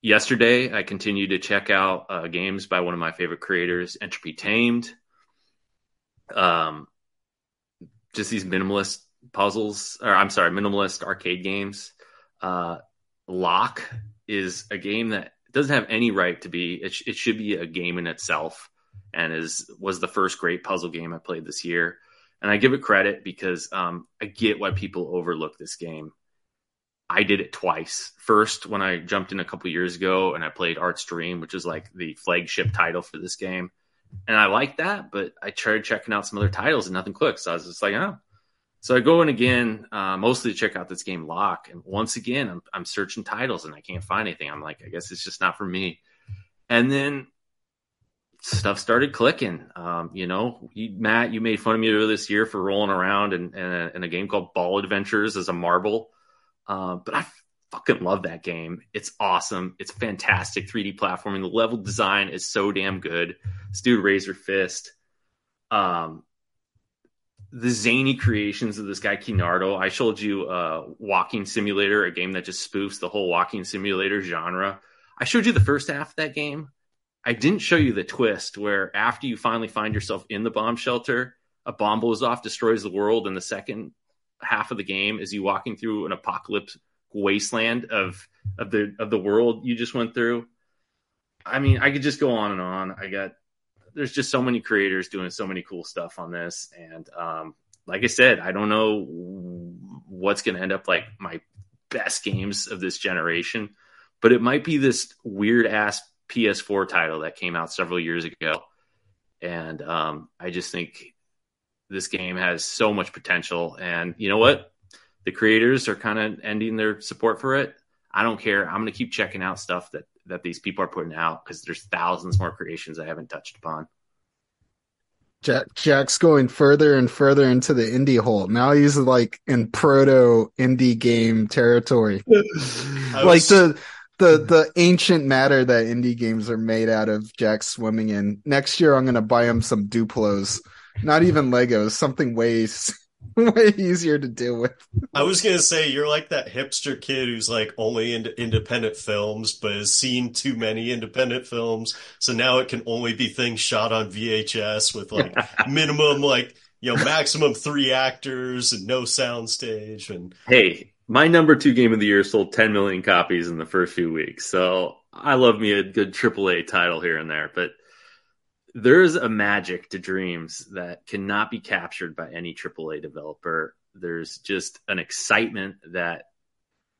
yesterday, I continued to check out uh, games by one of my favorite creators, Entropy Tamed. Um, just these minimalist puzzles, or I'm sorry, minimalist arcade games. Uh, Lock is a game that doesn't have any right to be. It, sh- it should be a game in itself, and is was the first great puzzle game I played this year. And I give it credit because um, I get why people overlook this game. I did it twice. First, when I jumped in a couple years ago and I played Art's Dream, which is like the flagship title for this game. And I liked that, but I tried checking out some other titles and nothing clicked. So I was just like, oh. So I go in again, uh, mostly to check out this game Lock. And once again, I'm, I'm searching titles and I can't find anything. I'm like, I guess it's just not for me. And then stuff started clicking. Um, you know, you, Matt, you made fun of me earlier this year for rolling around in, in, a, in a game called Ball Adventures as a marble. Uh, but I fucking love that game. It's awesome. It's fantastic three D platforming. The level design is so damn good. This dude, Razor Fist. Um, the zany creations of this guy, Kinardo. I showed you uh, Walking Simulator, a game that just spoofs the whole Walking Simulator genre. I showed you the first half of that game. I didn't show you the twist where after you finally find yourself in the bomb shelter, a bomb blows off, destroys the world. And the second half of the game is you walking through an apocalypse wasteland of, of the, of the world you just went through. I mean, I could just go on and on. I got, there's just so many creators doing so many cool stuff on this. And um, like I said, I don't know what's going to end up like my best games of this generation, but it might be this weird ass P S four title that came out several years ago. And um, I just think this game has so much potential. And you know what? The creators are kind of ending their support for it. I don't care. I'm going to keep checking out stuff that, that these people are putting out because there's thousands more creations I haven't touched upon. Jack, Jack's going further and further into the indie hole. Now he's like in proto indie game territory. was... Like the... The the ancient matter that indie games are made out of, Jack's swimming in. Next year, I'm going to buy him some Duplos. Not even Legos. Something way, way easier to deal with. I was going to say, you're like that hipster kid who's like only into independent films, but has seen too many independent films. So now it can only be things shot on V H S with like minimum, like, you know, maximum three actors and no soundstage. And hey. My number two game of the year sold ten million copies in the first few weeks. So I love me a good triple A title here and there. But there's a magic to Dreams that cannot be captured by any triple A developer. There's just an excitement that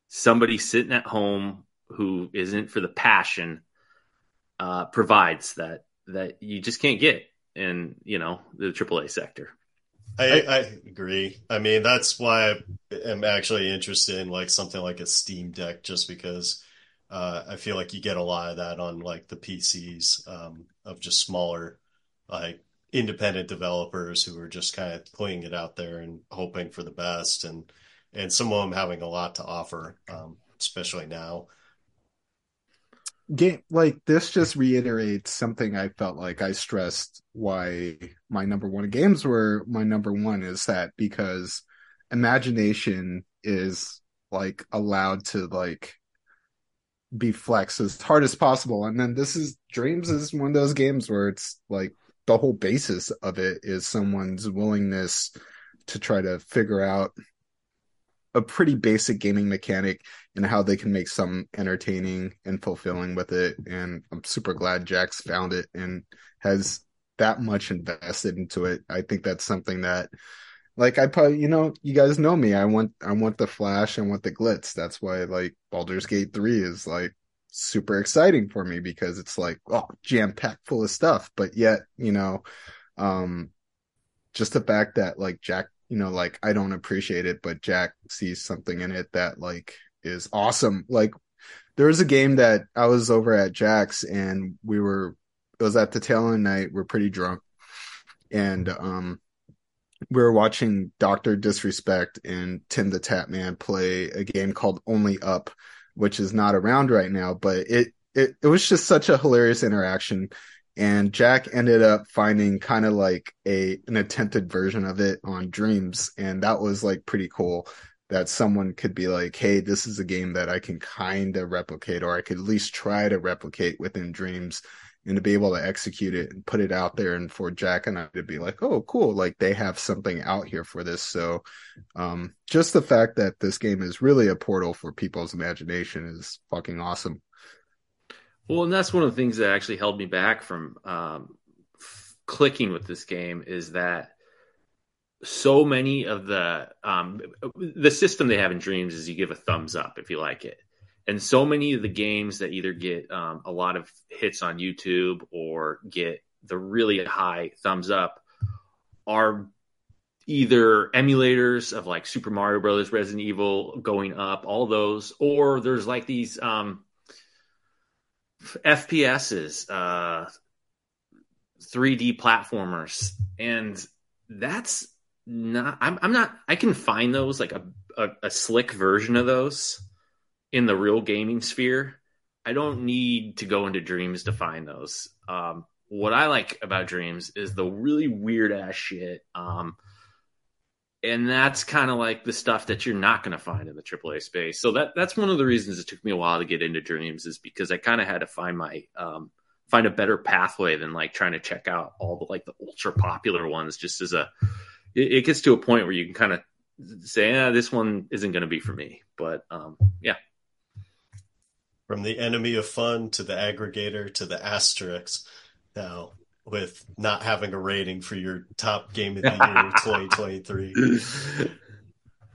somebody sitting at home who isn't for the passion uh, provides that that you just can't get in, you know, the triple A sector. I, I agree. I mean, that's why I'm actually interested in like something like a Steam Deck, just because uh, I feel like you get a lot of that on like the P Cs um, of just smaller, like independent developers who are just kind of putting it out there and hoping for the best, and and some of them having a lot to offer, um, especially now. Game like this just reiterates something I felt like I stressed why my number one games were my number one, is that because imagination is like allowed to like be flexed as hard as possible. And then this is Dreams is one of those games where it's like the whole basis of it is someone's willingness to try to figure out a pretty basic gaming mechanic and how they can make some entertaining and fulfilling with it. And I'm super glad Jack's found it and has that much invested into it. I think that's something that like I probably, you know, you guys know me. I want, I want the flash. I want the glitz. That's why like Baldur's Gate three is like super exciting for me, because it's like, oh, jam packed full of stuff. But yet, you know, um, just the fact that like Jack you know, like, I don't appreciate it, but Jack sees something in it that, like, is awesome. Like, there was a game that I was over at Jack's, and we were, it was at the tail end of the night, we're pretty drunk, and um, we were watching Doctor Disrespect and Tim the Tap Man play a game called Only Up, which is not around right now, but it, it, it was just such a hilarious interaction. And Jack ended up finding kind of like a an attempted version of it on Dreams. And that was like pretty cool that someone could be like, hey, this is a game that I can kind of replicate, or I could at least try to replicate within Dreams, and to be able to execute it and put it out there. And for Jack and I to be like, oh, cool, like they have something out here for this. So um, just the fact that this game is really a portal for people's imagination is fucking awesome. Well, and that's one of the things that actually held me back from um, f- clicking with this game, is that so many of the um, the system they have in Dreams is you give a thumbs up if you like it. And so many of the games that either get um, a lot of hits on YouTube or get the really high thumbs up are either emulators of like Super Mario Brothers, Resident Evil, going up, all those, or there's like these... Um, F P Ss, uh, three D platformers, and that's not. I'm, I'm not. I can find those, like a, a a slick version of those in the real gaming sphere. I don't need to go into Dreams to find those. Um, what I like about Dreams is the really weird ass shit, um, and that's kind of like the stuff that you're not going to find in the triple A space. So that that's one of the reasons it took me a while to get into Dreams, is because I kind of had to find my um, find a better pathway than like trying to check out all the like the ultra popular ones. Just as a, it, it gets to a point where you can kind of say, eh, this one isn't going to be for me. But um, yeah, from the enemy of fun to the aggregator to the asterisk now, with not having a rating for your top game of the year twenty twenty-three.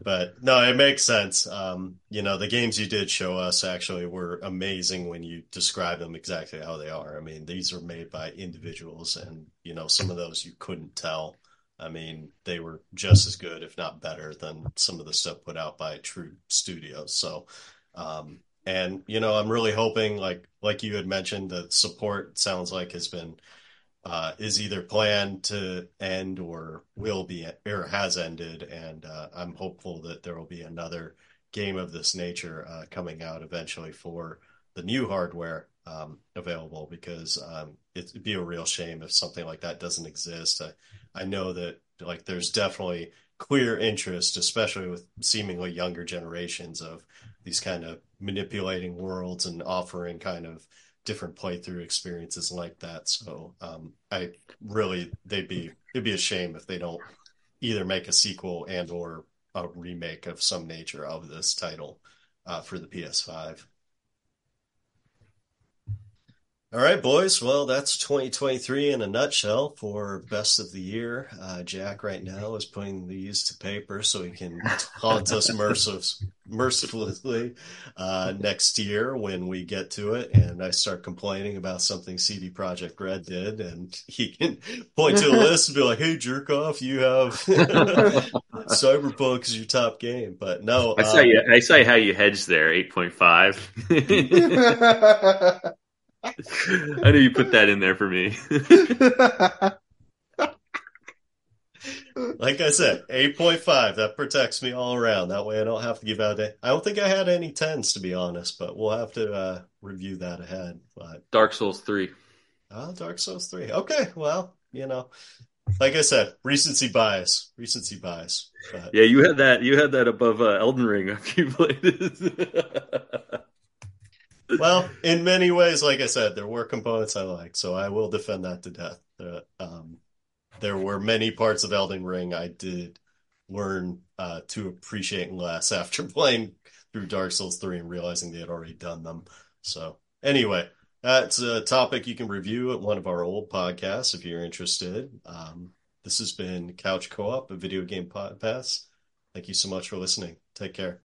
But no, it makes sense. Um, you know, the games you did show us actually were amazing when you describe them exactly how they are. I mean, these are made by individuals, and, you know, some of those you couldn't tell. I mean, they were just as good, if not better, than some of the stuff put out by true studios. So, um, and, you know, I'm really hoping, like, like you had mentioned, the support sounds like has been, Uh, is either planned to end or will be, or has ended, and uh, I'm hopeful that there will be another game of this nature uh, coming out eventually for the new hardware um, available, because um, it'd be a real shame if something like that doesn't exist. I, I know that like there's definitely clear interest, especially with seemingly younger generations, of these kind of manipulating worlds and offering kind of different playthrough experiences like that. So um, I really, they'd be, it'd be a shame if they don't either make a sequel and or a remake of some nature of this title uh, for the P S five. All right, boys. Well, that's twenty twenty-three in a nutshell for best of the year. Uh, Jack right now is putting these to paper so he can haunt us mercif- mercifully uh, next year when we get to it and I start complaining about something C D Projekt Red did, and he can point to a list and be like, hey, jerk off, you have Cyberpunk is your top game. But no. I saw, um, you, I saw how you hedged there, eight point five. I knew you put that in there for me. Like I said, eight point five. That protects me all around. That way I don't have to give out a... I don't think I had any tens, to be honest, but we'll have to uh, review that ahead. But Dark Souls three. Oh, Dark Souls three. Okay, well, you know... Like I said, recency bias, recency bias. But... Yeah, you had that You had that above uh, Elden Ring after you played it. Well, in many ways, like I said, there were components I liked, so I will defend that to death. Uh, um, there were many parts of Elden Ring I did learn uh, to appreciate less after playing through Dark Souls three and realizing they had already done them. So anyway, that's a topic you can review at one of our old podcasts if you're interested. Um, this has been Couch Co-op, a video game podcast. Thank you so much for listening. Take care.